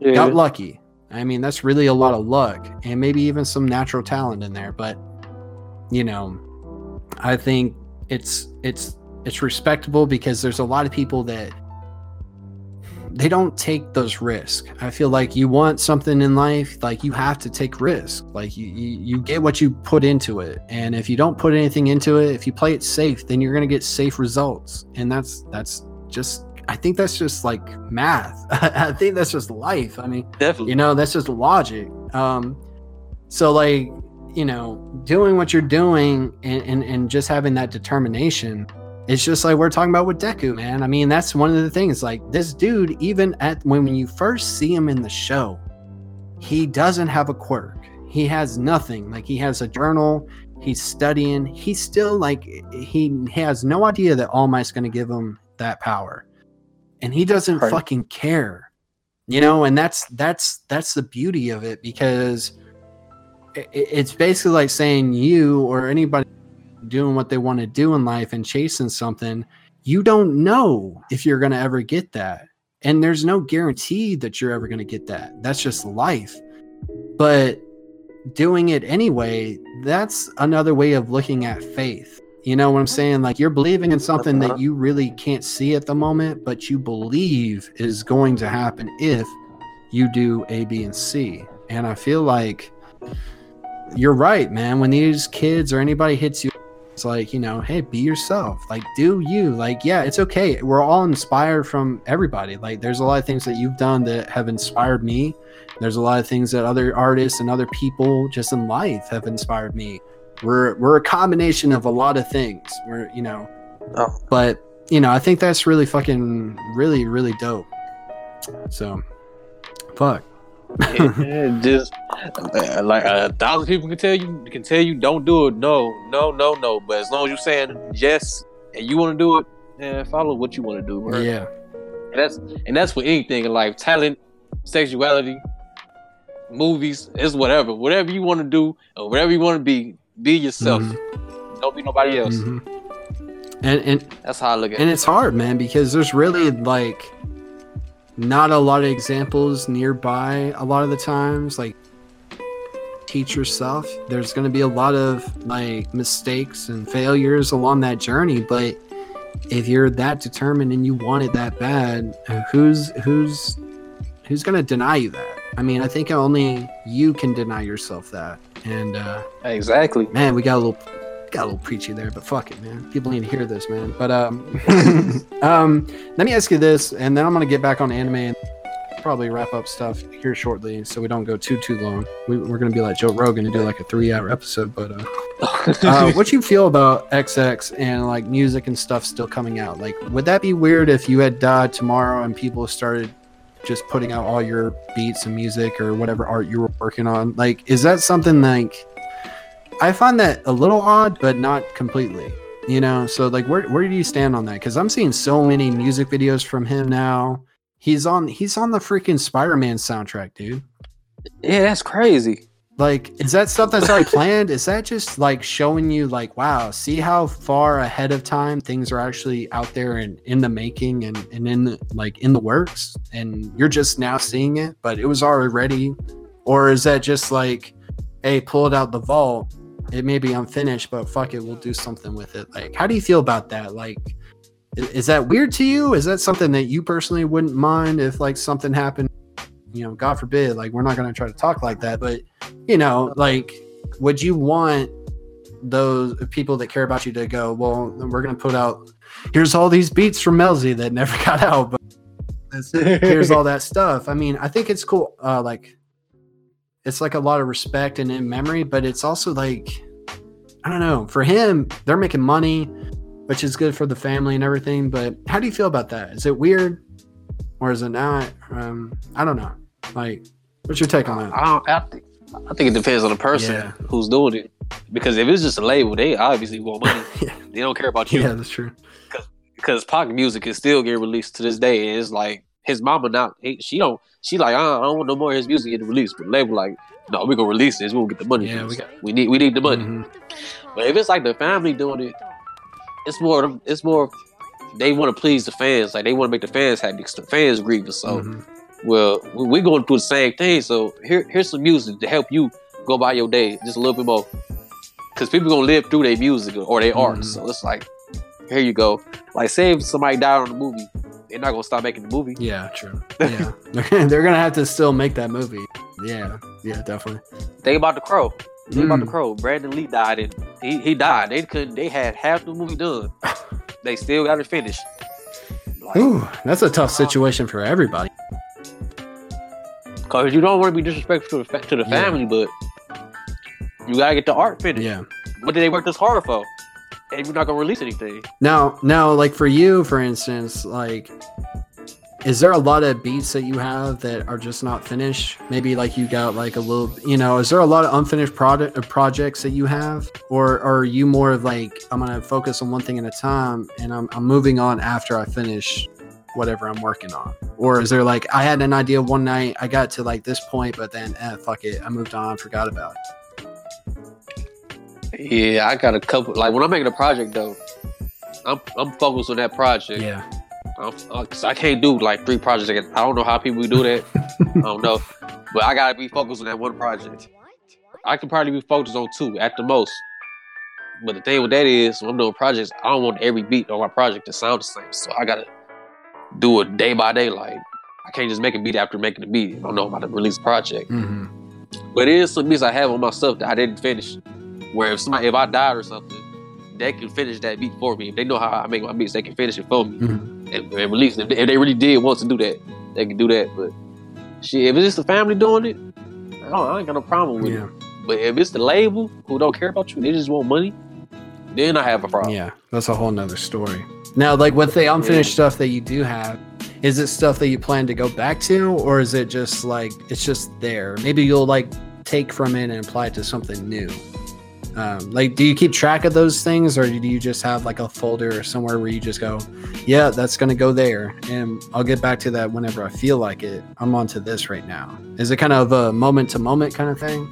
yeah. got lucky. I mean, that's really a lot of luck, and maybe even some natural talent in there. But, you know, I think it's it's it's respectable, because there's a lot of people that they don't take those risks. I feel like you want something in life, like, you have to take risks. Like, you, you, you get what you put into it. And if you don't put anything into it, if you play it safe, then you're going to get safe results. And that's, that's just, I think that's just like math. I think that's just life. I mean, definitely, you know, that's just logic. Um, so like, you know, doing what you're doing and, and, and just having that determination. It's just like we're talking about with Deku, man. I mean, that's one of the things. Like, this dude, even at when, when you first see him in the show, he doesn't have a quirk. He has nothing. Like, he has a journal. He's studying. He's still like, he has no idea that All Might's going to give him that power. And he doesn't right. fucking care, you know? And that's, that's, that's the beauty of it, because it, it's basically like saying you or anybody doing what they want to do in life and chasing something, you don't know if you're going to ever get that, and there's no guarantee that you're ever going to get that. That's just life. But doing it anyway, that's another way of looking at faith. You know what I'm saying? Like, you're believing in something that you really can't see at the moment, but you believe is going to happen if you do A, B, and C. And I feel like you're right, man. When these kids or anybody hits you, like, you know, hey, be yourself. Like, do you. Like, yeah, it's okay. We're all inspired from everybody. Like, there's a lot of things that you've done that have inspired me. There's a lot of things that other artists and other people just in life have inspired me. We're we're a combination of a lot of things. We're, you know, oh. but you know, I think that's really fucking really, really dope. So, fuck. it, it just like a thousand people can tell you can tell you don't do it. No, no, no, no. But as long as you're saying yes and you want to do it, yeah, follow what you want to do. Right? Yeah, and that's and that's for anything in life: talent, sexuality, movies. It's whatever, whatever you want to do or whatever you want to be. Be yourself. Mm-hmm. Don't be nobody else. Mm-hmm. And and that's how I look at it. And it's hard, man, because there's really like. Not a lot of examples nearby a lot of the times. Like, teach yourself. There's going to be a lot of like mistakes and failures along that journey, but if you're that determined and you want it that bad, who's who's who's going to deny you that? I mean, I think only you can deny yourself that. And uh exactly, man, we got a little got a little preachy there, but fuck it, man. People need to hear this, man. But um, um, let me ask you this, and then I'm gonna get back on anime and probably wrap up stuff here shortly, so we don't go too too long. We, we're gonna be like Joe Rogan and do like a three hour episode. But uh, uh, what do you feel about X X and like music and stuff still coming out? Like, would that be weird if you had died tomorrow and people started just putting out all your beats and music or whatever art you were working on? Like, is that something like? I find that a little odd, but not completely, you know? So like, where where do you stand on that? Cause I'm seeing so many music videos from him now. He's on, he's on the freaking Spider-Man soundtrack, dude. Yeah, that's crazy. Like, is that stuff that's already planned? Is that just like showing you like, wow, see how far ahead of time things are actually out there and in the making and, and in the, like in the works and you're just now seeing it, but it was already, or is that just like, hey, pull it out the vault. It may be unfinished, but fuck it, we'll do something with it. Like, how do you feel about that? Like, is, is that weird to you? Is that something that you personally wouldn't mind if like something happened, you know, God forbid, like we're not going to try to talk like that, but you know, like, would you want those people that care about you to go, well, we're going to put out, here's all these beats from Melzi that never got out, but here's all that stuff. I mean, I think it's cool. Uh, like, It's like a lot of respect and in memory, but it's also like, I don't know, for him, they're making money, which is good for the family and everything. But how do you feel about that? Is it weird or is it not? Um, I don't know. Like, what's your take on that? I, don't, I, think, I think it depends on the person yeah. who's doing it. Because if it's just a label, they obviously want money. yeah. They don't care about you. Yeah, that's true. Because Pac music is still getting released to this day. It's like, his mama not, she don't, she like, oh, I don't want no more of his music getting released. But the label like, no, we're going to release this. We'll get the money. Yeah, we, got- we need we need the money. Mm-hmm. But if it's like the family doing it, it's more, it's more, they want to please the fans. Like, they want to make the fans happy because the fans grieve. So, mm-hmm. well, we're going through the same thing. So, here, here's some music to help you go by your day just a little bit more. Because people going to live through their music or their mm-hmm. art. So, it's like, here you go. Like, say if somebody died on the movie. They're not gonna stop making the movie. Yeah, true. Yeah, they're gonna have to still make that movie. Yeah, yeah, definitely. Think about The Crow. Think mm. about The Crow. Brandon Lee died, and he, he died. They couldn't. They had half the movie done. They still got it finished. Like, ooh, that's a tough situation for everybody. Cause you don't want to be disrespectful to the, to the yeah. family, but you gotta get the art finished. Yeah. What did they work this hard for? And we're not gonna release anything. Now, now, like for you, for instance, like, is there a lot of beats that you have that are just not finished? Maybe like you got like a little, you know, is there a lot of unfinished product projects that you have, or, or are you more of like, I'm gonna focus on one thing at a time, and I'm I'm moving on after I finish whatever I'm working on? Or is there like, I had an idea one night, I got to like this point, but then eh, fuck it, I moved on, forgot about it. Yeah, I got a couple. Like when I'm making a project, though, I'm I'm focused on that project. Yeah, I'm, uh, cause I can't do like three projects. I don't know how people do that. I don't know, but I gotta be focused on that one project. I can probably be focused on two at the most. But the thing with that is, when I'm doing projects, I don't want every beat on my project to sound the same. So I gotta do it day by day. Like I can't just make a beat after making a beat. I don't know about to release a project. Mm-hmm. But it is some beats I have on myself that I didn't finish. Where if somebody, if I died or something, they can finish that beat for me. If they know how I make my beats, they can finish it for me mm-hmm. and, and release it. If they, if they really did want to do that, they can do that. But shit, if it's just the family doing it, I, don't, I ain't got no problem with yeah. it. But if it's the label who don't care about you, they just want money, then I have a problem. Yeah, that's a whole nother story. Now, like with the unfinished yeah. stuff that you do have, is it stuff that you plan to go back to, or is it just like it's just there? Maybe you'll like take from it and apply it to something new. Um, like, do you keep track of those things, or do you just have like a folder or somewhere where you just go, yeah, that's going to go there, and I'll get back to that whenever I feel like it. I'm onto this right now. Is it kind of a moment to moment kind of thing?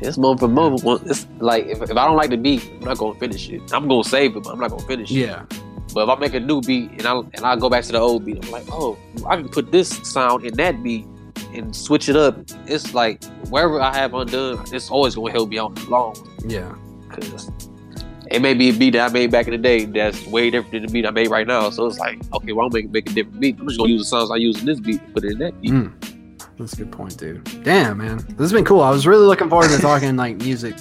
It's moment for moment. It's like if, if I don't like the beat, I'm not going to finish it. I'm going to save it, but I'm not going to finish yeah. it. Yeah. But if I make a new beat and I and I go back to the old beat, I'm like, oh, I can put this sound in that beat and switch it up. It's like wherever I have undone, it's always gonna help me out in the long run. Yeah, because it may be a beat that I made back in the day that's way different than the beat I made right now. So it's like, okay, well, I'm gonna make a different beat. I'm just gonna use the sounds I use in this beat and put it in that beat. Mm. That's a good point, dude. Damn, man, this has been cool. I was really looking forward to talking like music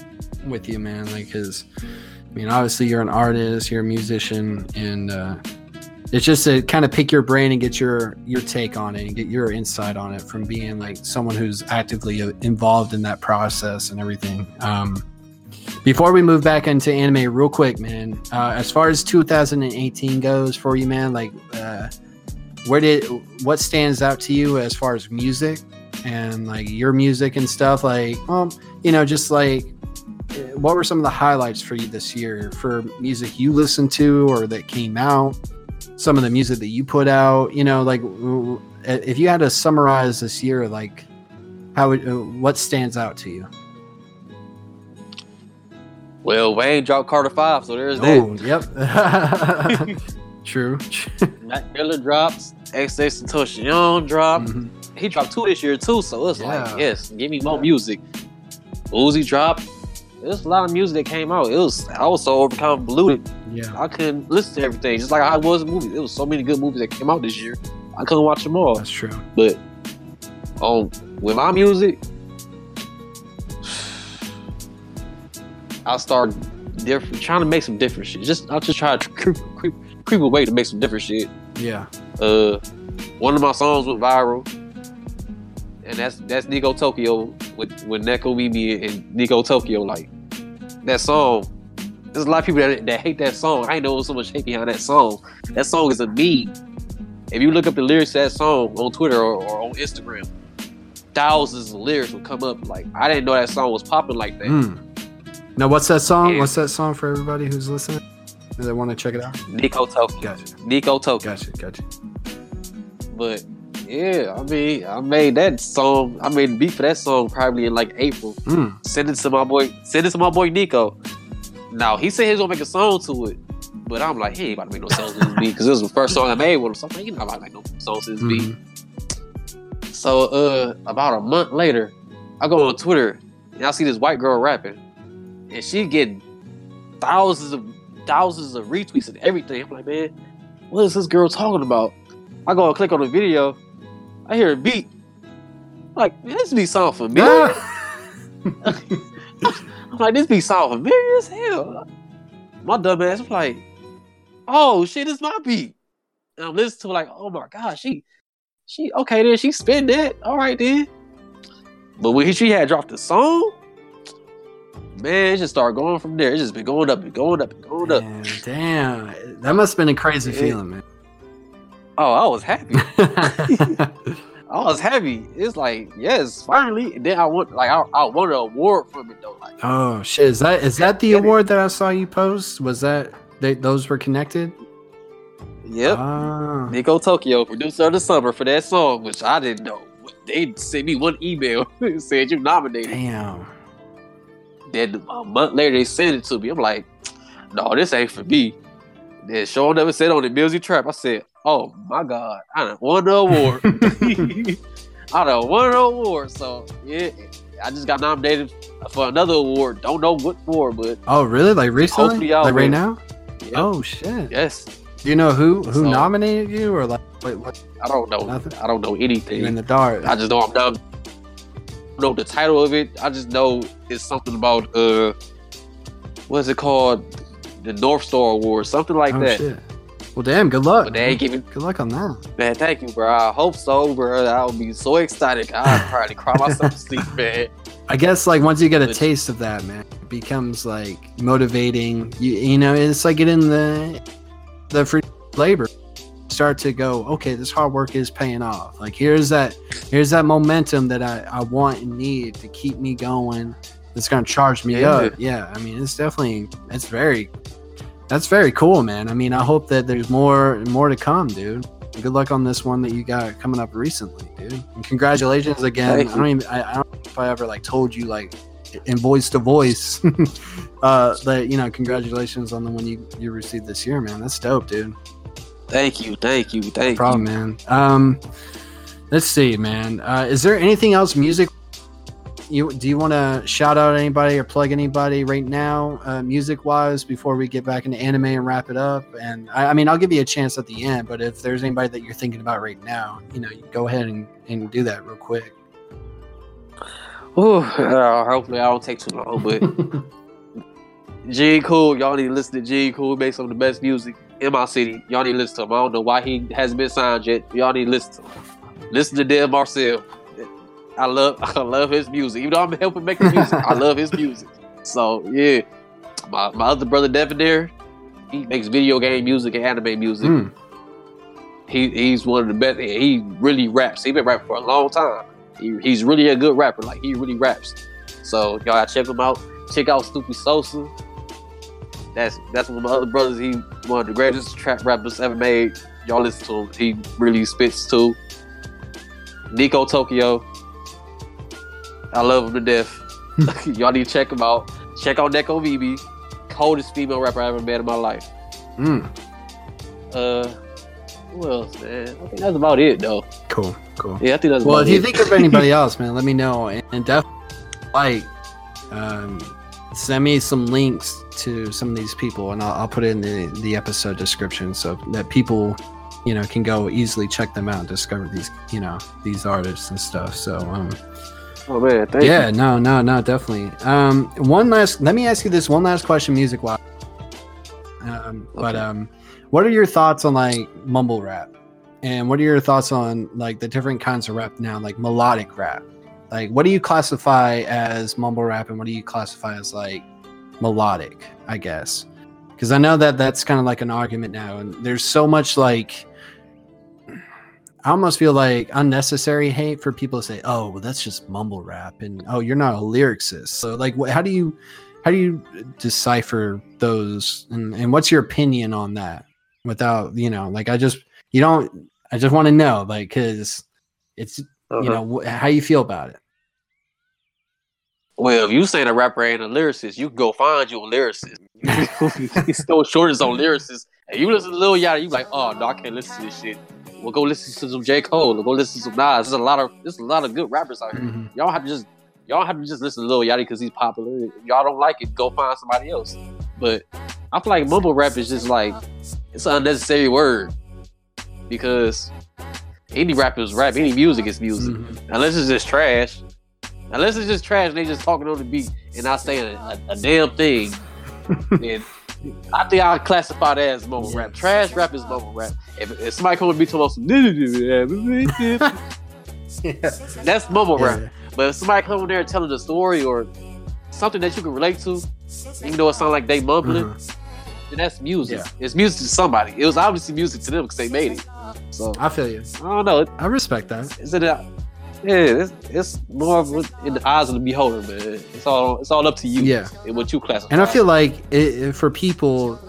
with you, man. Like, cause I mean, obviously, you're an artist, you're a musician, and uh, it's just to kind of pick your brain and get your your take on it and get your insight on it from being like someone who's actively involved in that process and everything. Um, before we move back into anime, real quick, man, uh, as far as two thousand eighteen goes for you, man, like uh, where did what stands out to you as far as music and like your music and stuff? Like, um, you know, just like. What were some of the highlights for you this year for music you listened to or that came out, some of the music that you put out, you know, like if you had to summarize this year, like how would, what stands out to you? Well, Wayne dropped Carter five, so there's oh, that. Yep. True. Mac Miller drops, X X Toshinori dropped. Mm-hmm. He dropped two this year too, so it's yeah. like, yes, give me more yeah. music. Uzi dropped. There's a lot of music that came out. It was I was so overconvoluted. Yeah, I couldn't listen to everything. Just like I was in movies. There was so many good movies that came out this year. I couldn't watch them all. That's true. But um, with my music, I start different, trying to make some different shit. Just I just try to creep, creep, creep away to make some different shit. Yeah. Uh, one of my songs went viral, and that's that's Nico Tokyo. With, with Neko Mimi and Nico Tokyo, like that song, there's a lot of people that, that hate that song. I know so much hate behind that song. That song is a meme. If you look up the lyrics to that song on Twitter or, or on Instagram, thousands of lyrics will come up. Like I didn't know that song was popping like that. Mm. Now, what's that song? And what's that song for everybody who's listening? Does they want to check it out? Nico Tokyo. Gotcha. Nico Tokyo. Gotcha. Gotcha. But. Yeah, I mean, I made that song. I made beat for that song probably in like April. Mm. Send it to my boy. Send it to my boy Nico. Now he said he was gonna make a song to it, but I'm like, he ain't about to make no songs to this beat because it was the first song I made with him. So I'm like, he not about to make no songs to this beat. Mm. So uh, about a month later, I go on Twitter and I see this white girl rapping, and she getting thousands of thousands of retweets and everything. I'm like, man, what is this girl talking about? I go and click on the video. I hear a beat. I'm like, man, this beat sound familiar. I'm like, this beat sound familiar as hell. My dumb ass was like, oh shit, it's my beat. And I'm listening to it like, oh my god, she, she okay then, she spin that. All right then. But when she had dropped the song, man, it just started going from there. It's just been going up and going up and going damn, up. Damn, that must have been a crazy yeah. feeling, man. Oh, I was happy. I was happy. It's like, yes, finally. And then I want, like, I, I won an award from it though. Like, oh shit, is that is that the award that I saw you post? Was that they, those were connected? Yep. Ah. Nico Tokyo, producer of the summer for that song, which I didn't know. They sent me one email and said you nominated. Damn. Then a month later they sent it to me. I'm like, no, this ain't for me. Then Sean never said on the music trap. I said, oh my god, I done won the award. I done won the award. So yeah, I just got nominated for another award. Don't know what for, but oh really? Like recently? Like right now? Yeah. Oh shit. Yes. Do you know who who so, nominated you or like wait what? I don't know. Nothing? I don't know anything. You're in the dark. I just know I'm dumb. I don't know the title of it. I just know it's something about uh what is it called? The North Star Award, something like oh, that. Shit. Well, damn, good luck. But they ain't giving, good luck on that. Man, thank you, bro. I hope so, bro. I'll be so ecstatic. I'll probably cry myself to sleep, man. I guess, like, once you get a taste of that, man, it becomes, like, motivating. You, you know, it's like getting the the free labor, start to go, okay, this hard work is paying off. Like, here's that here's that momentum that I, I want and need to keep me going. That's going to charge me yeah. up. Yeah, I mean, it's definitely, it's very, that's very cool, man. I mean, I hope that there's more and more to come, dude. Good luck on this one that you got coming up recently, dude. And congratulations again. Thank I don't even, I, I don't know if I ever like told you like in voice to voice, uh, that, you know, congratulations on the one you, you received this year, man. That's dope, dude. Thank you. Thank you. Thank you. No problem, you. man. Um, let's see, man. Uh, is there anything else music? You, do you want to shout out anybody or plug anybody right now, uh, music-wise, before we get back into anime and wrap it up? And I, I mean, I'll give you a chance at the end, but if there's anybody that you're thinking about right now, you know, you go ahead and, and do that real quick. Oh, uh, hopefully I don't take too long, but G Cool, y'all need to listen to G Cool. He makes some of the best music in my city. Y'all need to listen to him. I don't know why he hasn't been signed yet. Y'all need to listen to him. Listen to Dev Marcel. I love I love his music. Even though I'm helping make the music, I love his music. So yeah. My my other brother Devin there, he makes video game music and anime music. Mm. He he's one of the best. He really raps. He's been rapping for a long time. He, he's really a good rapper. Like, he really raps. So y'all gotta check him out. Check out Stupid Sosa. That's that's one of my other brothers. He one of the greatest trap rappers ever made. Y'all listen to him. He really spits too. Nico Tokyo. I love him to death. Y'all need to check him out. Check out Neko Vivi, coldest female rapper I ever met in my life. Mm. Uh, who else, man? I think that's about it, though. Cool, cool. Yeah, I think that's well, about it. Well, if you think of anybody else, man, let me know. And, and definitely, like, um, send me some links to some of these people, and I'll, I'll put it in the, the episode description so that people, you know, can go easily check them out and discover these, you know, these artists and stuff. So, um... Oh, man, thank yeah, you. no, no, no, definitely. Um, one last, let me ask you this one last question, music-wise. Um, okay. But um, what are your thoughts on like mumble rap, and what are your thoughts on like the different kinds of rap now, like melodic rap? Like, what do you classify as mumble rap, and what do you classify as like melodic? I guess because I know that that's kind of like an argument now, and there's so much like. I almost feel like unnecessary hate for people to say, "Oh, well, that's just mumble rap," and "Oh, you're not a lyricist." So, like, wh- how do you, how do you decipher those, and, and what's your opinion on that? Without, you know, like, I just, you don't, I just want to know, like, because it's, uh-huh. you know, wh- how you feel about it. Well, if you say the rapper ain't a lyricist, you can go find you a lyricist. He's so short as on lyricists, and you listen to Lil Yachty, you like, "Oh, no, I can't listen to this shit." Well, go listen to some J. Cole. Or go listen to some Nas. There's a lot of there's a lot of good rappers out here. Mm-hmm. Y'all have to just y'all have to just listen to Lil Yachty because he's popular. If y'all don't like it, go find somebody else. But I feel like mumble rap is just like it's an unnecessary word because any rapper is rap, any music is music, mm-hmm. unless it's just trash. Unless it's just trash, and they just talking on the beat and not saying a, a, a damn thing. And, I think I classify that as mumble rap. Trash rap is mumble rap. If, if somebody come and be told some that's mumble yeah. rap. But if somebody come in there and tell them a story or something that you can relate to, even though it sounds like they mumbling, mm-hmm. then that's music. Yeah. It's music to somebody. It was obviously music to them because they made it. So I feel you. I don't know. I respect that. Is it? A, yeah, it's, it's more in the eyes of the beholder, man. It's all it's all up to you. Yeah, and what you classify. And I feel like it, it, for people,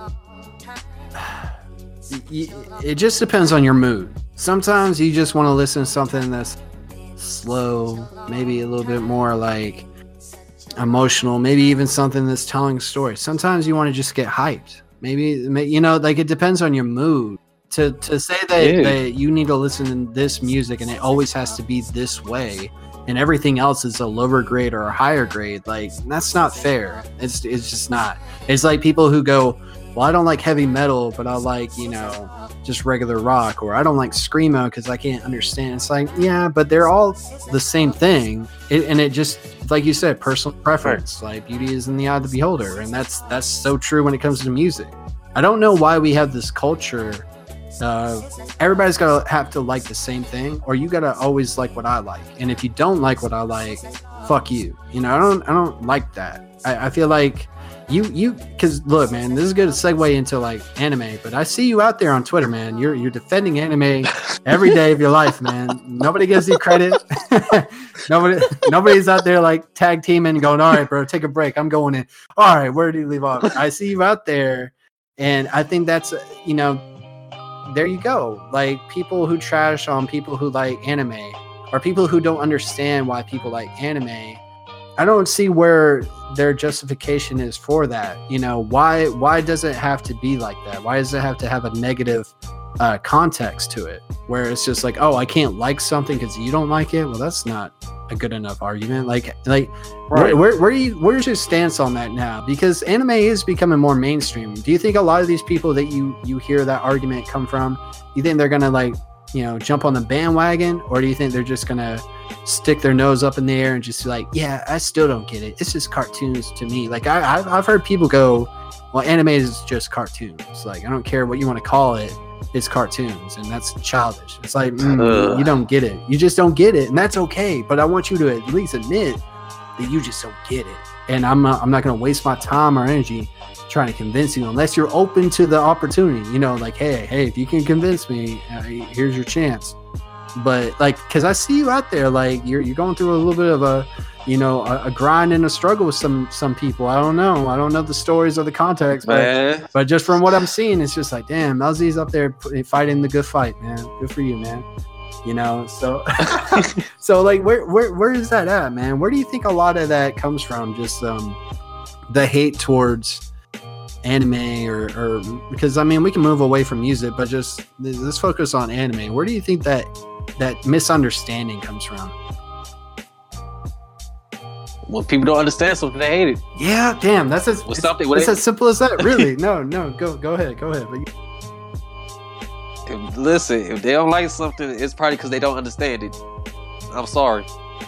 it, it just depends on your mood. Sometimes you just want to listen to something that's slow, maybe a little bit more like emotional, maybe even something that's telling a story. Sometimes you want to just get hyped. Maybe you know, like it depends on your mood. To to say that, yeah. that you need to listen to this music and it always has to be this way and everything else is a lower grade or a higher grade, like that's not fair. It's it's just not. It's like people who go, well, I don't like heavy metal, but I like, you know, just regular rock, or I don't like screamo because I can't understand. It's like, yeah, but they're all the same thing. It, and it just, like you said, personal preference. Like beauty is in the eye of the beholder. And that's that's so true when it comes to music. I don't know why we have this culture Uh, everybody's gotta have to like the same thing, or you gotta always like what I like. And if you don't like what I like, fuck you. You know, I don't, I don't like that. I, I feel like you you because look, man, this is going to segue into like anime, but I see you out there on Twitter, man. You're you're defending anime every day of your life, man. Nobody gives you credit. Nobody nobody's out there like tag teaming, going, all right, bro, take a break. I'm going in. All right, where do you leave off? I see you out there, and I think that's you know, there you go. Like people who trash on people who like anime, or people who don't understand why people like anime. I don't see where their justification is for that. You know, why why does it have to be like that? Why does it have to have a negative uh, context to it? Where it's just like, oh, I can't like something because you don't like it. Well, that's not a good enough argument. Like, like, right. where, where, where do you, where's your stance on that now? Because anime is becoming more mainstream. Do you think a lot of these people that you you hear that argument come from, you think they're gonna like, you know, jump on the bandwagon, or do you think they're just gonna stick their nose up in the air and just be like, yeah, I still don't get it, it's just cartoons to me? Like I, I've, I've heard people go, well, anime is just cartoons, like I don't care what you want to call it, it's cartoons, and that's childish. It's like, mm, you don't get it, you just don't get it, and that's okay, but I want you to at least admit that you just don't get it, and I'm not, I'm not gonna waste my time or energy trying to convince you unless you're open to the opportunity, you know, like, hey, hey, if you can convince me, here's your chance. But like, because I see you out there, like you're you're going through a little bit of a, you know, a, a grind and a struggle with some some people. I don't know, I don't know the stories or the context, but man. But just from what I'm seeing, it's just like, damn, Melzi's up there fighting the good fight, man. Good for you, man. You know, so so like, where where where is that at, man? Where do you think a lot of that comes from? Just um, the hate towards anime, or, or because I mean we can move away from music, but just let's focus on anime. Where do you think that that misunderstanding comes from? Well, people don't understand something, they hate it. Yeah, damn, that's as well, something it's, it's as simple as that, really. no, no, go, go ahead, go ahead. If, listen, if they don't like something, it's probably because they don't understand it. I'm sorry.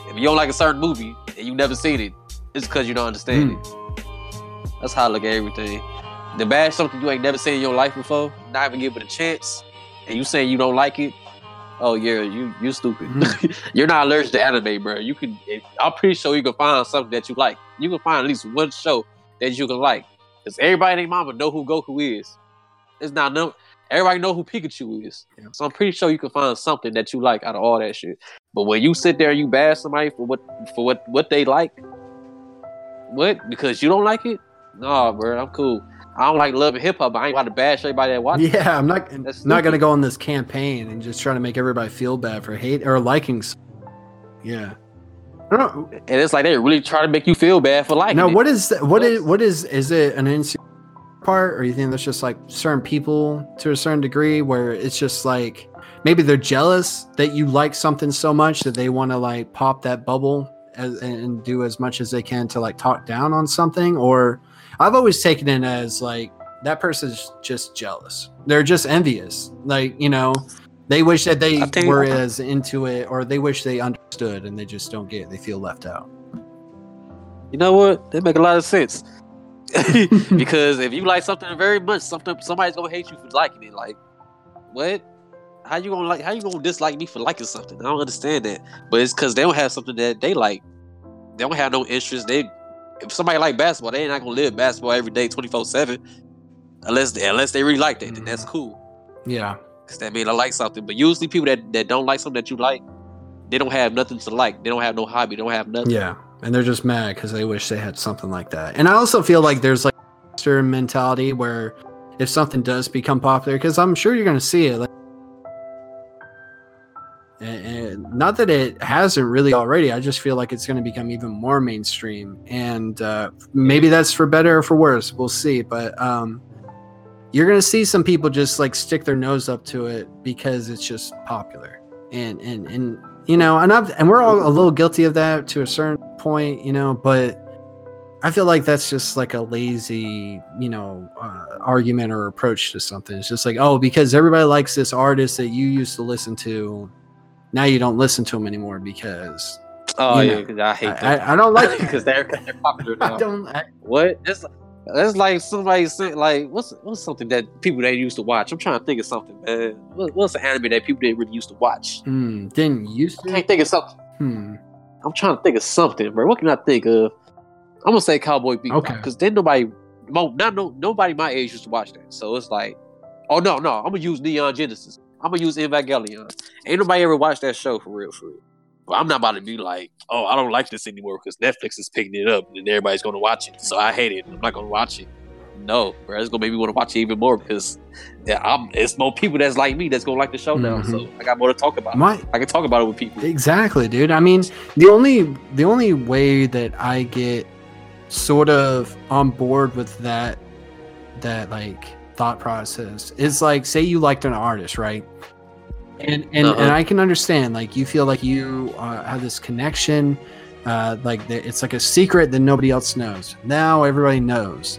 If you don't like a certain movie and you've never seen it, it's because you don't understand mm. it. That's how I look at everything. The bad something you ain't never seen in your life before, not even give it a chance, and you saying you don't like it, oh yeah, you you stupid. Mm-hmm. You're not allergic to anime, bro. You can, I'm pretty sure you can find something that you like. You can find at least one show that you can like. Cause everybody and their mama know who Goku is. It's not no, everybody know who Pikachu is. Yeah. So I'm pretty sure you can find something that you like out of all that shit. But when you sit there and you bash somebody for what for what, what they like, what? Because you don't like it? Nah, bro, I'm cool. I don't like Love and Hip Hop, but I ain't about to bash everybody that watches. Yeah, I'm not not gonna go on this campaign and just trying to make everybody feel bad for hate or liking. Yeah, I don't know. And it's like they really try to make you feel bad for liking. Now, what is what is what is is it an insecure part, or you think that's just like certain people to a certain degree where it's just like maybe they're jealous that you like something so much that they want to like pop that bubble as, and do as much as they can to like talk down on something? Or I've always taken it as like that person's just jealous. They're just envious. Like, you know, they wish that they were as into it, or they wish they understood, and they just don't get it. They feel left out. You know what? That make a lot of sense. Because if you like something very much, something somebody's gonna hate you for liking it. Like, what? How you gonna like how you gonna dislike me for liking something? I don't understand that. But it's cause they don't have something that they like. They don't have no interest. They If somebody like basketball, they ain't not gonna live basketball every day, twenty four seven, unless they, unless they really like that. Mm. Then that's cool. Yeah, because that means I like something. But usually, people that, that don't like something that you like, they don't have nothing to like. They don't have no hobby. They don't have nothing. Yeah, and they're just mad because they wish they had something like that. And I also feel like there's like a certain mentality where if something does become popular, because I'm sure you're gonna see it. Like, and not that it hasn't really already, I just feel like it's going to become even more mainstream, and uh maybe that's for better or for worse, we'll see. But um you're going to see some people just like stick their nose up to it because it's just popular, and and and you know, and I've and we're all a little guilty of that to a certain point, you know, but I feel like that's just like a lazy, you know, uh, argument or approach to something. It's just like, oh, because everybody likes this artist that you used to listen to, now you don't listen to them anymore because. Oh you know, yeah, because I hate. I, I, I don't like it because they're they're popular now. I don't. I, what? That's that's like somebody said. Like what's what's something that people they used to watch? I'm trying to think of something, man. What, what's an anime that people didn't really used to watch? Hmm. Didn't used to. I can't think of something. Hmm. I'm trying to think of something, bro. What can I think of? I'm gonna say Cowboy Bebop, because okay. Then nobody well, not no nobody my age used to watch that. So it's like, oh no, no, I'm gonna use Neon Genesis. I'm gonna use Evangelion. Ain't nobody ever watched that show for real, for real. But I'm not about to be like, oh, I don't like this anymore because Netflix is picking it up and everybody's gonna watch it. So I hate it. I'm not gonna watch it. No, bro, it's gonna make me want to watch it even more because yeah, I'm, it's more people that's like me that's gonna like the show now. Mm-hmm. So I got more to talk about. My, I can talk about it with people. Exactly, dude. I mean, the only the only way that I get sort of on board with that that like thought process is like, say you liked an artist, right? And and, uh-huh. and I can understand like you feel like you uh, have this connection, uh, like the, it's like a secret that nobody else knows. Now everybody knows.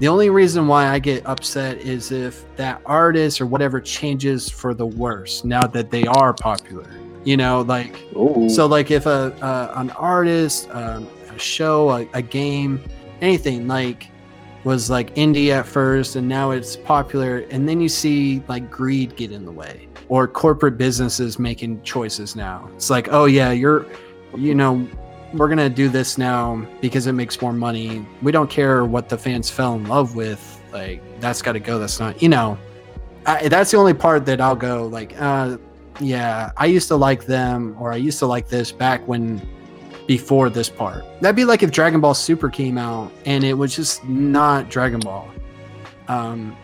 The only reason why I get upset is if that artist or whatever changes for the worse now that they are popular, you know, like, ooh. So like if a, uh, an artist, um, a show, a, a game, anything like was like indie at first and now it's popular. And then you see like greed get in the way or corporate businesses making choices. Now it's like, oh yeah, you're, you know, we're gonna do this now because it makes more money. We don't care what the fans fell in love with. Like that's got to go. That's not, you know, I, that's the only part that I'll go like, uh, yeah, I used to like them or I used to like this back when before this part. That'd be like if Dragon Ball Super came out and it was just not Dragon Ball. Um,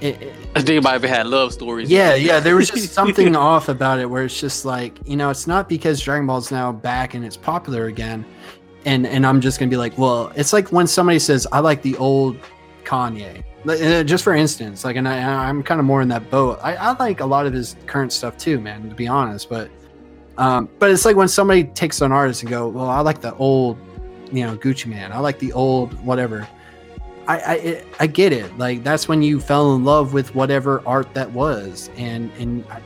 it, it, I think I ever had love stories. Yeah, yeah. There was just something off about it where it's just like, you know, it's not because Dragon Ball is now back and it's popular again. And and I'm just going to be like, well, it's like when somebody says, I like the old Kanye. Like, just for instance, like, and I, I'm kind of more in that boat. I, I like a lot of his current stuff too, man, to be honest. But, um, but it's like when somebody takes an artist and go, well, I like the old, you know, Gucci Mane. I like the old whatever. I, I I get it. Like that's when you fell in love with whatever art that was, and and I,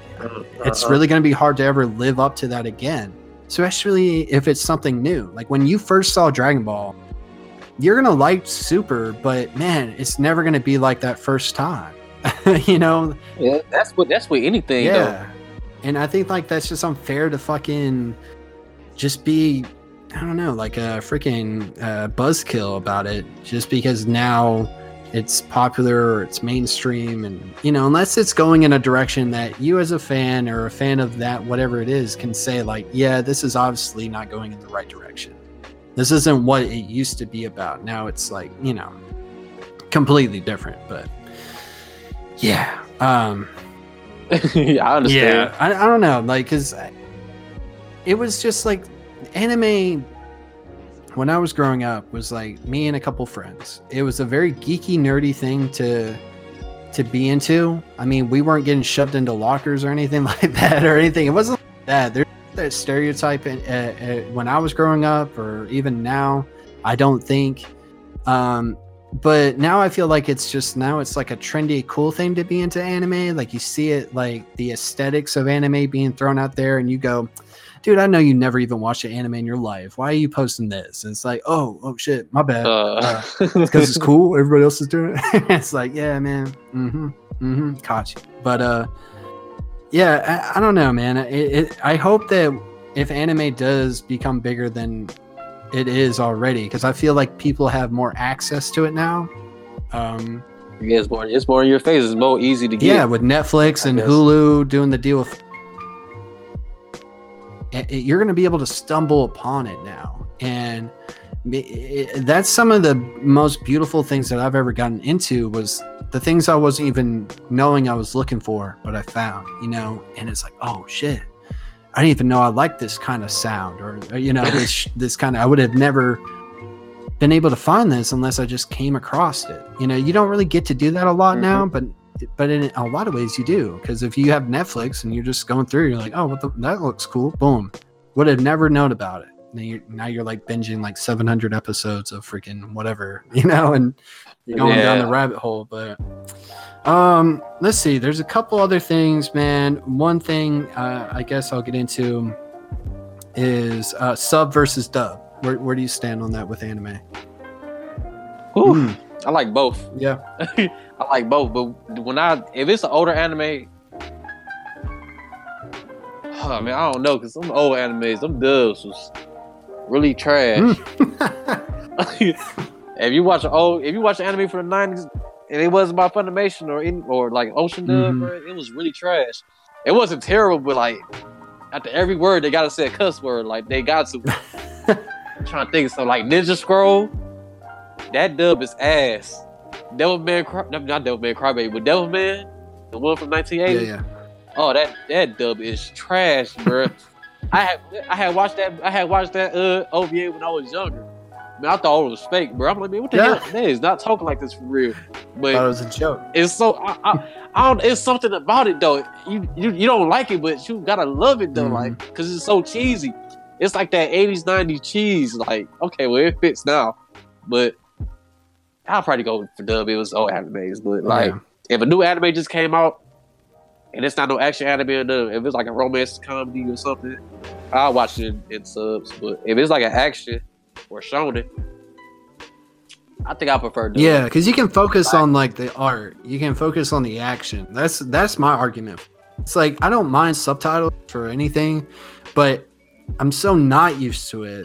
it's really going to be hard to ever live up to that again. Especially if it's something new. Like when you first saw Dragon Ball, you're gonna like Super, but man, it's never going to be like that first time. You know? Yeah, that's what that's with anything. Yeah, though. And I think like that's just unfair to fucking just be. I don't know, like a freaking uh, buzzkill about it just because now it's popular or it's mainstream. And, you know, unless it's going in a direction that you as a fan or a fan of that, whatever it is, can say like, yeah, this is obviously not going in the right direction. This isn't what it used to be about. Now it's like, you know, completely different. But yeah. Um, yeah, I understand. Yeah, I, I don't know. Like, because it was just like, anime when I was growing up was like me and a couple friends. It was a very geeky, nerdy thing to to be into. I mean, we weren't getting shoved into lockers or anything like that or anything. It wasn't like that. There's that stereotype in, uh, uh, when I was growing up or even now, I don't think. Um, but now I feel like it's just now it's like a trendy, cool thing to be into anime. Like you see it, like the aesthetics of anime being thrown out there and you go, dude, I know you never even watched an anime in your life. Why are you posting this? And it's like, oh, oh shit, my bad. Uh. Because uh, it's, it's cool. Everybody else is doing it. It's like, yeah, man. Mm-hmm. Mm-hmm. Caught you. But uh, yeah, I, I don't know, man. It, it, I hope that if anime does become bigger than it is already, because I feel like people have more access to it now. Um, yeah, it's more, it's more in your face. It's more easy to get. Yeah, with Netflix and Hulu doing the deal with... You're going to be able to stumble upon it now. And that's some of the most beautiful things that I've ever gotten into was the things I wasn't even knowing I was looking for, but I found, you know, and it's like, oh shit, I didn't even know I liked this kind of sound or, or you know, this, this kind of, I would have never been able to find this unless I just came across it. You know, you don't really get to do that a lot mm-hmm. now, but but in a lot of ways you do, because if you have Netflix and you're just going through, you're like, oh, what the, that looks cool, boom, would have never known about it. Now you're, now you're like binging like seven hundred episodes of freaking whatever, you know, and you're going yeah. down the rabbit hole. But um let's see, there's a couple other things, man. One thing uh, I guess I'll get into is uh sub versus dub. Where, where do you stand on that with anime? Ooh, mm. I like both. Yeah. I like both, but when I if it's an older anime, oh man, I don't know, because some old animes, them dubs was really trash. Mm. If you watch oh, if you watch the anime from the nineties and it wasn't by Funimation or in, or like Ocean Dub, mm-hmm. it was really trash. It wasn't terrible, but like after every word they gotta say a cuss word. Like they got to. I'm trying to think. So like Ninja Scroll, that dub is ass. Devilman, Cry- not Devilman Crybaby, but Devilman, the one from nineteen eighty. Yeah, yeah. Oh, that that dub is trash, bro. I had I had watched that I had watched that uh, O V A when I was younger. Man, I thought it was fake, bro. I'm like, man, what the yeah. hell? That is not talking like this for real. But thought it was a joke. It's so I, I, I don't. It's something about it though. You you you don't like it, but you gotta love it though, mm-hmm. like because it's so cheesy. It's like that eighties, nineties cheese. Like, okay, well it fits now, but I'll probably go for dub. It was old animes, but like yeah. if a new anime just came out and it's not no action anime or nothing, if it's like a romance comedy or something, I'll watch it in, in subs. But if it's like an action or shonen, I think I prefer dub. Yeah, because you can focus like, on like the art. You can focus on the action. That's that's my argument. It's like I don't mind subtitles for anything, but I'm so not used to it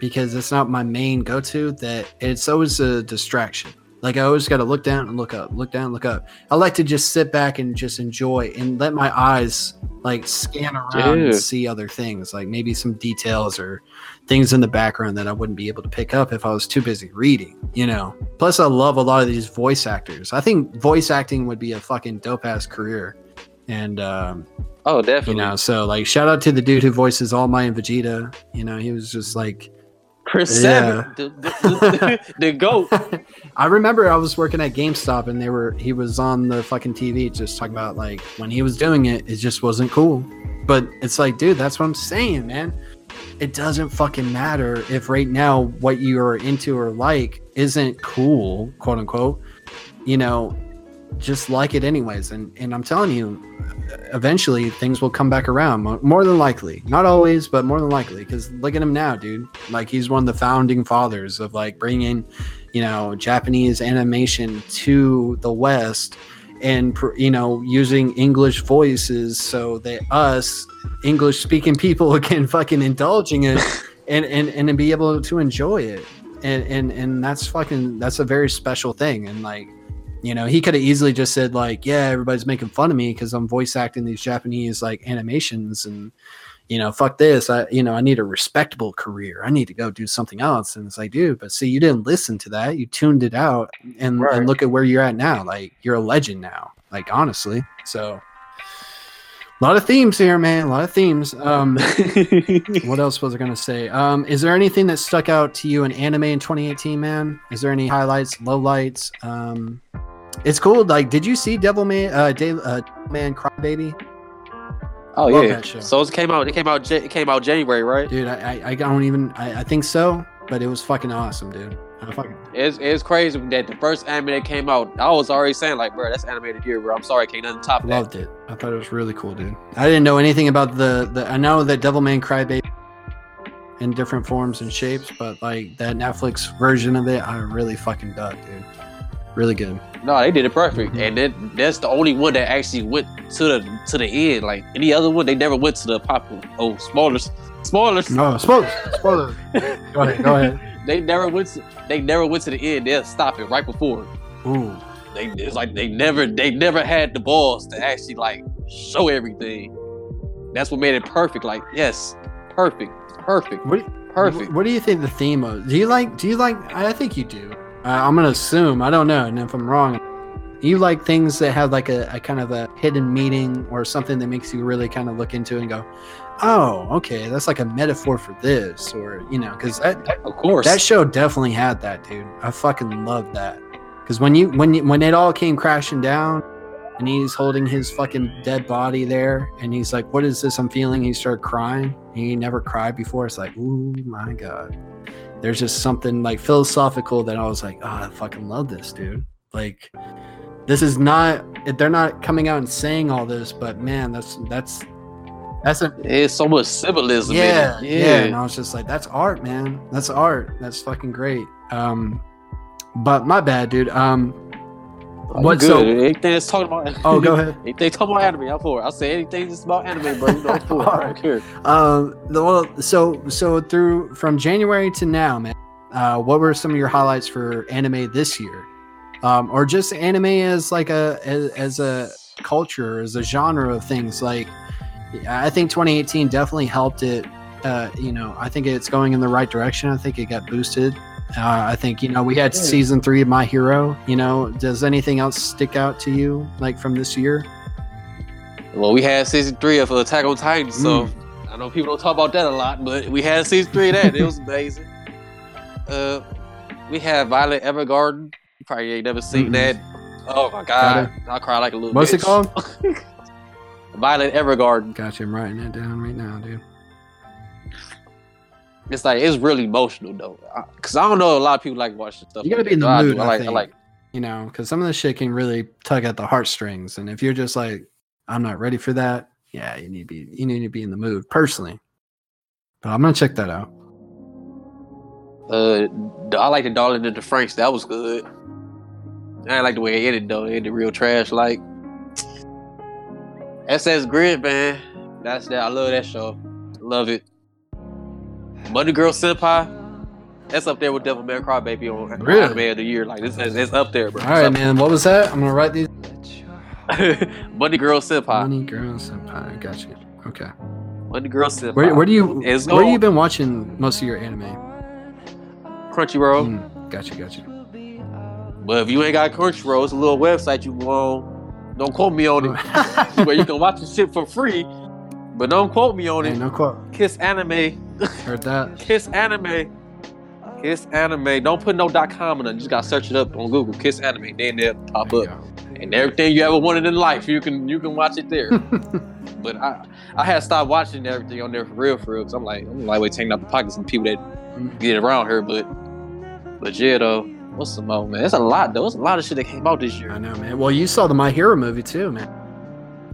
because it's not my main go-to that it's always a distraction. Like I always got to look down and look up, look down, look up. I like to just sit back and just enjoy and let my eyes like scan around Dude. and see other things, like maybe some details or things in the background that I wouldn't be able to pick up if I was too busy reading, you know. Plus I love a lot of these voice actors. I think voice acting would be a fucking dope ass career. And um oh, definitely. You know, so like shout out to the dude who voices All Might and Vegeta. You know, he was just like Chris yeah. Seven, the, the, the, the goat. I remember I was working at GameStop and they were he was on the fucking T V just talking about like when he was doing it, it just wasn't cool. But it's like, dude, that's what I'm saying, man. It doesn't fucking matter if right now what you are into or like isn't cool, quote unquote. You know, just like it anyways. And and I'm telling you, eventually things will come back around, more than likely, not always, but more than likely, because look at him now, dude. Like he's one of the founding fathers of like bringing, you know, Japanese animation to the West and, you know, using English voices so that us English speaking people can fucking indulge in it and, and and be able to enjoy it. And, and and that's fucking that's a very special thing. And like, you know, he could have easily just said like, yeah, everybody's making fun of me because I'm voice acting these Japanese like animations and, you know, fuck this. I, you know, I need a respectable career. I need to go do something else. And it's like, dude, but see, you didn't listen to that. You tuned it out and, right. and look at where you're at now. Like you're a legend now, like honestly. So a lot of themes here, man. A lot of themes. Um, what else was I going to say? Um, is there anything that stuck out to you in anime in twenty eighteen, man? Is there any highlights, lowlights? Um, It's cool. Like, did you see Devilman, uh, De- uh, Man Crybaby? Oh Love yeah. So it came out. It came out. It came out January, right? Dude, I, I, I don't even. I, I think so, but it was fucking awesome, dude. I fucking. It's it's crazy that the first anime that came out, I was already saying like, bro, that's animated here, bro. I'm sorry, can't nothing top that. Loved it. I thought it was really cool, dude. I didn't know anything about the the. I know that Devilman Crybaby in different forms and shapes, but like that Netflix version of it, I really fucking dug, dude. Really good. No, they did it perfect, and that, that's the only one that actually went to the to the end. Like any other one, they never went to the popular. Oh, spoilers! Spoilers! No, spoilers! Spoilers! Go ahead, go ahead. They never went. To, they never went to the end. They'll stop it right before. Ooh. They it's like they never they never had the balls to actually like show everything. That's what made it perfect. Like yes, perfect, perfect, what you, perfect. What do you think the theme of? Do you like? Do you like? I think you do. Uh, I'm gonna assume, I don't know, and if I'm wrong, you like things that have like a, a kind of a hidden meaning or something that makes you really kind of look into it and go, oh, okay, that's like a metaphor for this, or you know, because of course that show definitely had that, dude. I fucking loved that because when you when you, when it all came crashing down and he's holding his fucking dead body there and he's like, what is this I'm feeling? He started crying. He never cried before. It's like, ooh, my god. There's just something like philosophical that I was like, oh, I fucking love this, dude. Like, this is not, they're not coming out and saying all this, but man, that's, that's, that's a, it's so much symbolism. Yeah, in it. Yeah. Yeah. And I was just like, that's art, man. That's art. That's fucking great. Um, but my bad, dude. Um, oh, what, good. So, anything that's talking about, oh, go ahead. Anything talking about anime, I'm for it. I'll say anything that's about anime, bro. You know, I'm for it. All right. I don't care. Um, the, well, so, so through from January to now, man, Uh, what were some of your highlights for anime this year, um, or just anime as like a as, as a culture, as a genre of things? Like, I think twenty eighteen definitely helped it. Uh, you know, I think it's going in the right direction. I think it got boosted. Uh, I think, you know, we had season three of My Hero. You know, does anything else stick out to you like from this year? Well, we had season three of Attack on Titan, so mm. I know people don't talk about that a lot, but we had season three of that. It was amazing. Uh, we had Violet Evergarden. You probably ain't never seen mm-hmm. that. Oh my god, I cry like a little. What's bitch. It called? Violet Evergarden. Gotcha, I'm writing that down right now, dude. It's like, it's really emotional though, because I, I don't know, a lot of people like watching stuff. You gotta like be in that. The mood. I, I, like, I like, you know, because some of this shit can really tug at the heartstrings, and if you're just like, I'm not ready for that, yeah, you need to be, you need to be in the mood personally. But I'm gonna check that out. Uh, I like the Darling and the Franks. That was good. I didn't like the way it ended though. It ended real trash. Like S S Grid, man. That's that. I love that show. Love it. Mother Girl Senpai. That's up there with Devilman Crybaby on really? Anime of the year. Like this, it's up there, bro. All right, man. What was that? I'm gonna write these. Mother Girl Senpai. Mother Girl Senpai. Gotcha. Okay. Mother Girl Senpai. Where, where do you? It's where old. You been watching most of your anime? Crunchyroll. Mm, gotcha, gotcha. But if you ain't got Crunchyroll, it's a little website you own. Don't quote me on it. Where you can watch the shit for free, but don't quote me on it. Ain't no quote. Kiss Anime. Heard that. Kiss Anime. Kiss Anime. Don't put no .com in it. You just gotta search it up on Google. Kiss Anime. Then they'll pop there up. And everything you ever wanted in life, you can you can watch it there. But I I had stopped watching everything on there for real, for real. Because I'm like, I'm lightweight taking out the pockets of people that get around here, but. But yeah, though, what's the mo, man? It's a lot, though. It's a lot of shit that came out this year. I know, man. Well, you saw the My Hero movie, too, man.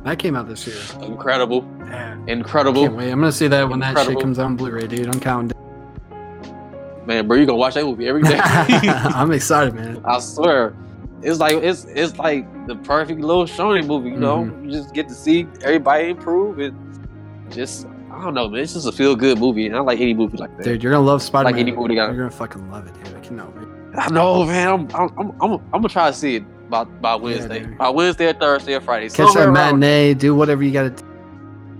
That came out this year. Incredible. Man. Incredible. I can't wait. I'm going to see that when Incredible. That shit comes out on Blu-ray, dude. I'm counting down. Man, bro, you going to watch that movie every day. I'm excited, man. I swear. It's like it's it's like the perfect little shonen movie, you know? Mm-hmm. You just get to see everybody improve and just, I don't know, man. It's just a feel-good movie, and I like any movie like that. Dude, you're gonna love Spider-Man. Like any movie, you're gonna fucking love it, dude. I cannot wait. I know, man. I'm, I'm, I'm, I'm, I'm gonna try to see it by, by Wednesday, yeah, by Wednesday or Thursday or Friday. Catch that matinee. Do whatever you gotta do.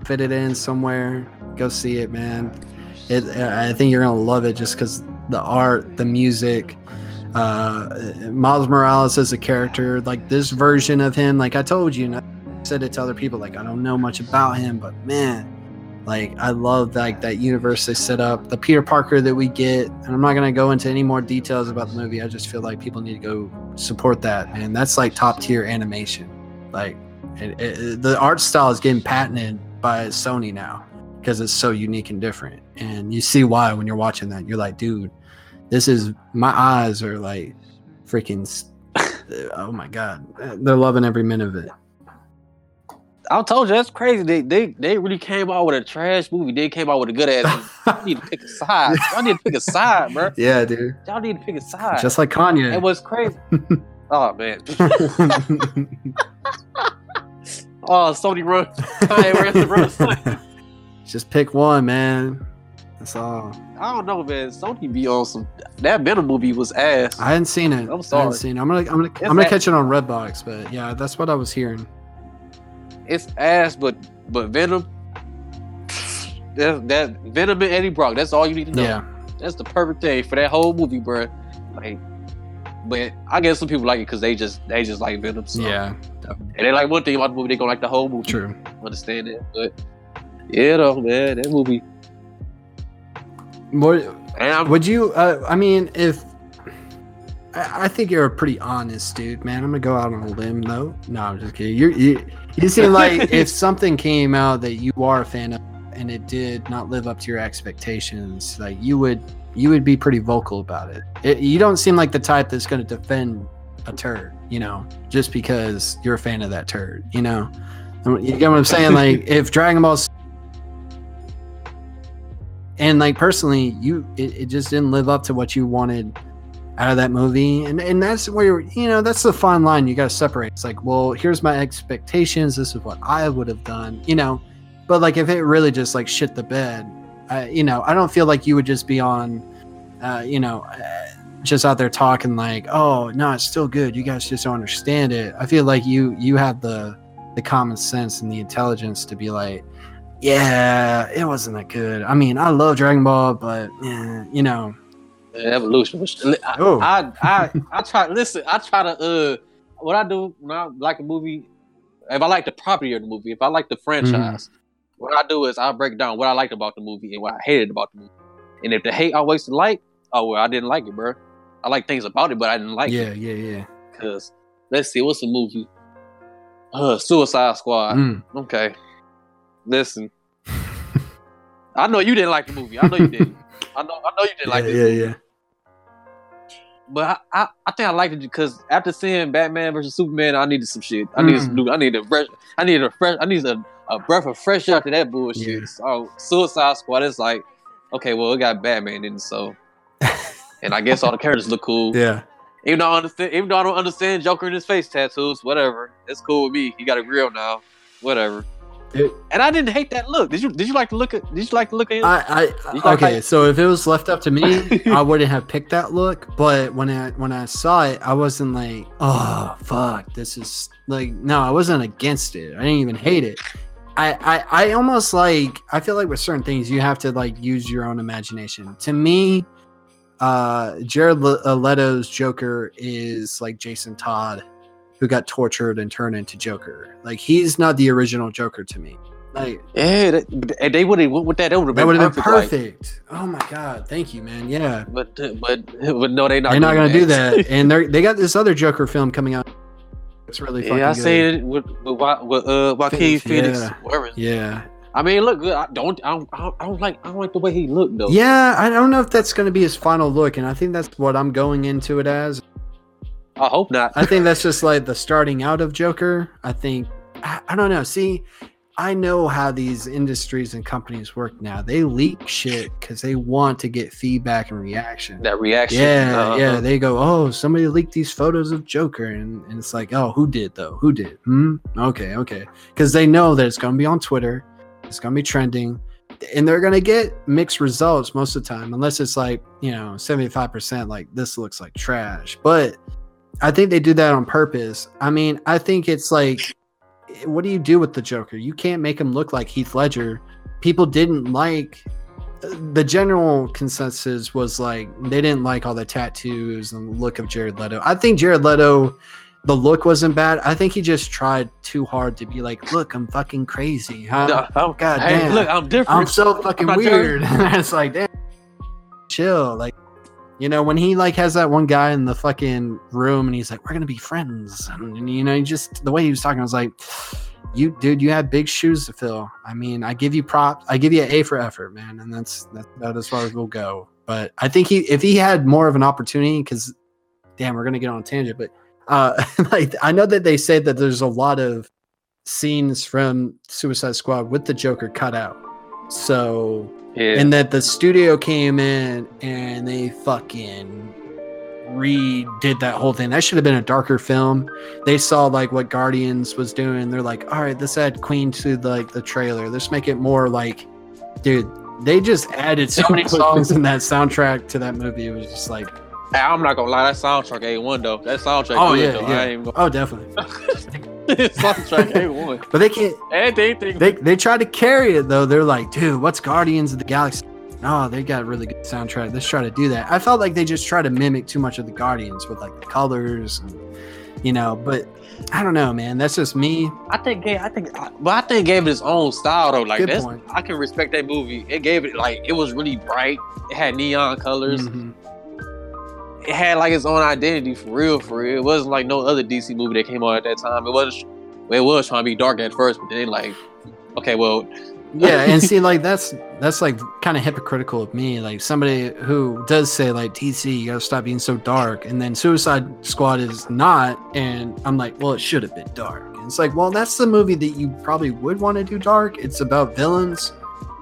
Fit it in somewhere. Go see it, man. It. I think you're gonna love it just because the art, the music. Uh, Miles Morales as a character, like this version of him. Like I told you, and I said it to other people. Like I don't know much about him, but man. Like I love like that universe they set up, the Peter Parker that we get, and I'm not gonna go into any more details about the movie. I just feel like people need to go support that, and that's like top tier animation. Like it, it, the art style is getting patented by Sony now because it's so unique and different, and you see why when you're watching that. You're like, dude, this is my eyes are like freaking. Oh my god, they're loving every minute of it. I told you that's crazy. They they they really came out with a trash movie. They came out with a good ass. Y'all need to pick a side. Y'all need to pick a side, bro. Yeah, dude. Y'all need to pick a side. Just like Kanye. It was crazy. Oh man. Oh, Sony run. Kanye run. Just pick one, man. That's all. I don't know, man. Sony be on some. That Venom movie was ass. I hadn't seen it. I'm sorry. I hadn't seen it. I'm gonna I'm gonna it's I'm gonna ass. Catch it on Redbox. But yeah, that's what I was hearing. It's ass, but but Venom, that, that Venom and Eddie Brock, that's all you need to know. Yeah. That's the perfect thing for that whole movie, bro. Like, but I guess some people like it because they just they just like Venom. So. Yeah. And they like one thing about the movie, they gonna like the whole movie. True. Understand that, but yeah, though, man, that movie. Would, would you? Uh, I mean, if. I think you're a pretty honest dude, man. I'm gonna go out on a limb, though. No, I'm just kidding. You're, you you seem like if something came out that you are a fan of and it did not live up to your expectations, like you would you would be pretty vocal about it. It you don't seem like the type that's gonna defend a turd, you know, just because you're a fan of that turd, you know. You get what I'm saying? Like if Dragon Ball's and like personally, you it, it just didn't live up to what you wanted out of that movie, and and that's where you know that's the fine line you got to separate. It's like, well, here's my expectations, this is what I would have done, you know. But like if it really just like shit the bed, I, you know, I don't feel like you would just be on uh, you know, just out there talking like, oh, no, it's still good. You guys just don't understand it. I feel like you you have the, the common sense and the intelligence to be like, yeah, it wasn't that good. I mean, I love Dragon Ball, but, eh, you know. Evolution. Which, I, oh. I, I, I try, listen, I try to, uh, what I do when I like a movie, if I like the property of the movie, if I like the franchise, mm. what I do is I break down what I liked about the movie and what I hated about the movie. And if the hate always like, oh, well, I didn't like it, bro. I like things about it, but I didn't like yeah, it. Yeah, yeah, yeah. Because, let's see, what's the movie? Uh, Suicide Squad. Mm. Okay. Listen. I know you didn't like the movie. I know you didn't. I know I know you didn't yeah, like it. Yeah, movie. yeah. But I, I, I think I liked it because after seeing Batman versus Superman, I needed some shit. I mm. needed some new I needed a fresh I needed a fresh I needed a, a breath of fresh air after that bullshit. Yeah. So Suicide Squad is like, okay, well, it got Batman in it, so and I guess all the characters look cool. Yeah. Even though I understand even though I don't understand Joker in his face tattoos, whatever. It's cool with me. He got a grill now. Whatever. It, and I didn't hate that look. Did you? Did you like the look? At, did you like the look at him? I, I like okay. How, so if it was left up to me, I wouldn't have picked that look. But when I when I saw it, I wasn't like, oh fuck, this is like no. I wasn't against it. I didn't even hate it. I I, I almost like I feel like with certain things you have to like use your own imagination. To me, uh, Jared Leto's Joker is like Jason Todd, who got tortured and turned into Joker. Like, he's not the original Joker to me. Like, yeah, they, they would have went with that. That would have been perfect. Like, oh my God, thank you, man. Yeah, but but but no, they not. They're not gonna that. do that. And they they got this other Joker film coming out. It's really fucking yeah. I said it with with, with uh, Joaquin Phoenix. Yeah. Whatever. Yeah. I mean, look good. I don't. I don't, I don't like. I don't like the way he looked though. Yeah, I don't know if that's gonna be his final look, and I think that's what I'm going into it as. I hope not. I think that's just like the starting out of Joker. I think, I, I don't know. See, I know how these industries and companies work now. They leak shit because they want to get feedback and reaction. That reaction. Yeah, uh-huh. yeah. They go, oh, somebody leaked these photos of Joker. And, and it's like, oh, who did though? Who did? Hmm? Okay, okay. Because they know that it's going to be on Twitter. It's going to be trending. And they're going to get mixed results most of the time. Unless it's like, you know, seventy-five percent like this looks like trash. But I think they do that on purpose. I mean, I think it's like, what do you do with the Joker? You can't make him look like Heath Ledger. People didn't like, the general consensus was like, they didn't like all the tattoos and the look of Jared Leto. I think Jared Leto, the look wasn't bad. I think he just tried too hard to be like, look, I'm fucking crazy. Huh? No, oh, God hey, damn. Look, I'm different. I'm so fucking I'm weird. It's like, damn, chill. Like, you know, when he like has that one guy in the fucking room and he's like, we're going to be friends. And, and you know, he just the way he was talking, I was like, you dude, you have big shoes to fill. I mean, I give you props. I give you an A for effort, man. And that's, that's about as far as we'll go. But I think he if he had more of an opportunity, because damn, we're going to get on a tangent. But uh, like I know that they say that there's a lot of scenes from Suicide Squad with the Joker cut out. So yeah. And that the studio came in and they fucking redid that whole thing. That should have been a darker film. They saw like what Guardians was doing. They're like, all right, let's add Queen to the, like the trailer. Let's make it more like, dude, they just added so many songs in that soundtrack to that movie. It was just like, hey, I'm not gonna lie, that soundtrack A one though. That soundtrack oh, yeah, though. Yeah. I ain't gonna- oh, definitely. Soundtrack A one. But they can't and they, think- they they try to carry it though. They're like, dude, what's Guardians of the Galaxy? Oh, they got a really good soundtrack. Let's try to do that. I felt like they just try to mimic too much of the Guardians with like the colors and you know, but I don't know, man. That's just me. I think I think but I think it gave it its own style though. Like that's I can respect that movie. It gave it like it was really bright. It had neon colors. Mm-hmm. It had like its own identity for real, for real. It wasn't like no other D C movie that came out at that time. It was, it was trying to be dark at first, but then like, okay, well, yeah. And see, like that's that's like kind of hypocritical of me. Like somebody who does say like D C, you gotta stop being so dark, and then Suicide Squad is not, and I'm like, well, it should have been dark. And it's like, well, that's the movie that you probably would want to do dark. It's about villains.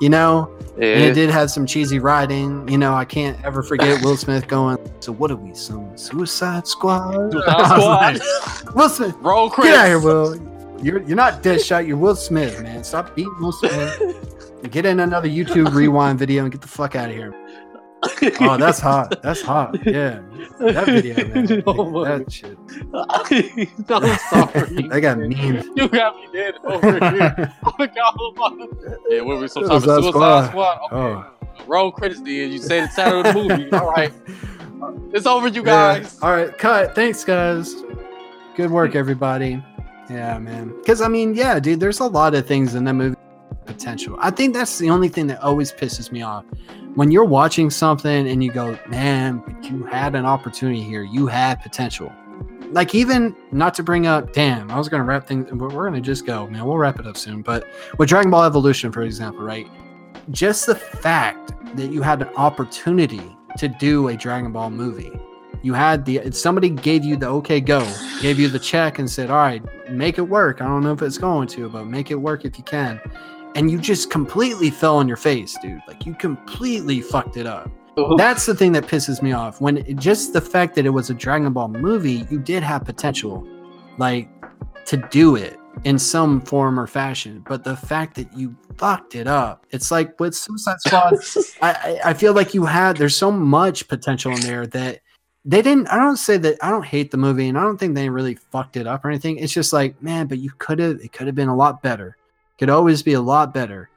You know, yeah. And it did have some cheesy writing. You know, I can't ever forget Will Smith going, so what are we, some Suicide Squad? Suicide Squad. Will Smith, roll credits. Get out here, Will. You're, you're not Deadshot. You're Will Smith, man. Stop beating Will Smith. Get in another YouTube Rewind video and get the fuck out of here. Oh, that's hot. That's hot. Yeah. That video, man. Oh, that shit. I'm sorry. They got memes. You got me dead over here. Oh, my God. Yeah, we were sometimes Suicide Squad. Squad. Okay. Oh. Roll credits, then. You say the title of the movie. All right. It's over, you guys. Yeah. All right. Cut. Thanks, guys. Good work, everybody. Yeah, man. Because, I mean, yeah, dude, there's a lot of things in that movie. Potential. I think that's the only thing that always pisses me off. When you're watching something and you go, man, you had an opportunity here. You had potential. Like, even not to bring up, damn, I was going to wrap things, but we're going to just go, man, we'll wrap it up soon. But with Dragon Ball Evolution, for example, right? Just the fact that you had an opportunity to do a Dragon Ball movie. You had the, somebody gave you the okay go, gave you the check and said, all right, make it work. I don't know if it's going to, but make it work if you can. And you just completely fell on your face, dude. Like, you completely fucked it up. That's the thing that pisses me off. When it, just the fact that it was a Dragon Ball movie, you did have potential, like, to do it in some form or fashion. But the fact that you fucked it up, it's like with Suicide Squad, I, I feel like you had, there's so much potential in there that they didn't, I don't say that, I don't hate the movie, and I don't think they really fucked it up or anything. It's just like, man, but you could have, it could have been a lot better. Could always be a lot better.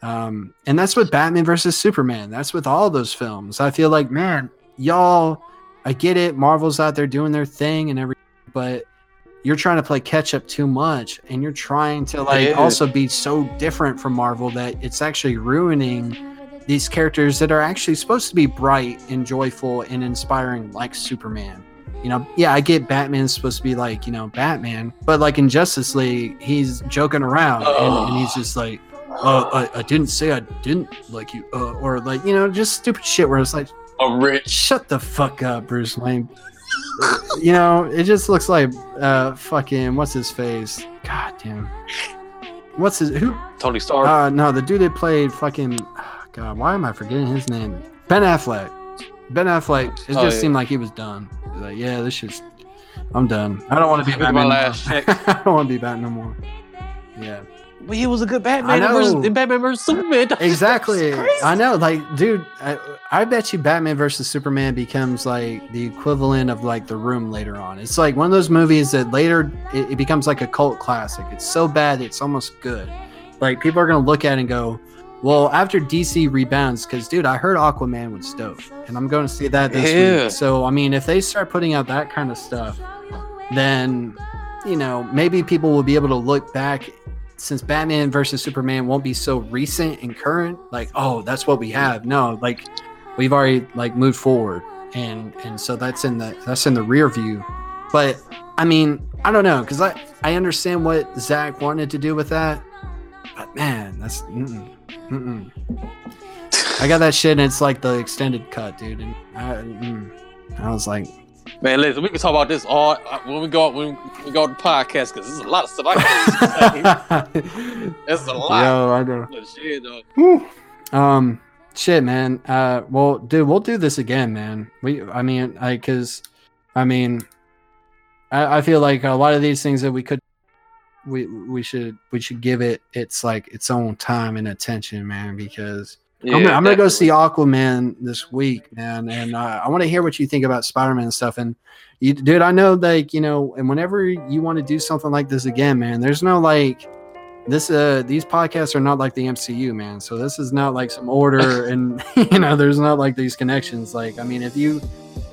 Um, and that's with Batman versus Superman. That's with all those films. I feel like, man, y'all, I get it. Marvel's out there doing their thing and everything, but you're trying to play catch up too much. And you're trying to like yeah. also be so different from Marvel that it's actually ruining these characters that are actually supposed to be bright and joyful and inspiring, like Superman. You know, yeah, I get Batman's supposed to be like, you know, Batman, but like in Justice League, he's joking around and, and he's just like, oh, I, I didn't say I didn't like you, uh, or like, you know, just stupid shit where it's like, oh, rich, shut the fuck up, Bruce Wayne. You know, it just looks like uh, fucking, what's his face? God damn. What's his, who? Tony Stark. Uh, no, the dude that played fucking, oh, God, why am I forgetting his name? Ben Affleck. Ben Affleck, it just oh, yeah. seemed like he was done. Like, yeah, this shit's, I'm done. I don't want to be Batman. My last check. I don't want to be Batman no more. Yeah. But he was a good Batman versus, in Batman versus Superman. Exactly. I know. Like, dude, I, I bet you Batman versus Superman becomes like the equivalent of like The Room later on. It's like one of those movies that later it, it becomes like a cult classic. It's so bad, it's almost good. Like, people are going to look at it and go, well, after D C rebounds, because, dude, I heard Aquaman was dope, and I'm going to see that this yeah. week. So, I mean, if they start putting out that kind of stuff, then, you know, maybe people will be able to look back, since Batman versus Superman won't be so recent and current, like, oh, that's what we have. No, like, we've already, like, moved forward, and and so that's in the that's in the rear view. But, I mean, I don't know, because I, I understand what Zach wanted to do with that, but, man, that's... Mm-mm. Mm-mm. I got that shit, and it's like the extended cut, dude. And I, mm, I was like, man, listen, we can talk about this all when we go when we go to the podcast, because there's a lot of stuff I can say. It's a lot. Yo, I know. Shit, though. Um, shit, man. Uh, well, dude, we'll do this again, man. We, I mean, I, cause, I mean, I, I feel like a lot of these things that we could. We we should we should give it its like its own time and attention, man. Because yeah, I'm, gonna, I'm gonna go see Aquaman this week, man, and uh, I want to hear what you think about Spider-Man and stuff. And you, dude, I know, like, you know, and whenever you want to do something like this again, man, there's no like this. Uh, these podcasts are not like the M C U, man. So this is not like some order, and you know, there's not like these connections. Like, I mean, if you.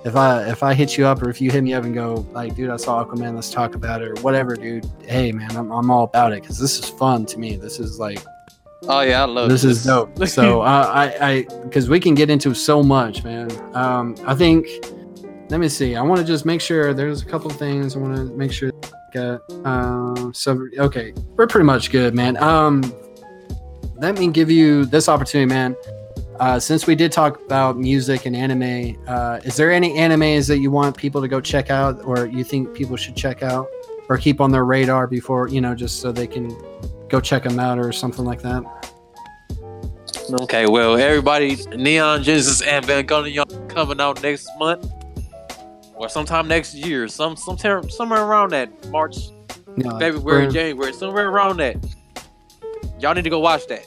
If I if I hit you up or if you hit me up and go, like, dude, I saw Aquaman, let's talk about it or whatever, dude. Hey, man, I'm I'm all about it because this is fun to me. This is like, oh yeah, I love this. This is dope. So uh, I I because we can get into so much, man. Um, I think let me see. I want to just make sure there's a couple things I want to make sure. Got um. Uh, so okay, we're pretty much good, man. Um, let me give you this opportunity, man. Uh, since we did talk about music and anime, uh, is there any animes that you want people to go check out or you think people should check out or keep on their radar before, you know, just so they can go check them out or something like that? Okay, well, everybody, Neon Genesis and Evangelion coming out next month or sometime next year, some, some ter- somewhere around that, March, no, February, January, somewhere around that. Y'all need to go watch that.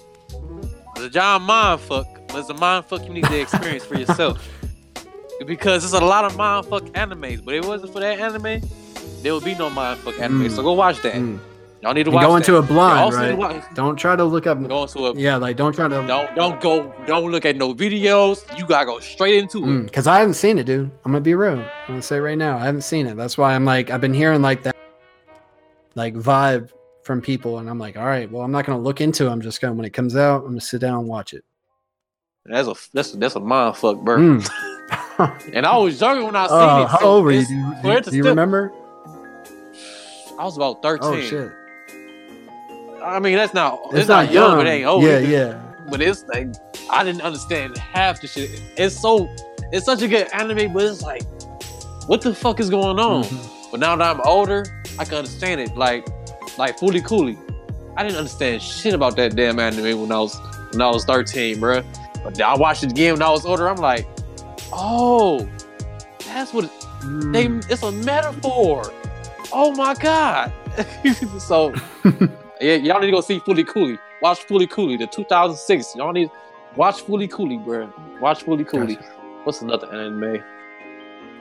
It's a giant mindfuck. It's a mindfuck you need to experience for yourself. Because there's a lot of mindfuck animes, but if it wasn't for that anime, there would be no mindfuck anime. Mm. So go watch that. Mm. Y'all need to watch. Go into a blind, right? Watch. Don't try to look up. Go into a, yeah, like don't try to. Don't don't go. Don't look at no videos. You gotta go straight into mm. it. Because I haven't seen it, dude. I'm gonna be real. I'm gonna say right now, I haven't seen it. That's why I'm like, I've been hearing like that, like vibe from people, and I'm like, all right, well, I'm not gonna look into it. I'm just gonna when it comes out, I'm gonna sit down and watch it. That's a that's that's a mindfuck, bro. Mm. And I was younger when I seen uh, it. How so old were you? Do, do, do you remember? I was about thirteen. Oh shit. I mean, that's not it's, it's not, not young, young, but it ain't old. Yeah, either. yeah. But it's like I didn't understand half the shit. It's so it's such a good anime, but it's like, what the fuck is going on? Mm-hmm. But now that I'm older, I can understand it. Like, like Foolie Cooley. I didn't understand shit about that damn anime when I was when I was thirteen, bruh. But I watched it again when I was older. I'm like, oh, that's what mm. they. It's a metaphor. Oh my god. So. Yeah, y'all need to go see Foolie Cooley. Watch Foolie Cooley, the two thousand six. Y'all need watch Foolie Cooley, bro. Watch Foolie Cooley. Gotcha. What's another anime?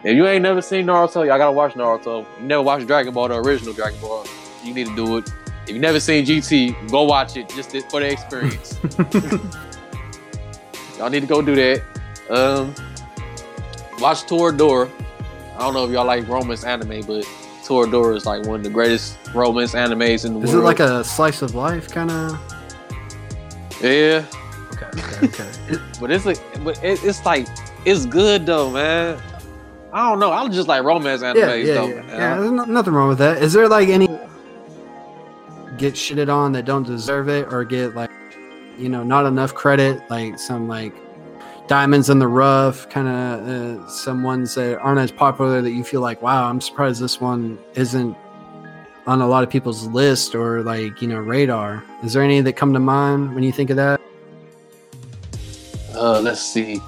If you ain't never seen Naruto, y'all gotta watch Naruto. If you never watched Dragon Ball, the original Dragon Ball, you need to do it. If you never seen G T, go watch it just for the experience. Y'all need to go do that. Um, watch Toradora. I don't know if y'all like romance anime, but Toradora is like one of the greatest romance animes in the world. Is it like a slice of life kind of? Yeah. Okay. Okay. okay. But it's like, but it, it's like, it's good though, man. I don't know. I just like romance animes yeah, yeah, though. Yeah. yeah. There's no, nothing wrong with that. Is there like any get shitted on that don't deserve it, or get like, you know, not enough credit, like some like diamonds in the rough kind of uh, some ones that aren't as popular that you feel like, wow, I'm surprised this one isn't on a lot of people's list or like, you know, radar? Is there any that come to mind when you think of that? Uh let's see.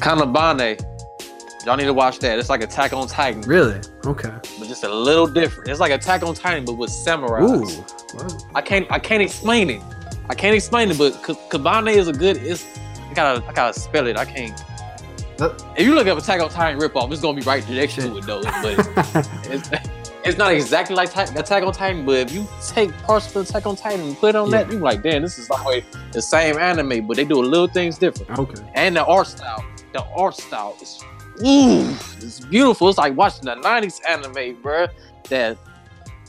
Kanabane, y'all need to watch that. It's like Attack on Titan. Really? Okay. But just a little different. It's like Attack on Titan but with samurais. Ooh, wow. I can't I can't explain it I can't explain it but Kabane is a good it's I gotta, I gotta spell it. I can't. That, if you look up Attack on Titan ripoff, it's gonna be right next to it though. But it's, it's, it's not exactly like T- Attack on Titan. But if you take parts of Attack on Titan and put it on yeah. that, you're like, damn, this is always the same anime, but they do a little things different. Okay. And the art style, the art style is, ooh, it's beautiful. It's like watching the nineties anime, bro. That.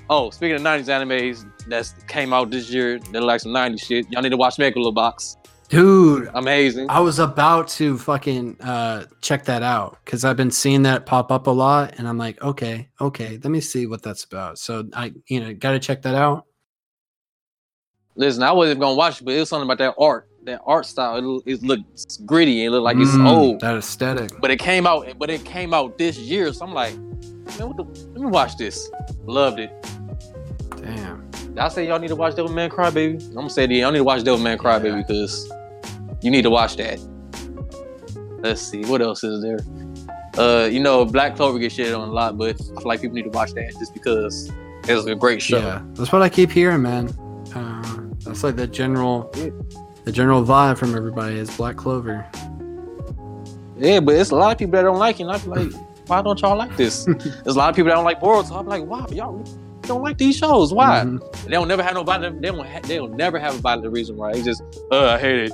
Oh, speaking of nineties animes that came out this year, they're like some nineties shit. Y'all need to watch Megalobox. Dude, amazing. I was about to fucking uh check that out because I've been seeing that pop up a lot and I'm like, okay, okay, let me see what that's about. So I, you know, gotta check that out. Listen, I wasn't gonna watch it, but it was something about that art, that art style. It, it looked gritty, it looked like it's mm, old. That aesthetic. But it came out, but it came out this year, so I'm like, man, what the, let me watch this. Loved it. Damn. I say y'all need to watch Devilman Crybaby. I'm gonna say that y'all need to watch Devilman Crybaby yeah. because you need to watch that. Let's see, what else is there? Uh, you know, Black Clover gets shit on a lot, but I feel like people need to watch that just because it's a great show. Yeah, that's what I keep hearing, man. Uh, that's like the general, yeah. the general vibe from everybody is Black Clover. Yeah, but it's a lot of people that don't like it. And I'm like, why don't y'all like this? There's a lot of people that don't like Boruto. I'm like, wow, y'all don't like these shows. Why? Mm-hmm. They don't never have nobody. They don't. Ha- they'll never have a valid reason why. It's just, uh, I hate it.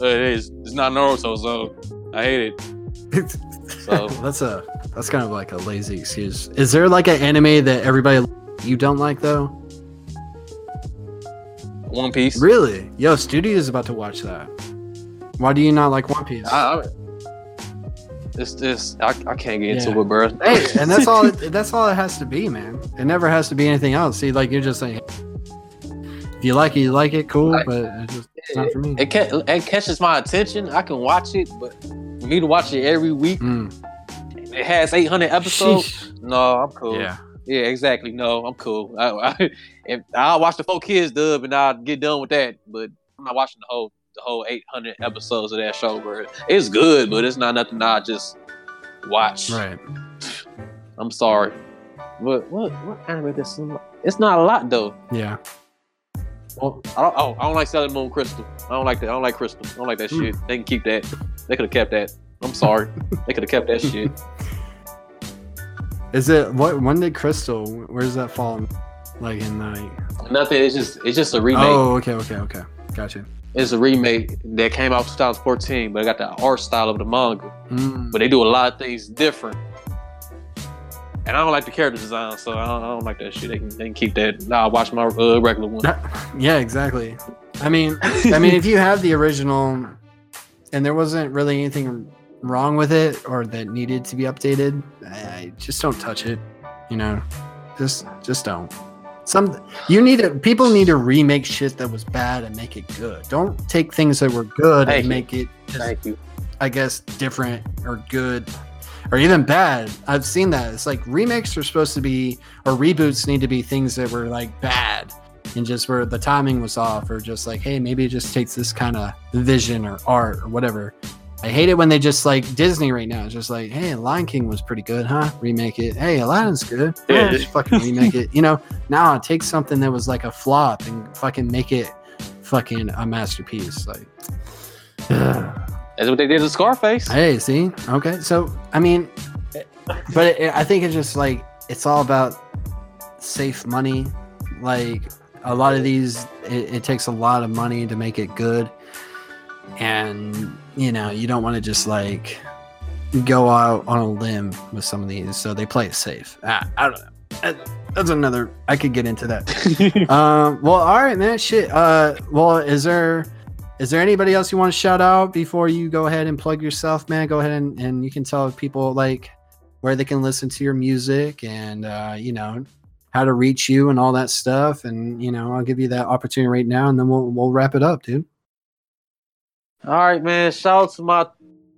Uh, it is. It's not Naruto, so I hate it. So that's a. That's kind of like a lazy excuse. Is there like an anime that everybody you don't like though? One Piece. Really? Yo, Studio is about to watch that. Why do you not like One Piece? I, I, It's just I, I can't get into yeah. it, bro. Hey, and that's all. It, that's all it has to be, man. It never has to be anything else. See, like you're just like, if you like it, you like it, cool. Like, but it's just it's not for me. It, it, it catches my attention. I can watch it, but you need to watch it every week. Mm. It has eight hundred episodes. Sheesh. No, I'm cool. Yeah, yeah, exactly. No, I'm cool. I, I, if I'll watch the four kids dub and I'll get done with that, but I'm not watching the whole. the whole eight hundred episodes of that show, bro. It's good, but it's not nothing I just watch. Right. I'm sorry. But what, what anime this is? It's not a lot, though. Yeah. Well, I don't, oh, I don't like Sailor Moon Crystal. I don't like that. I don't like Crystal. I don't like that mm. shit. They can keep that. They could have kept that. I'm sorry. They could have kept that shit. Is it what? When did Crystal? Where does that fall? Like in like nothing. It's just it's just a remake. Oh, okay, okay, okay. Gotcha. It's a remake that came out two thousand fourteen, but it got the art style of the manga. Mm. But they do a lot of things different. And I don't like the character design, so I don't, I don't like that shit. They can, they can keep that. Nah, watch my uh, regular one. Yeah, exactly. I mean, I mean, if you have the original, and there wasn't really anything wrong with it or that needed to be updated, I just don't touch it. You know, just just don't. Some you need to, people need to remake shit that was bad and make it good. Don't take things that were good Thank and you. make it just, Thank you. I guess, different or good. Or even bad. I've seen that. It's like remakes are supposed to be, or reboots need to be things that were like bad and just where the timing was off, or just like, hey, maybe it just takes this kind of vision or art or whatever. I hate it when they just like Disney right now. It's just like, hey, Lion King was pretty good, huh? Remake it. Hey, Aladdin's good. Yeah, oh, just fucking remake it. You know, now take something that was like a flop and fucking make it fucking a masterpiece. Like, ugh. That's what they did to Scarface. Hey, see? Okay. So, I mean, but it, it, I think it's just like, it's all about safe money. Like, a lot of these, it, it takes a lot of money to make it good. And, you know, you don't want to just like go out on a limb with some of these. So they play it safe. I, I don't know. That, that's another, I could get into that. um, well, all right, man. Shit. Uh, well, is there. Is there anybody else you want to shout out before you go ahead and plug yourself, man? Go ahead and, and you can tell people like where they can listen to your music and, uh, you know, how to reach you and all that stuff. And, you know, I'll give you that opportunity right now and then we'll, we'll wrap it up, dude. All right, man. Shout out to my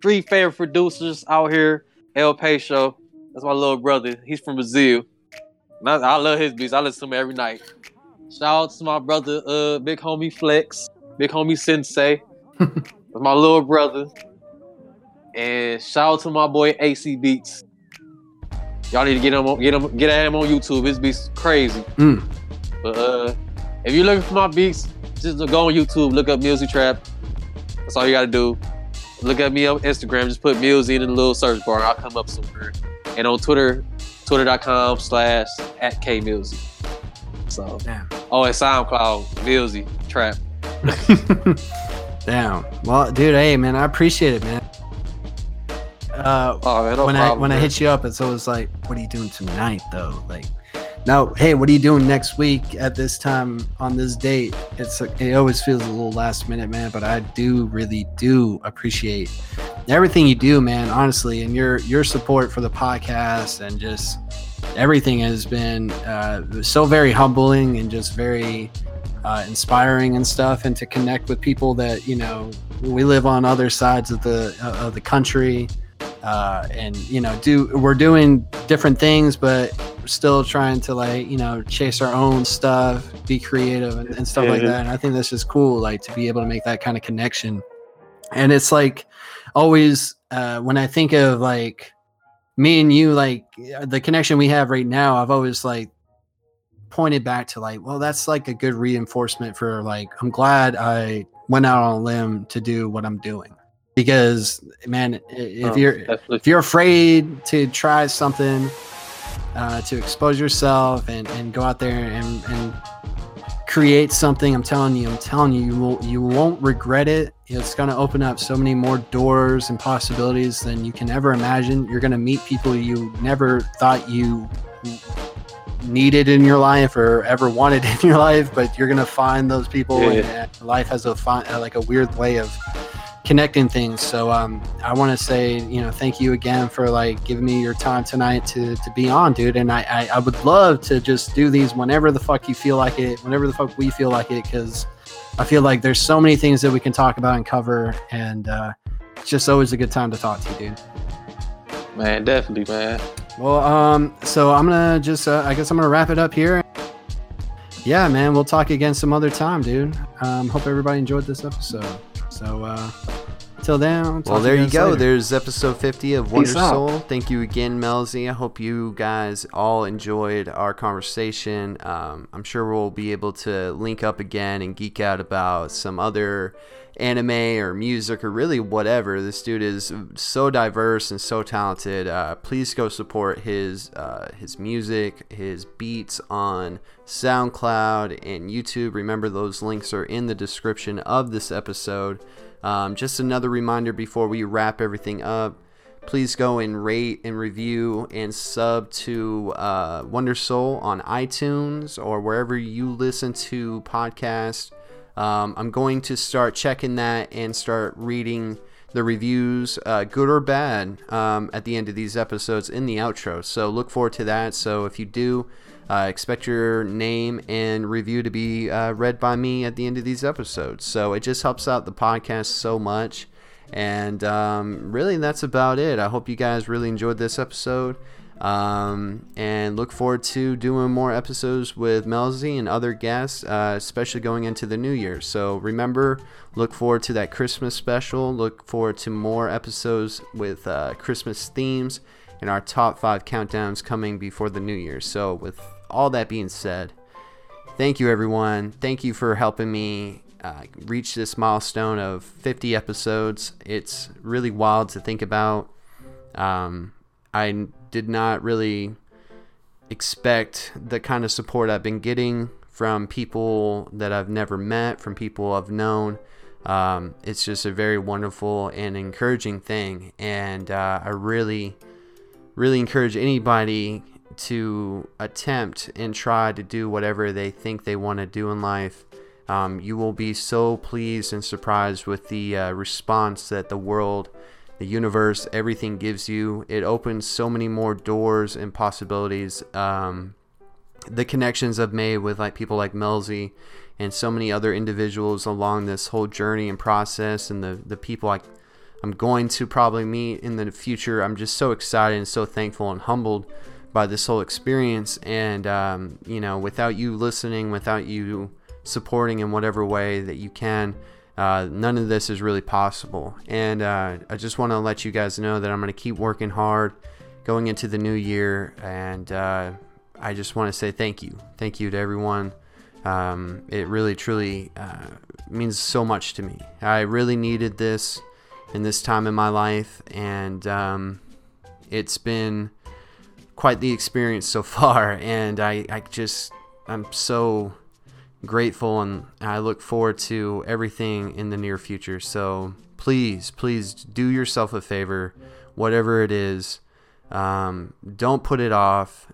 three favorite producers out here. El Peixo. That's my little brother. He's from Brazil. And I, I love his beats. I listen to him every night. Shout out to my brother, uh, big homie Flex. Big homie Sensei, with my little brother, and shout out to my boy A C Beats. Y'all need to get him, on, get him, get at him on YouTube. His beats crazy. Mm. But uh, if you're looking for my beats, just go on YouTube, look up Melzi Trap. That's all you gotta do. Look at me on Instagram. Just put Melzi in the little search bar. I'll come up somewhere. And on Twitter, twitter dot com slash at K Melzi. So, damn. Oh, and SoundCloud, Melzi Trap. Damn. Well, dude, hey man, I appreciate it, man. Uh, oh, man, no when problem, I when man. I hit you up, it's always like, what are you doing tonight, though? Like, no, hey, what are you doing next week at this time on this date? It's it always feels a little last minute, man. But I do really do appreciate everything you do, man. Honestly, and your your support for the podcast and just everything has been uh, so very humbling and just very. Uh, inspiring and stuff, and to connect with people that, you know, we live on other sides of the uh, of the country, uh, and you know, do we're doing different things, but still trying to like, you know, chase our own stuff, be creative, and, and stuff yeah. like that. And I think this is cool, like to be able to make that kind of connection. And it's like always uh, when I think of like me and you, like the connection we have right now, I've always like. Pointed back to like, well, that's like a good reinforcement for like, I'm glad I went out on a limb to do what I'm doing, because man, if oh, you're definitely. if you're afraid to try something, uh, to expose yourself and and go out there and and create something, I'm telling you, I'm telling you, you will you won't regret it. It's gonna open up so many more doors and possibilities than you can ever imagine. You're gonna meet people you never thought you. Needed in your life or ever wanted in your life, but you're gonna find those people yeah, and, yeah. and life has a fun, like a weird way of connecting things. So um I want to say, you know, thank you again for like giving me your time tonight to to be on, dude. And I, I I would love to just do these whenever the fuck you feel like it, whenever the fuck we feel like it, because I feel like there's so many things that we can talk about and cover, and uh it's just always a good time to talk to you, dude. Man, definitely, man. Well, um, so I'm gonna just, uh, I guess I'm gonna wrap it up here. Yeah, man, we'll talk again some other time, dude. Um, hope everybody enjoyed this episode. So, uh, Till then. Well, there you go. Later. There's episode fifty of Wondersoul. Thank you again, Melzi. I hope you guys all enjoyed our conversation. Um, I'm sure we'll be able to link up again and geek out about some other anime or music or really whatever. This dude is so diverse and so talented. Uh, please go support his uh, his music, his beats on SoundCloud and YouTube. Remember, those links are in the description of this episode. Um, just another reminder before we wrap everything up, please go and rate and review and sub to uh, Wondersoul on iTunes or wherever you listen to podcasts. Um, I'm going to start checking that and start reading the reviews, uh, good or bad, um, at the end of these episodes in the outro. So look forward to that. So if you do, Uh, expect your name and review to be uh, read by me at the end of these episodes. So it just helps out the podcast so much. And um, really, that's about it. I hope you guys really enjoyed this episode. Um, and look forward to doing more episodes with Melzi and other guests, uh, especially going into the new year. So remember, look forward to that Christmas special. Look forward to more episodes with uh, Christmas themes and our top five countdowns coming before the new year. So with all that being said, thank you, everyone. Thank you for helping me uh, reach this milestone of fifty episodes. It's really wild to think about. Um, I did not really expect the kind of support I've been getting from people that I've never met, from people I've known. Um, it's just a very wonderful and encouraging thing. And uh, I really, really encourage anybody to attempt and try to do whatever they think they want to do in life. Um, you will be so pleased and surprised with the uh, response that the world, the universe, everything gives you. It opens so many more doors and possibilities. Um, the connections I've made with like people like Melzi and so many other individuals along this whole journey and process, and the, the people I I'm going to probably meet in the future. I'm just so excited and so thankful and humbled by this whole experience. And, um, you know, without you listening, without you supporting in whatever way that you can, uh, none of this is really possible. And uh, I just want to let you guys know that I'm going to keep working hard going into the new year. And uh, I just want to say thank you. Thank you to everyone. Um, it really, truly uh, means so much to me. I really needed this in this time in my life, and um, it's been quite the experience so far, and I, I just I'm so grateful, and I look forward to everything in the near future. So please please do yourself a favor, whatever it is. Um, don't put it off.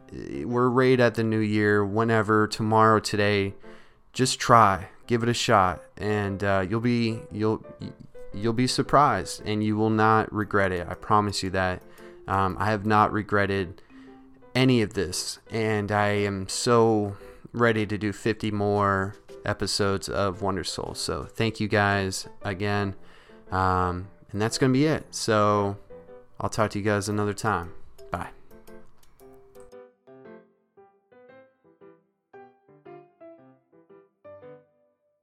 We're right at the new year. Whenever, tomorrow, today, just try, give it a shot, and uh, you'll be you'll You'll be surprised, and you will not regret it. I promise you that. Um, I have not regretted any of this, and I am so ready to do fifty more episodes of Wondersoul. So thank you guys again, um, and that's going to be it. So I'll talk to you guys another time.